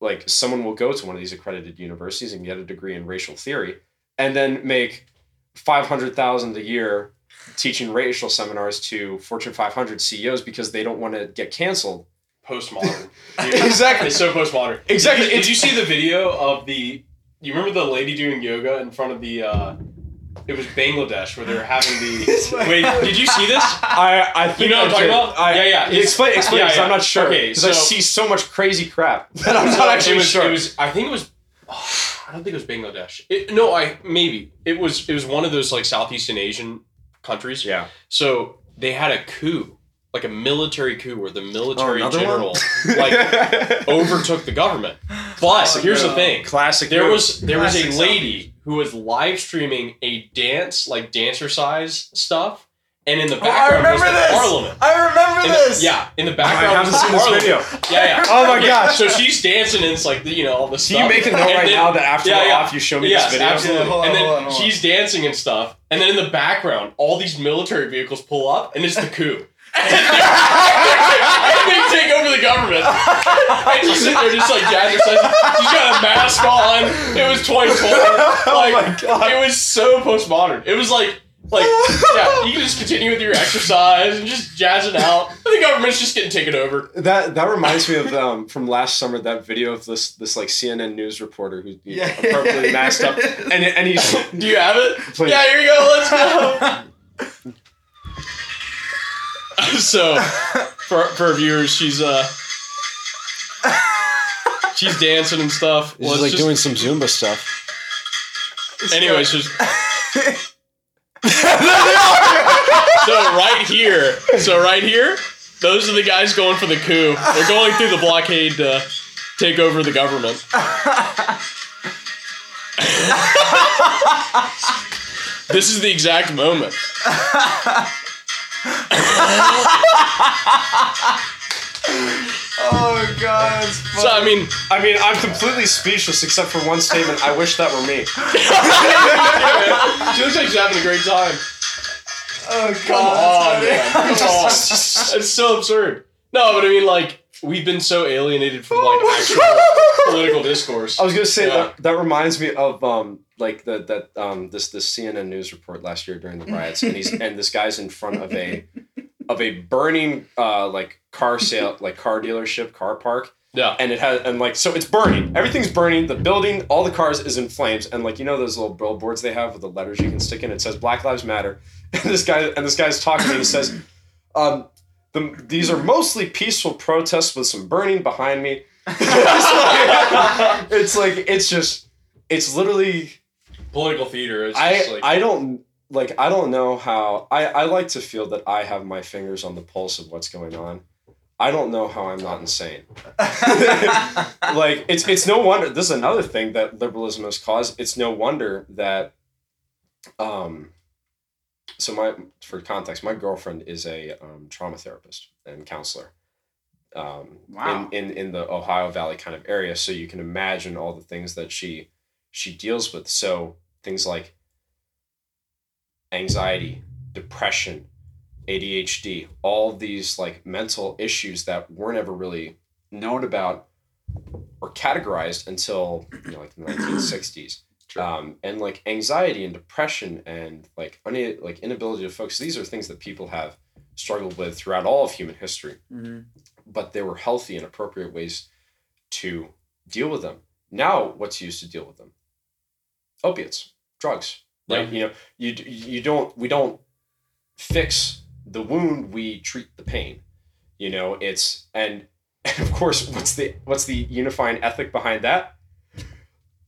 like someone will go to one of these accredited universities and get a degree in racial theory, and then make $500,000 a year teaching racial seminars to Fortune 500 CEOs because they don't want to get canceled. Postmodern. Exactly. It's so postmodern. Exactly. Did you see the video of you remember the lady doing yoga in front of it was Bangladesh where they're having wait, did you see this? I think, you know what I'm talking about? Yeah. Explain because I'm not sure. Okay, because I see so much crazy crap that I'm not actually sure. I don't think it was Bangladesh. It was one of those like Southeastern Asian countries. Yeah. So they had a coup, like a military coup, where the military general like overtook the government, But here's the thing. Classic. There was a lady who was live streaming a dance, like dancer-sized stuff. And in the background was the Parliament. I remember this. Yeah, in the background was the Parliament. Yeah. Oh my gosh. So she's dancing and it's like, all the stuff. Can you make a note right now that after you show me this video? Absolutely. Hold on. She's dancing and stuff. And then in the background, all these military vehicles pull up and it's the coup. And they take over the government. And she's sitting there just like jazzercising. She's got a mask on. It was 2004. It was so postmodern. It was like, yeah, you can just continue with your exercise and just jazz it out. The government's just getting taken over. That reminds me of from last summer, that video of this like CNN news reporter who's appropriately masked up, and he's. Do you have it? Please. Yeah, here you go. Let's go. So, for viewers, she's dancing and stuff. She's doing some Zumba stuff. Anyways, she's. So right here, those are the guys going for the coup. They're going through the blockade to take over the government. This is the exact moment. Oh God! That's funny. So I mean, I'm completely speechless except for one statement. I wish that were me. She looks like she's having a great time. Oh God! Come on. It's so absurd. No, but I mean, we've been so alienated from actual political discourse. I was gonna say that reminds me of this CNN news report last year during the riots, and this guy's in front of a burning car sale, car dealership, car park. Yeah. And it has so it's burning. Everything's burning. The building, all the cars is in flames. And those little billboards they have with the letters you can stick in. It says Black Lives Matter. And this guy's talking to me. He says, these are mostly peaceful protests with some burning behind me. It's literally political theater. It's I don't know how... I like to feel that I have my fingers on the pulse of what's going on. I don't know how I'm not insane. It's no wonder... This is another thing that liberalism has caused. It's no wonder that... for context, my girlfriend is a trauma therapist and counselor. Wow. In the Ohio Valley kind of area. So you can imagine all the things that she deals with. So things like... anxiety, depression, ADHD, all these mental issues that weren't ever really known about or categorized until the 1960s. And anxiety and depression and inability to focus. These are things that people have struggled with throughout all of human history, but there were healthy and appropriate ways to deal with them. Now what's used to deal with them? Opiates, drugs. We don't fix the wound, we treat the pain. And of course, what's the unifying ethic behind that?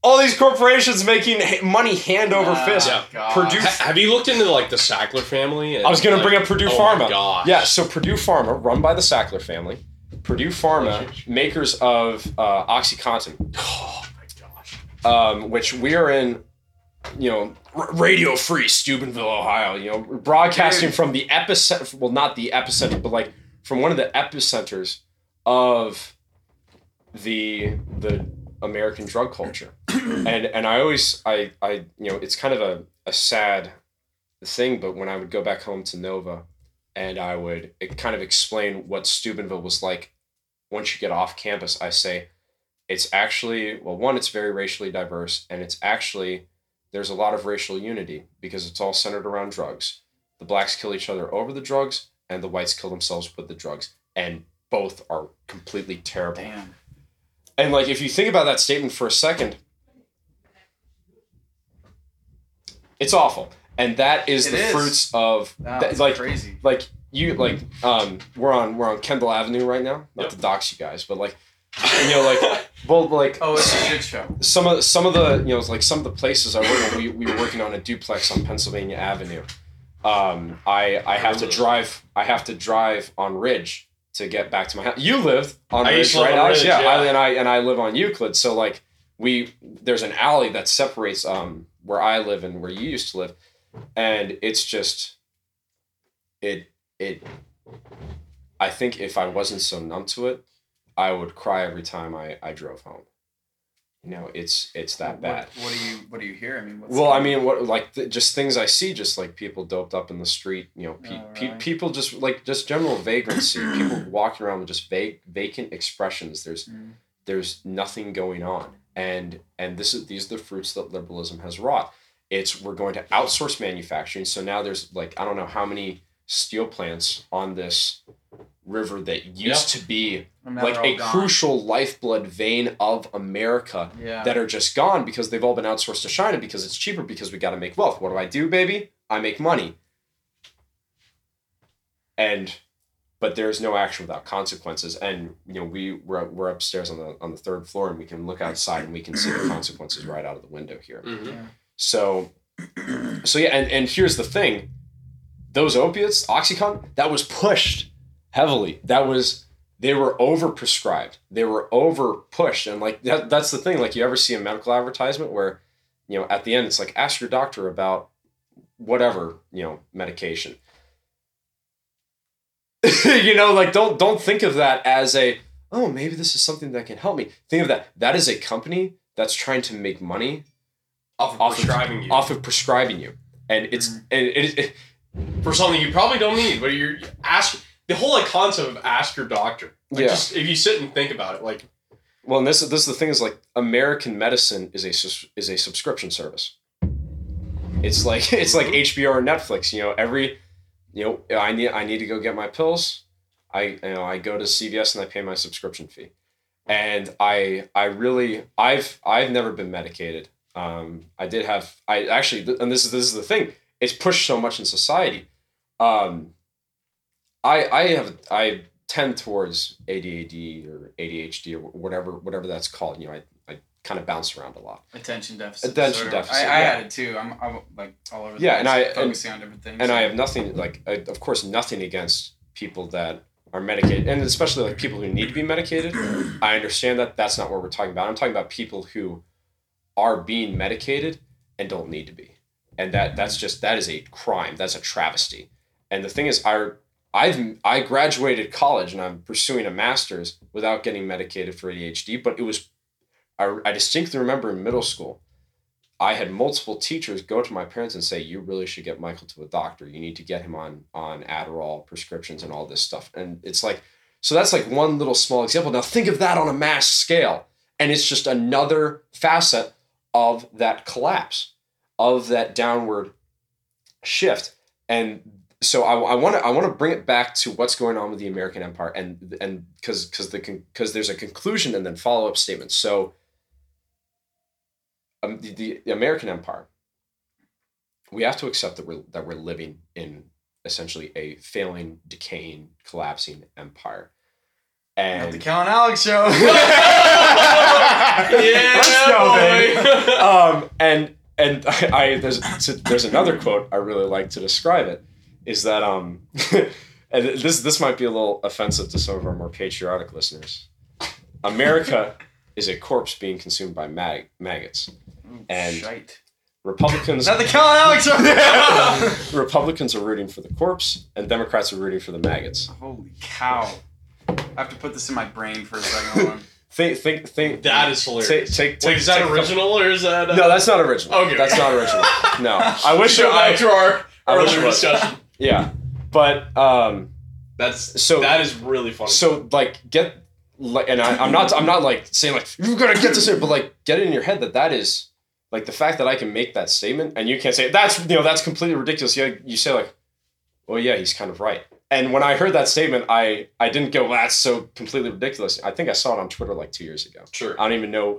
All these corporations making money hand over fist. Yeah. Purdue. Have you looked into the Sackler family? I was going to bring up Purdue Pharma. Gosh. Yeah, so Purdue Pharma, run by the Sackler family. Purdue Pharma, makers of OxyContin. Oh my gosh. Which we are in. Radio Free Steubenville, Ohio, broadcasting from the epicenter, well, not the epicenter, but from one of the epicenters of the American drug culture. And I always, I it's kind of a sad thing, but when I would go back home to Nova and I would kind of explain what Steubenville was like once you get off campus, I say it's actually, well, one, it's very racially diverse, and it's actually... There's a lot of racial unity because it's all centered around drugs. The blacks kill each other over the drugs and the whites kill themselves with the drugs. And both are completely terrible. Damn. And if you think about that statement for a second, it's awful. And that is fruits of crazy. We're on Kendall Avenue right now, not to dox you guys, but it's a good show. Some of the some of the places I work in, we were working on a duplex on Pennsylvania Avenue. I have to drive on Ridge to get back to my house. You lived on Ridge, right, Alex? Yeah, yeah. I live on Euclid. So like there's an alley that separates where I live and where you used to live, and it's just it. I think if I wasn't so numb to it, I would cry every time I drove home. You know, it's that bad. What do you hear? I mean, just things I see, just like people doped up in the street. You know, people just like general vagrancy. People walking around with just vacant expressions. There's nothing going on, and these are the fruits that liberalism has wrought. We're going to outsource manufacturing. So now there's like I don't know how many steel plants on this river that used to be like a crucial lifeblood vein of America that are just gone because they've all been outsourced to China because it's cheaper, because we got to make wealth. What do I do, baby? I make money. But there's no action without consequences. And you know, we're upstairs on the third floor, and we can look outside and we can see the consequences right out of the window here. Mm-hmm. Yeah. So yeah, and here's the thing. Those opiates, OxyContin, that was pushed heavily. They were overprescribed. They were overpushed. And like, that's the thing. Like, you ever see a medical advertisement where, you know, at the end, it's like, ask your doctor about whatever, you know, medication. You know, like, don't think of that as maybe this is something that can help me. Think of that. That is a company that's trying to make money off of prescribing you. And it's, for something you probably don't need, but you're asking. The whole concept of ask your doctor. Just if you sit and think about it, like. Well, and this is the thing is like American medicine is a subscription service. It's like HBO or Netflix. You know, I need to go get my pills. I go to CVS and I pay my subscription fee, and I've never been medicated. This is the thing. It's pushed so much in society. I tend towards ADHD or ADHD or whatever that's called. You know, I kind of bounce around a lot. Attention deficit. I had it too. I'm like all over the place. Focusing on different things. And I have nothing nothing against people that are medicated, and especially like people who need to be medicated. I understand that that's not what we're talking about. I'm talking about people who are being medicated and don't need to be. And that is a crime. That's a travesty. And the thing is, I graduated college and I'm pursuing a master's without getting medicated for ADHD. But it was, I distinctly remember in middle school, I had multiple teachers go to my parents and say, you really should get Michael to a doctor. You need to get him on Adderall prescriptions and all this stuff. And it's like, so that's like one little small example. Now think of that on a mass scale. And it's just another facet of that collapse, of that downward shift. And so I want to bring it back to what's going on with the American empire, and because there's a conclusion and then follow-up statements. So the American empire, we have to accept that we're living in essentially a failing, decaying, collapsing empire. And the Kellen Alex show. Let's go, baby. And there's another quote I really like to describe it, is that and this might be a little offensive to some of our more patriotic listeners. America is a corpse being consumed by maggots. And shite. Republicans not the Kellen Alex show. Republicans are rooting for the corpse, and Democrats are rooting for the maggots. Holy cow! I have to put this in my brain for a second. Think. That is hilarious. Wait, is that original or is that? No, that's not original. Okay, that's not original. No, I wish you. I wish discussion. Yeah, but that's so. That is really funny. So I'm not like saying like you're gonna get this, but like get it in your head that is like the fact that I can make that statement and you can't say that's completely ridiculous. Yeah, you say like, well, yeah, he's kind of right. And when I heard that statement, I didn't go, that's so completely ridiculous. I think I saw it on Twitter like 2 years ago. Sure. I don't even know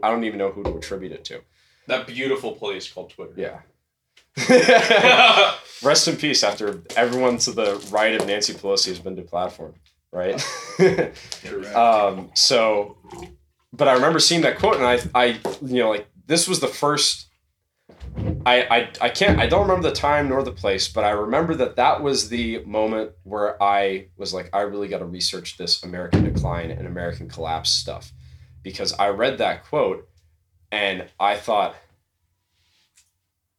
who to attribute it to. That beautiful place called Twitter. Yeah. Rest in peace after everyone to the right of Nancy Pelosi has been deplatformed, right? But I remember seeing that quote and I this was the first I can't, I don't remember the time nor the place, but I remember that that was the moment where I was like, I really got to research this American decline and American collapse stuff, because I read that quote and I thought,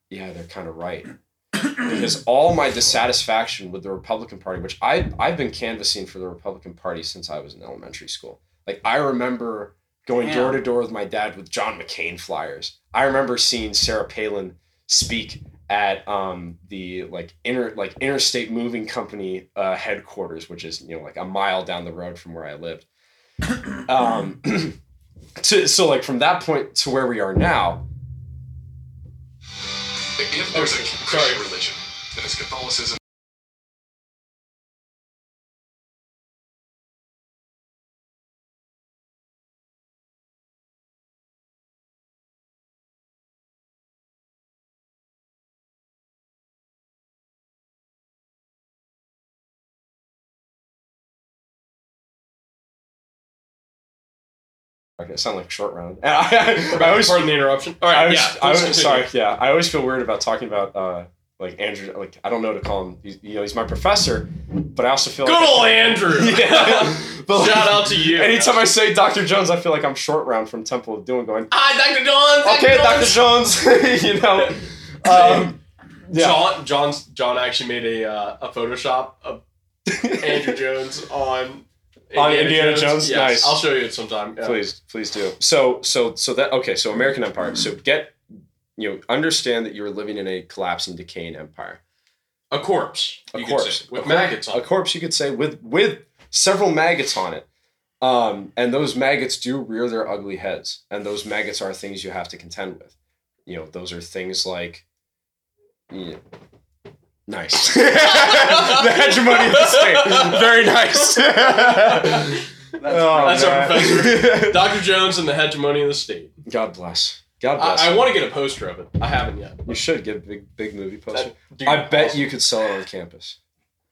yeah, they're kind of right. Because all my dissatisfaction with the Republican Party, which I've been canvassing for the Republican Party since I was in elementary school. Like, I remember going door to door with my dad with John McCain flyers. I remember seeing Sarah Palin speak at the Interstate Moving Company headquarters, which is, you know, like a mile down the road from where I lived. So like from that point to where we are now. If there's a Christian religion, then it's Catholicism. Okay, I sound like short round. I always, pardon the interruption. All right, sorry. Yeah, I always feel weird about talking about like Andrew. Like, I don't know what to call him. He's my professor, but I also feel good old Andrew. Yeah, but shout out to you. Anytime I say Dr. Jones, I feel like I'm short round from Temple of Doom, going, "Hi, Dr. Jones." Okay, Dr. Jones. You know, yeah. John actually made a Photoshop of Andrew Jones on. Indiana Jones? Yes. Nice. I'll show you it sometime. Yeah. Please do. So American Empire. So understand that you're living in a collapsing, decaying empire. A corpse. With maggots on it. A corpse, you could say, with several maggots on it. And those maggots do rear their ugly heads. And those maggots are things you have to contend with. You know, those are things like... You know, nice. The hegemony of the state. Very nice. That's our professor. Dr. Jones and the hegemony of the state. God bless. I want to get a poster of it. I haven't yet. You should get a big movie poster. I bet you could sell it on campus.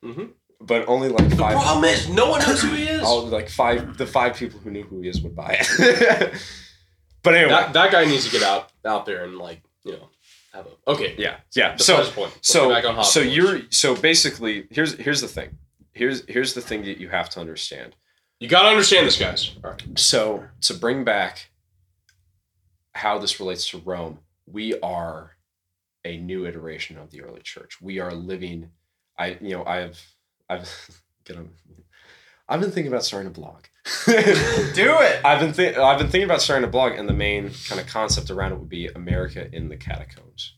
Mm-hmm. But only like five. The problem is no one knows who he is. The five people who knew who he is would buy it. But anyway. That guy needs to get out there and, like, you know. Okay. Yeah. Basically, here's the thing that you have to understand. You got to understand this, guys. All right. So to bring back how this relates to Rome, we are a new iteration of the early church. We are living. I've been thinking about starting a blog. Do it. I've been thinking about starting a blog, and the main kind of concept around it would be America in the catacombs.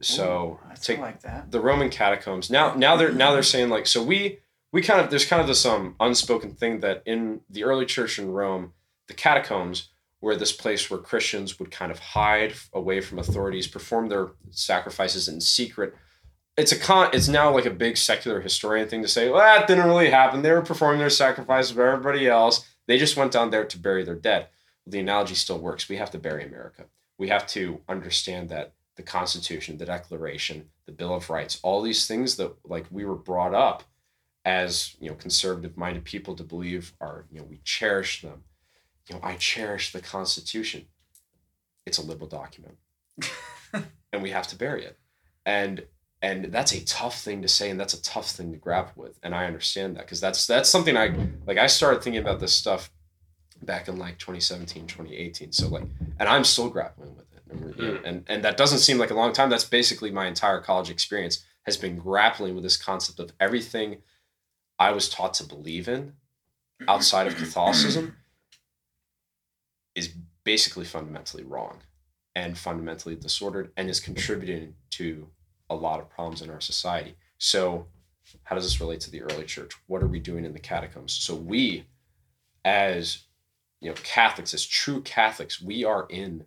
So ooh, take like that. The Roman catacombs. Now they're saying, like, so we kind of, there's kind of this unspoken thing that in the early church in Rome, the catacombs were this place where Christians would kind of hide away from authorities, perform their sacrifices in secret. It's now like a big secular historian thing to say, well, that didn't really happen. They were performing their sacrifices for everybody else. They just went down there to bury their dead. The analogy still works. We have to bury America. We have to understand that the Constitution, the Declaration, the Bill of Rights, all these things that, like, we were brought up as, you know, conservative-minded people to believe are, you know, we cherish them. You know, I cherish the Constitution. It's a liberal document. And we have to bury it. And that's a tough thing to say, and that's a tough thing to grapple with. And I understand that, because that's something I started thinking about this stuff back in like 2017, 2018. So like, and I'm still grappling with it. And that doesn't seem like a long time. That's basically my entire college experience has been grappling with this concept of everything I was taught to believe in outside of Catholicism is basically fundamentally wrong and fundamentally disordered and is contributing to a lot of problems in our society. So how does this relate to the early church? What are we doing in the catacombs? So we, as, you know, Catholics, as true Catholics, we are in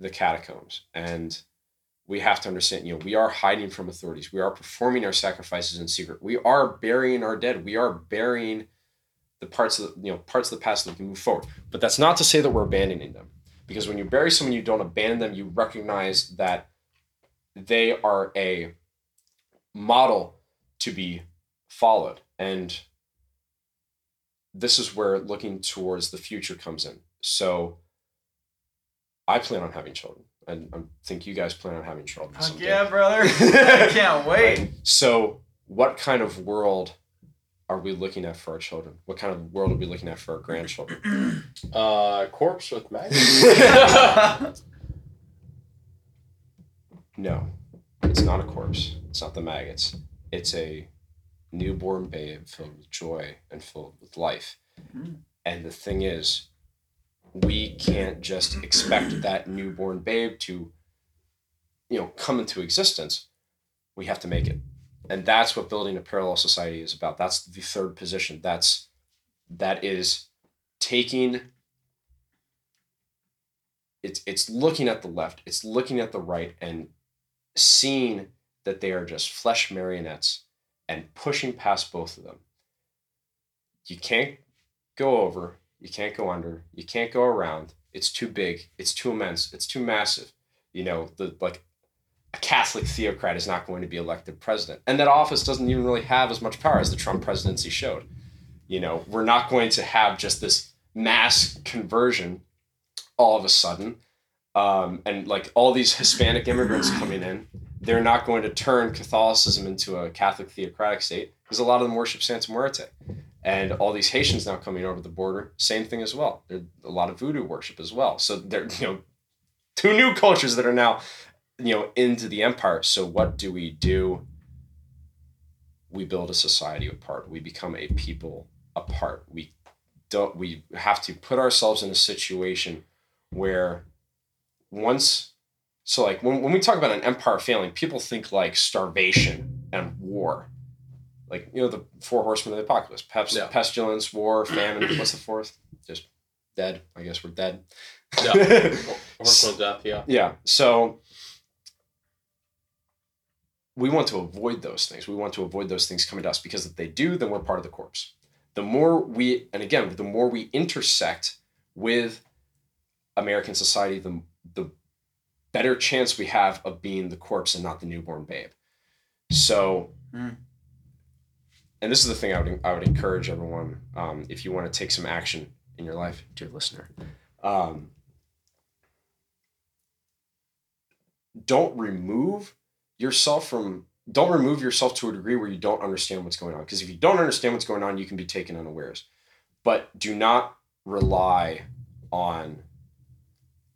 the catacombs, and we have to understand, you know, we are hiding from authorities. We are performing our sacrifices in secret. We are burying our dead. We are burying the parts of the past that can move forward. But that's not to say that we're abandoning them, because when you bury someone, you don't abandon them. You recognize that they are a model to be followed. And this is where looking towards the future comes in. So I plan on having children. I think you guys plan on having trouble someday. Yeah, brother. I can't wait. Right? So what kind of world are we looking at for our children? What kind of world are we looking at for our grandchildren? Corpse with magazine. No, it's not a corpse. It's not the maggots. It's a newborn babe filled with joy and filled with life. Mm-hmm. And the thing is, we can't just expect that newborn babe to, you know, come into existence. We have to make it. And that's what building a parallel society is about. That's the third position. That is taking, it's looking at the left, it's looking at the right, and seeing that they are just flesh marionettes and pushing past both of them. You can't go over, you can't go under, you can't go around. It's too big, it's too immense, it's too massive. You know, a Catholic theocrat is not going to be elected president. And that office doesn't even really have as much power as the Trump presidency showed. You know, we're not going to have just this mass conversion all of a sudden. And like all these Hispanic immigrants coming in, they're not going to turn Catholicism into a Catholic theocratic state because a lot of them worship Santa Muerte. And all these Haitians now coming over the border, same thing as well. There's a lot of voodoo worship as well. So there, you know, two new cultures that are now, you know, into the empire. So what do? We build a society apart. We become a people apart. We have to put ourselves in a situation where when we talk about an empire failing, people think like starvation and war. Like, you know, the four horsemen of the apocalypse, pestilence, war, famine, what's the fourth? Just dead. I guess we're dead. Yeah. Horrible death, yeah. Yeah. So we want to avoid those things. We want to avoid those things coming to us because if they do, then we're part of the corpse. The more we intersect with American society, the better chance we have of being the corpse and not the newborn babe. So, and this is the thing I would encourage everyone, if you want to take some action in your life, dear listener, don't remove yourself to a degree where you don't understand what's going on. Because if you don't understand what's going on, you can be taken unawares. But do not rely on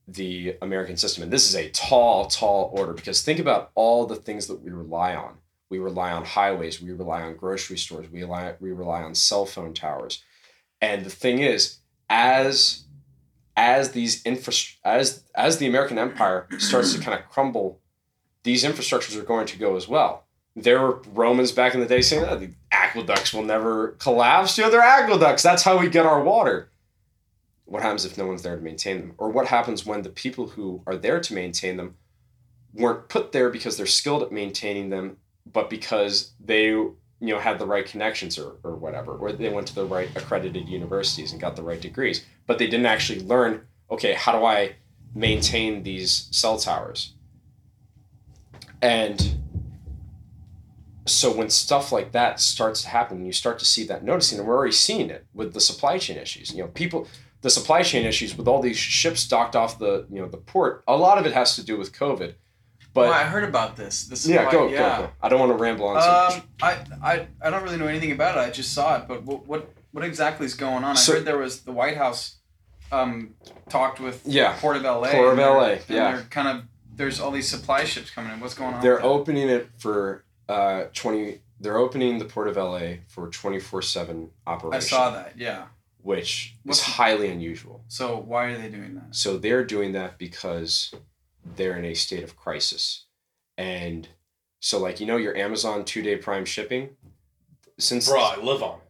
the American system. And this is a tall, tall order because think about all the things that we rely on. We rely on highways. We rely on grocery stores. We rely on cell phone towers. And the thing is, as the American empire starts to kind of crumble, these infrastructures are going to go as well. There were Romans back in the day saying, the aqueducts will never collapse. They're aqueducts. That's how we get our water. What happens if no one's there to maintain them? Or what happens when the people who are there to maintain them weren't put there because they're skilled at maintaining them, but because they, you know, had the right connections or whatever, or they went to the right accredited universities and got the right degrees, but they didn't actually learn, okay, how do I maintain these cell towers? And so when stuff like that starts to happen, you start to see that noticing, and we're already seeing it with the supply chain issues. You know, the supply chain issues with all these ships docked off the port, a lot of it has to do with COVID. But I heard about this. Go. I don't want to ramble on so much. I don't really know anything about it. I just saw it, but what exactly is going on? So, I heard there was the White House talked with Port of LA. Port of LA, yeah. And they're kind of... There's all these supply ships coming in. What's going on? They're opening it for They're opening the Port of LA for 24/7 operation. I saw that. Yeah. Which is highly unusual. So why are they doing that? So they're doing that because they're in a state of crisis, and so like you know your Amazon 2-day Prime shipping. I live on it.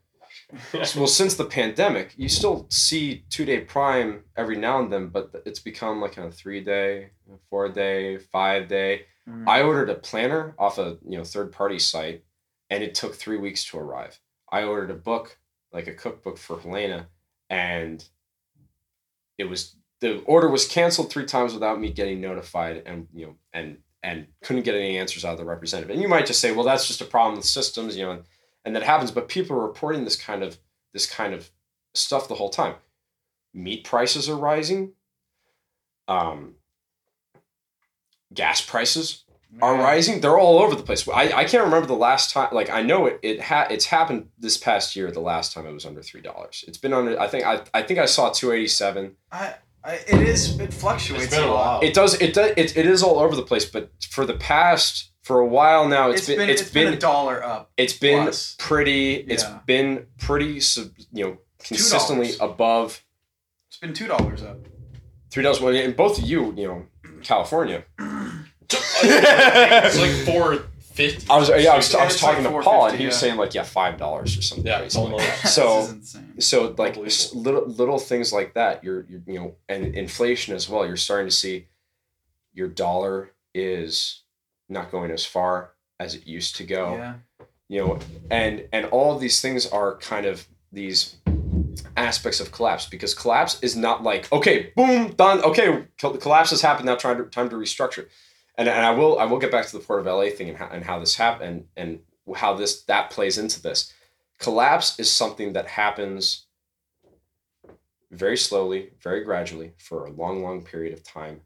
Well, since the pandemic, you still see 2-day Prime every now and then, but it's become like a 3-day. 4-day, 5-day. Mm. I ordered a planner off a third party site, and it took 3 weeks to arrive. I ordered a book, like a cookbook for Helena, and the order was canceled 3 times without me getting notified, and and couldn't get any answers out of the representative. And you might just say, well, that's just a problem with systems, and that happens. But people are reporting this kind of stuff the whole time. Meat prices are rising. gas prices are rising. They're all over the place. I can't remember the last time. Like, I know it's happened this past year. The last time it was under $3. It's been under. I think I saw $2.87. It fluctuates. It's been a while. It is all over the place. But for a while now, it's been $1 up. It's been pretty. You know, consistently $2. Above. It's been $2 up. $3. Well, and both of you know, California. It's like $4.50. I was talking to Paul, and he was saying like $5 or something. Yeah, it's almost. So like little things like that. You're you know, and inflation as well. You're starting to see your dollar is not going as far as it used to go. Yeah. You know, and all of these things are kind of these aspects of collapse, because collapse is not like, okay, boom, done. Okay, collapse has happened. Now time to restructure. And I will get back to the Port of LA thing and how this happened and how that plays into this. Collapse is something that happens very slowly, very gradually for a long period of time,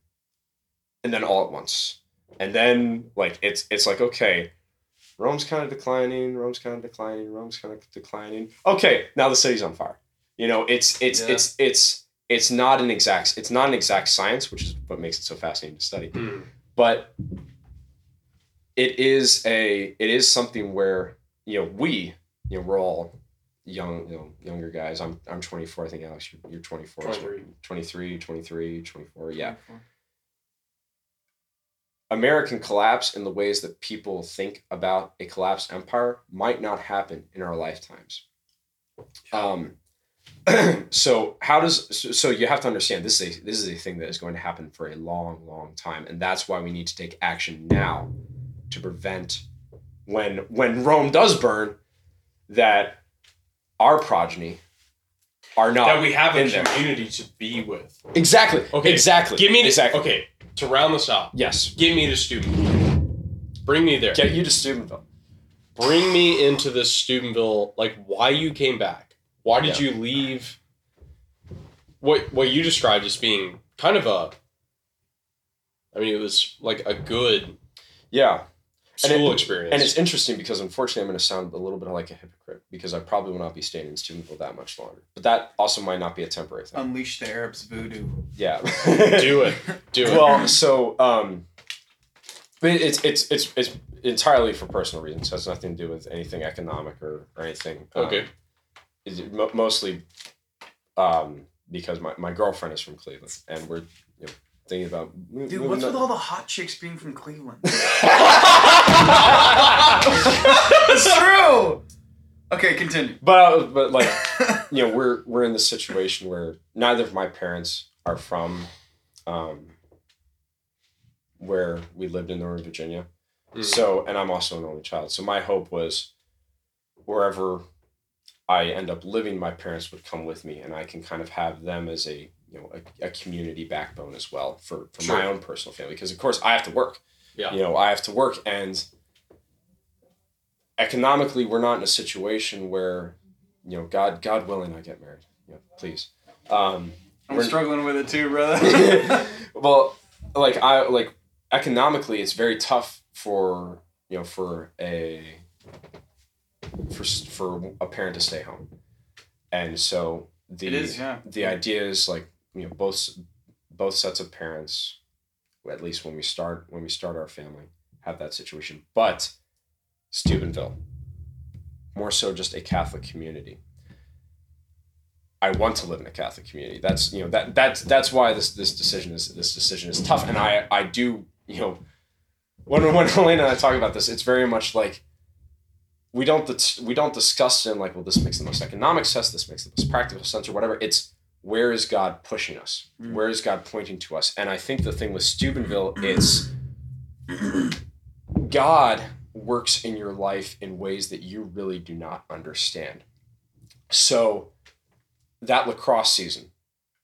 and then all at once. And then like it's like, okay, Rome's kind of declining. Okay, now the city's on fire. You know, it's not an exact science, which is what makes it so fascinating to study. Mm. But it is something where, you know, we're all young, you know, younger guys. I'm 24. I think, Alex, you're 24. 23, 24. Yeah. 24. American collapse in the ways that people think about a collapsed empire might not happen in our lifetimes. So you have to understand this is a thing that is going to happen for a long time, and that's why we need to take action now to prevent when Rome does burn, that our progeny are not, that we have a community to be with. Exactly. Okay. Exactly. Give me okay, to round this out. Yes. Get me to Steubenville. Bring me there. Get you to Steubenville. Bring me into this Steubenville. Like, why you came back. Why did you leave what you described as being kind of it was like a good school experience. And it's interesting because, unfortunately, I'm going to sound a little bit like a hypocrite because I probably will not be staying in Steubenville that much longer. But that also might not be a temporary thing. Unleash the Arabs' voodoo. Yeah. Do it. Well, so it's entirely for personal reasons. It has nothing to do with anything economic or anything. Okay. Mostly because my girlfriend is from Cleveland, and we're thinking about moving with all the hot chicks being from Cleveland? It's true. Okay, continue. But like, you know, we're in this situation where neither of my parents are from where we lived in Northern Virginia. Mm. So, and I'm also an only child. So my hope was wherever I end up living, my parents would come with me, and I can kind of have them as a community backbone as well for my own personal family. Because of course I have to work, and economically we're not in a situation where, you know, God willing, I get married, please. I'm struggling with it too, brother. Well, like economically it's very tough for a parent to stay home, and so the idea is, like, you know, both sets of parents, at least when we start our family, have that situation. But Steubenville, more so just a Catholic community. I want to live in a Catholic community. That's that's why this decision is tough. And I do, you know, when Helena and I talk about this, it's very much like, we don't discuss it in like, well, this makes the most economic sense, this makes the most practical sense, or whatever. It's, where is God pushing us? Mm. Where is God pointing to us? And I think the thing with Steubenville, it's God works in your life in ways that you really do not understand. So that lacrosse season,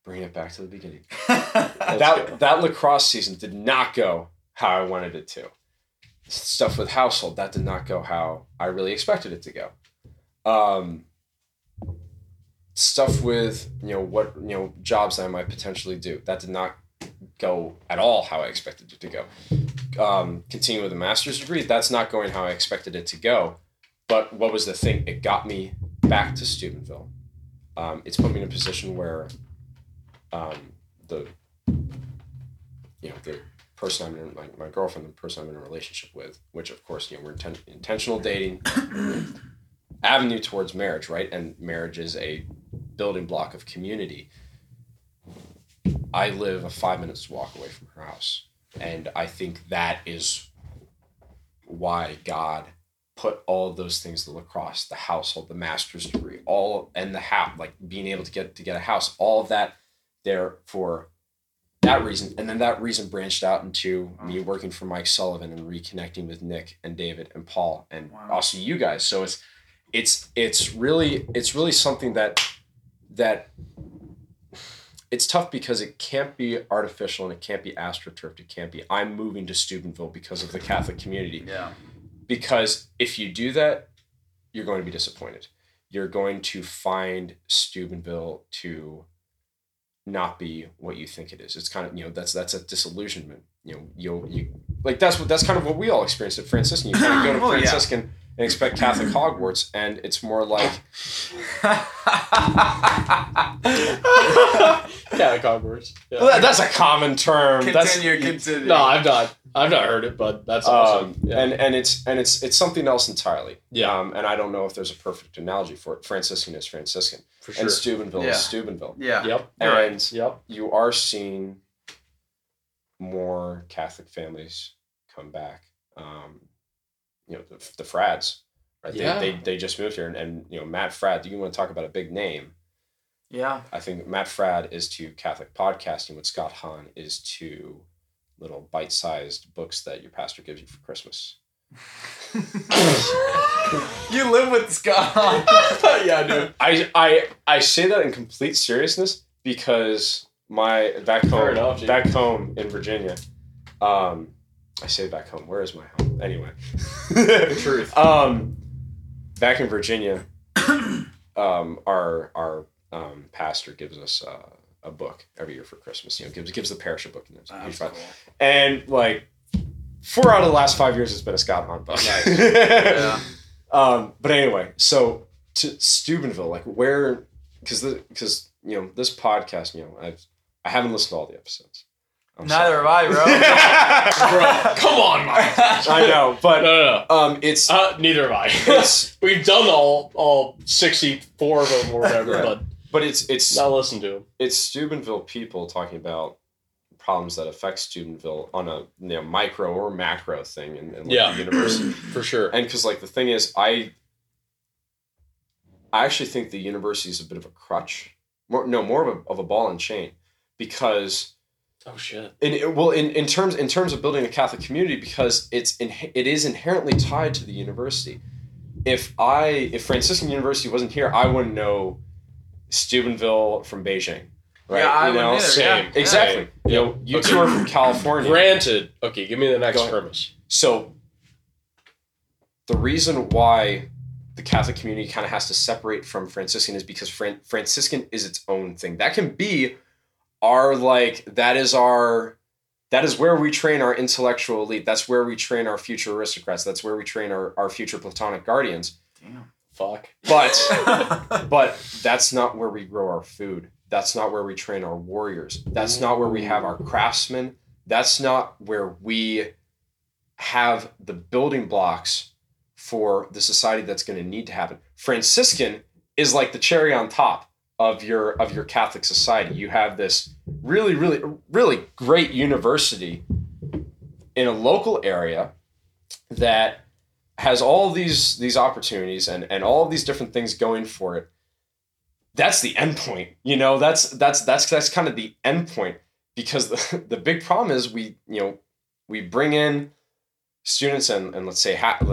bring it back to the beginning. that lacrosse season did not go how I wanted it to. Stuff with household that did not go how I really expected it to go. Stuff with jobs that I might potentially do that did not go at all how I expected it to go. continue with a master's degree. That's not going how I expected it to go. But what was the thing? It got me back to Steubenville. It's put me in a position where the person I'm in, like my girlfriend, the person I'm in a relationship with, which of course, we're intentional dating, avenue towards marriage, right? And marriage is a building block of community. I live a 5 minutes walk away from her house. And I think that is why God put all of those things, the lacrosse, the household, the master's degree, all, and the house, like being able to get a house, all of that there for that reason. And then that reason branched out into me working for Mike Sullivan and reconnecting with Nick and David and Paul and also you guys. So it's really something that it's tough because it can't be artificial and it can't be astroturfed. It can't be, I'm moving to Steubenville because of the Catholic community. Yeah. Because if you do that, you're going to be disappointed. You're going to find Steubenville to not be what you think it is. It's kind of, that's a disillusionment. That's kind of what we all experienced at Franciscan. You kind of go to Franciscan and expect Catholic Hogwarts, and it's more like Catholic Hogwarts. Yeah. Well, that's a common term. Continue. No, I've not heard it, but that's awesome. Yeah. And it's something else entirely. Yeah. And I don't know if there's a perfect analogy for it. Franciscan is Franciscan. For sure. And Steubenville is Steubenville. Yeah. Yep. And you are seeing more Catholic families come back. The Frads, right? Yeah. They just moved here and Matt Frad, you want to talk about a big name. Yeah. I think Matt Frad is to Catholic podcasting what Scott Hahn is to little bite-sized books that your pastor gives you for Christmas. You live with Scott. Yeah, dude. I say that in complete seriousness because back home in Virginia, I say back home. Where is my home? Anyway. Truth. Back in Virginia, our pastor gives us a book every year for Christmas, gives the parish a book. Cool. And 4 out of the last 5 years, it's been a Scott Hahn book. Nice. Yeah. But anyway, so to Steubenville, because this podcast, I haven't listened to all the episodes. Neither have I, bro. Come on, Mike. I know, but no. It's neither have I. We've done all 64 of them or whatever, yeah. But it's not listen to them. It's Steubenville people talking about problems that affect Steubenville on a micro or macro thing in the universe for sure. And because the thing is, I actually think the university is a bit of a crutch, more of a ball and chain, because. Oh shit! In terms of building a Catholic community, because it is inherently tied to the university. If Franciscan University wasn't here, I wouldn't know Steubenville from Beijing, right? Yeah, I wouldn't either. Same, yeah. Exactly. Yeah. You two are from California. Granted. Okay, give me the next premise. So, the reason why the Catholic community kind of has to separate from Franciscan is because Franciscan is its own thing. That can be. That is where we train our intellectual elite. That's where we train our future aristocrats. That's where we train our future platonic guardians. Damn. Fuck. But that's not where we grow our food. That's not where we train our warriors. That's not where we have our craftsmen. That's not where we have the building blocks for the society that's going to need to happen. Franciscan is like the cherry on top of your Catholic society. You have this really, really, really great university in a local area that has all these opportunities and all of these different things going for it. That's the end point. That's kind of the end point, because the big problem is we bring in students and let's say half of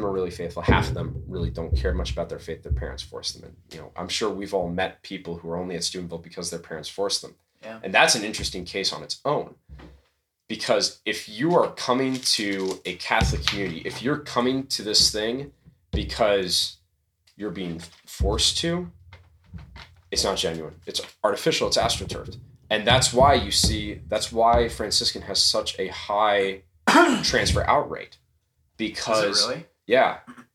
them are really faithful, half of them really don't care much about their faith. Their parents force them in. I'm sure we've all met people who are only at Steubenville because their parents forced them. Yeah. And that's an interesting case on its own, because if you are coming to a Catholic community, if you're coming to this thing because you're being forced to, it's not genuine. It's artificial. It's astroturfed. And that's why Franciscan has such a high transfer out rate because is it really?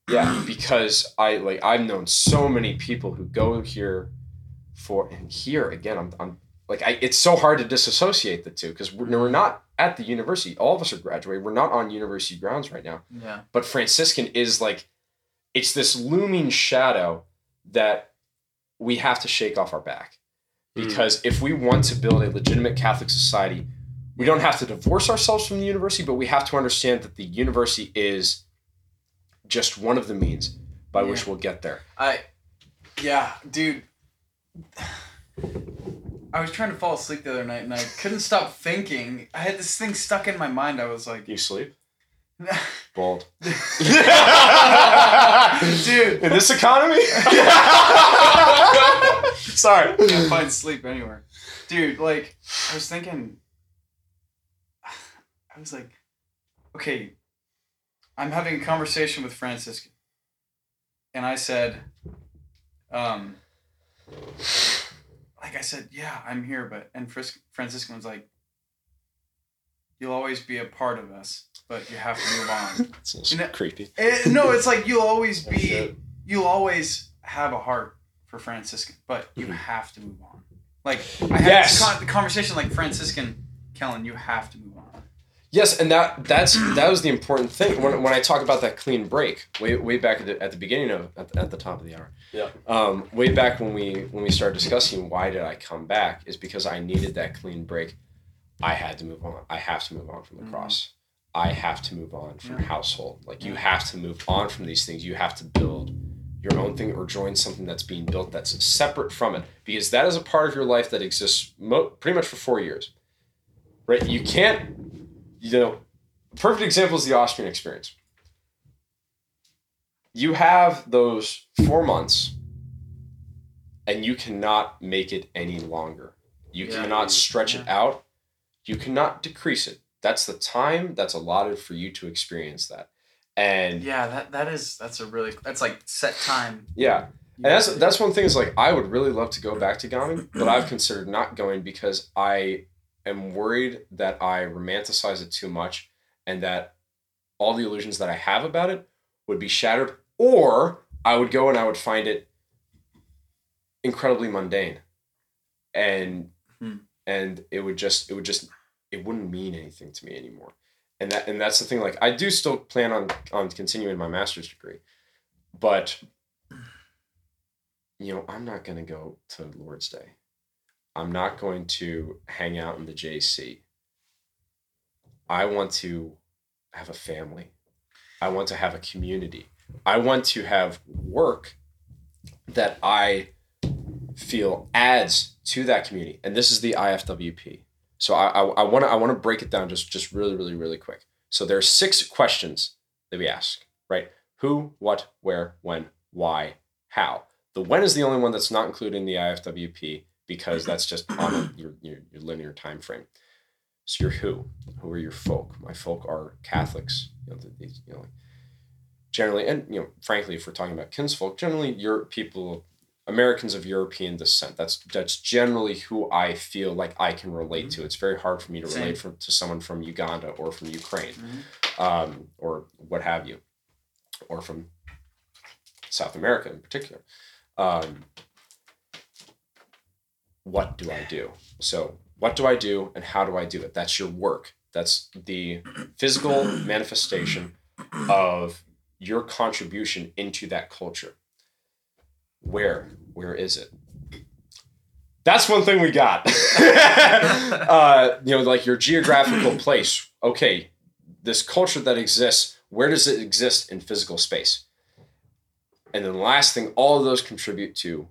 Yeah, because I've known so many people who go here for, and here again, I'm it's so hard to disassociate the two because we're not at the university. All of us are graduating. We're not on university grounds right now. Yeah. But Franciscan is it's this looming shadow that we have to shake off our back because if we want to build a legitimate Catholic society, we don't have to divorce ourselves from the university, but we have to understand that the university is just one of the means by which we'll get there. I was trying to fall asleep the other night and I couldn't stop thinking. I had this thing stuck in my mind. I was like, you sleep? Bald. Dude. In this economy? Sorry. I can't find sleep anywhere. Dude, I was thinking, okay, I'm having a conversation with Franciscan. And I said, yeah, I'm here, and Franciscan was like, you'll always be a part of us, but you have to move on. It's creepy. You'll always be, you'll always have a heart for Franciscan, but you have to move on. I had the conversation Franciscan, Kellen, you have to move on. Yes, and that was the important thing when I talk about that clean break way back at the beginning of at the top of the hour. Yeah. Way back when we started discussing why did I come back is because I needed that clean break. I had to move on. I have to move on from the cross. I have to move on from household. You have to move on from these things. You have to build your own thing or join something that's being built that's separate from it because that is a part of your life that exists pretty much for 4 years. Right? You can't. Perfect example is the Austrian experience. You have those 4 months and you cannot make it any longer. You cannot stretch it out. You cannot decrease it. That's the time that's allotted for you to experience that. And that's set time. Yeah. And that's one thing is I would really love to go back to Gami, but I've considered not going because I'm worried that I romanticize it too much and that all the illusions that I have about it would be shattered, or I would go and I would find it incredibly mundane and it wouldn't mean anything to me anymore. And that's the thing, I do still plan on continuing my master's degree, but I'm not going to go to Lord's Day. I'm not going to hang out in the JC. I want to have a family. I want to have a community. I want to have work that I feel adds to that community. And this is the IFWP. So I want to break it down just really, really, really quick. So there are 6 questions that we ask, right? Who, what, where, when, why, how. The when is the only one that's not included in the IFWP. Because that's just on your linear time frame. So your who? Who are your folk? My folk are Catholics. Generally, and frankly, if we're talking about kinsfolk, generally Americans of European descent. That's generally who I feel I can relate to. It's very hard for me to relate to someone from Uganda or from Ukraine, or what have you, or from South America in particular. What do I do? So what do I do and how do I do it? That's your work. That's the physical manifestation of your contribution into that culture. Where is it? That's one thing we got. Your geographical place. Okay, this culture that exists, where does it exist in physical space? And then the last thing, all of those contribute to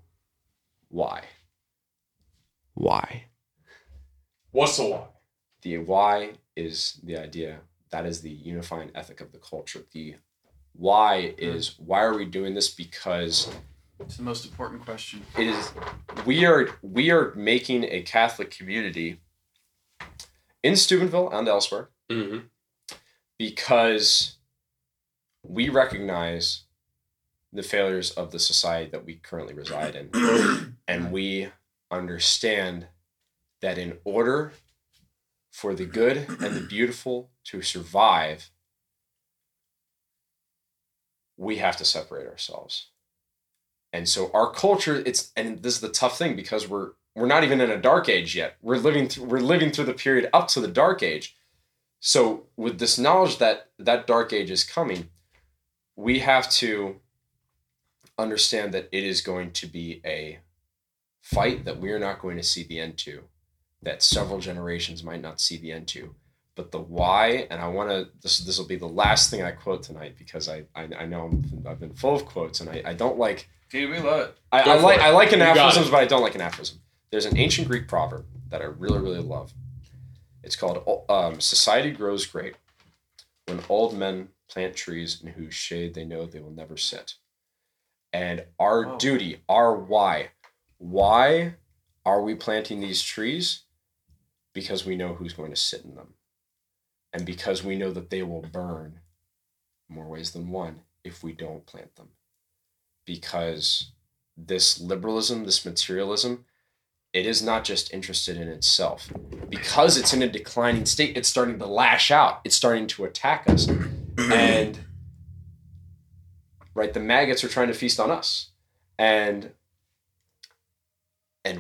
why. Why? What's the why? The why is the idea. That is the unifying ethic of the culture. The why is, why are we doing this? Because it's the most important question. It is. We are making a Catholic community in Steubenville and elsewhere because we recognize the failures of the society that we currently reside in, and we understand that in order for the good and the beautiful to survive, we have to separate ourselves. And so our culture, it's, and this is the tough thing, because we're not even in a dark age yet. We're living through the period up to the dark age. So with this knowledge that that dark age is coming, we have to understand that it is going to be a fight that we are not going to see the end to, that several generations might not see the end to. But the why, and I want to, this will be the last thing I quote tonight, because I know I've been full of quotes, and I don't like. Dude, we love it. I like anaphorisms, but I don't like an aphorism. There's an ancient Greek proverb that I really, really love. It's called "Society grows great when old men plant trees in whose shade they know they will never sit." And our duty, our why are we planting these trees? Because we know who's going to sit in them. And because we know that they will burn more ways than one if we don't plant them. Because this liberalism, this materialism, it is not just interested in itself. Because it's in a declining state, it's starting to lash out. It's starting to attack us. And right, the maggots are trying to feast on us. And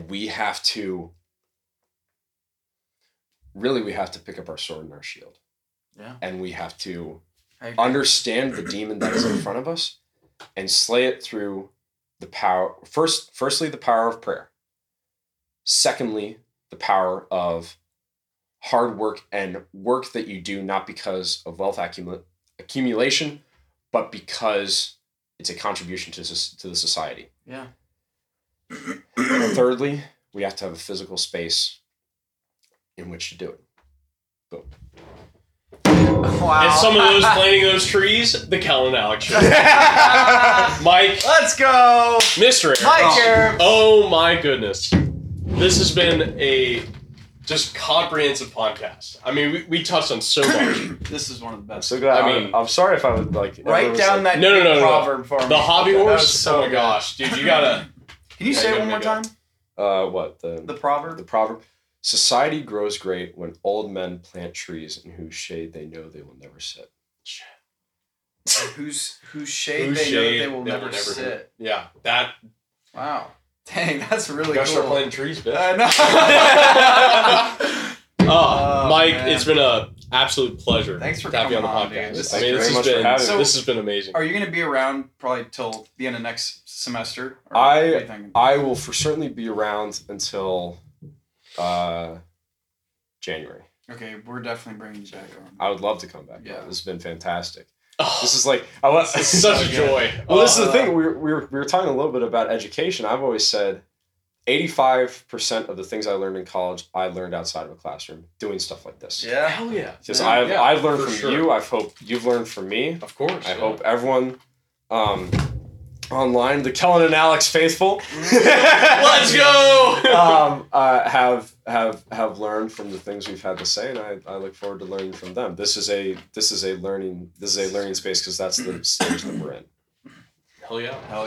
we have to, really, we have to pick up our sword and our shield. Yeah. And we have to understand the demon that is in front of us and slay it through the power. Firstly, the power of prayer. Secondly, the power of hard work and work that you do, not because of wealth accumulation, but because it's a contribution to the society. Yeah. And thirdly, we have to have a physical space in which to do it. Boom. Wow. And some of those planting those trees, the Kellen Alex show. Mike. Let's go. Mr. Mike. Oh my goodness. This has been a just comprehensive podcast. I mean, we touched on so much. This is one of the best. I'm so glad. I mean, I'm sorry if I would like. Write down like, that no proverb for me. The hobby horse? So oh my gosh. Dude, you gotta. Can you say it one more time? What? The proverb? The proverb. Society grows great when old men plant trees in whose shade they know they will never sit. Whose shade they know they will never sit. Yeah, that. Wow. Dang, that's really cool. Gotta start planting trees, bitch. I know. Mike, man. It's been an absolute pleasure. Thanks for having me on the podcast. This has been amazing. Are you going to be around probably till the end of next semester? Or I will for certainly be around until. January. Okay, we're definitely bringing Jack on. I would love to come back. Yeah, this has been fantastic. This is like this is such a joy. Well, this is the thing we were talking a little bit about education. I've always said, 85% of the things I learned in college, I learned outside of a classroom doing stuff like this. Yeah, hell yeah. Because I've learned from you. I hope you've learned from me. Of course. I hope everyone. Online, the Kellen and Alex faithful. Let's go. Have learned from the things we've had to say, and I look forward to learning from them. This is a learning space, because that's the stage that we're in. Hell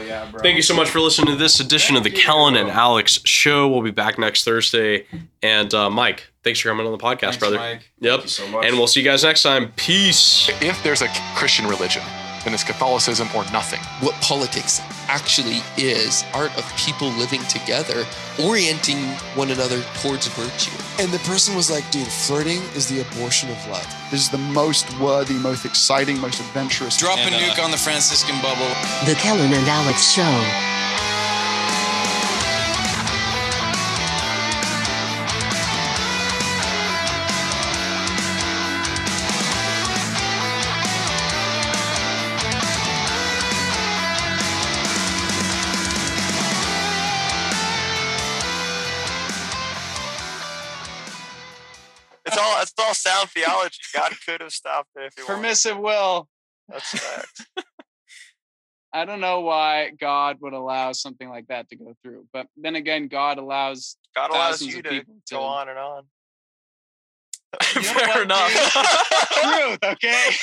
yeah, bro. Thank you so much for listening to this edition of the Kellen and Alex show. We'll be back next Thursday. And Mike, thanks for coming on the podcast, brother. Mike. Yep. Thank you so much. And we'll see you guys next time. Peace. If there's a Christian religion, then it's Catholicism or nothing. What politics actually is, art of people living together, orienting one another towards virtue. And the person was like, dude, flirting is the abortion of love. This is the most worthy, most exciting, most adventurous. Drop a nuke on the Franciscan bubble. The Kellen and Alex Show. It's all sound theology. God could have stopped it if he wanted. Permissive will. That's facts. I don't know why God would allow something like that to go through, but then again, God allows you to go on and on. Fair enough. Truth, okay.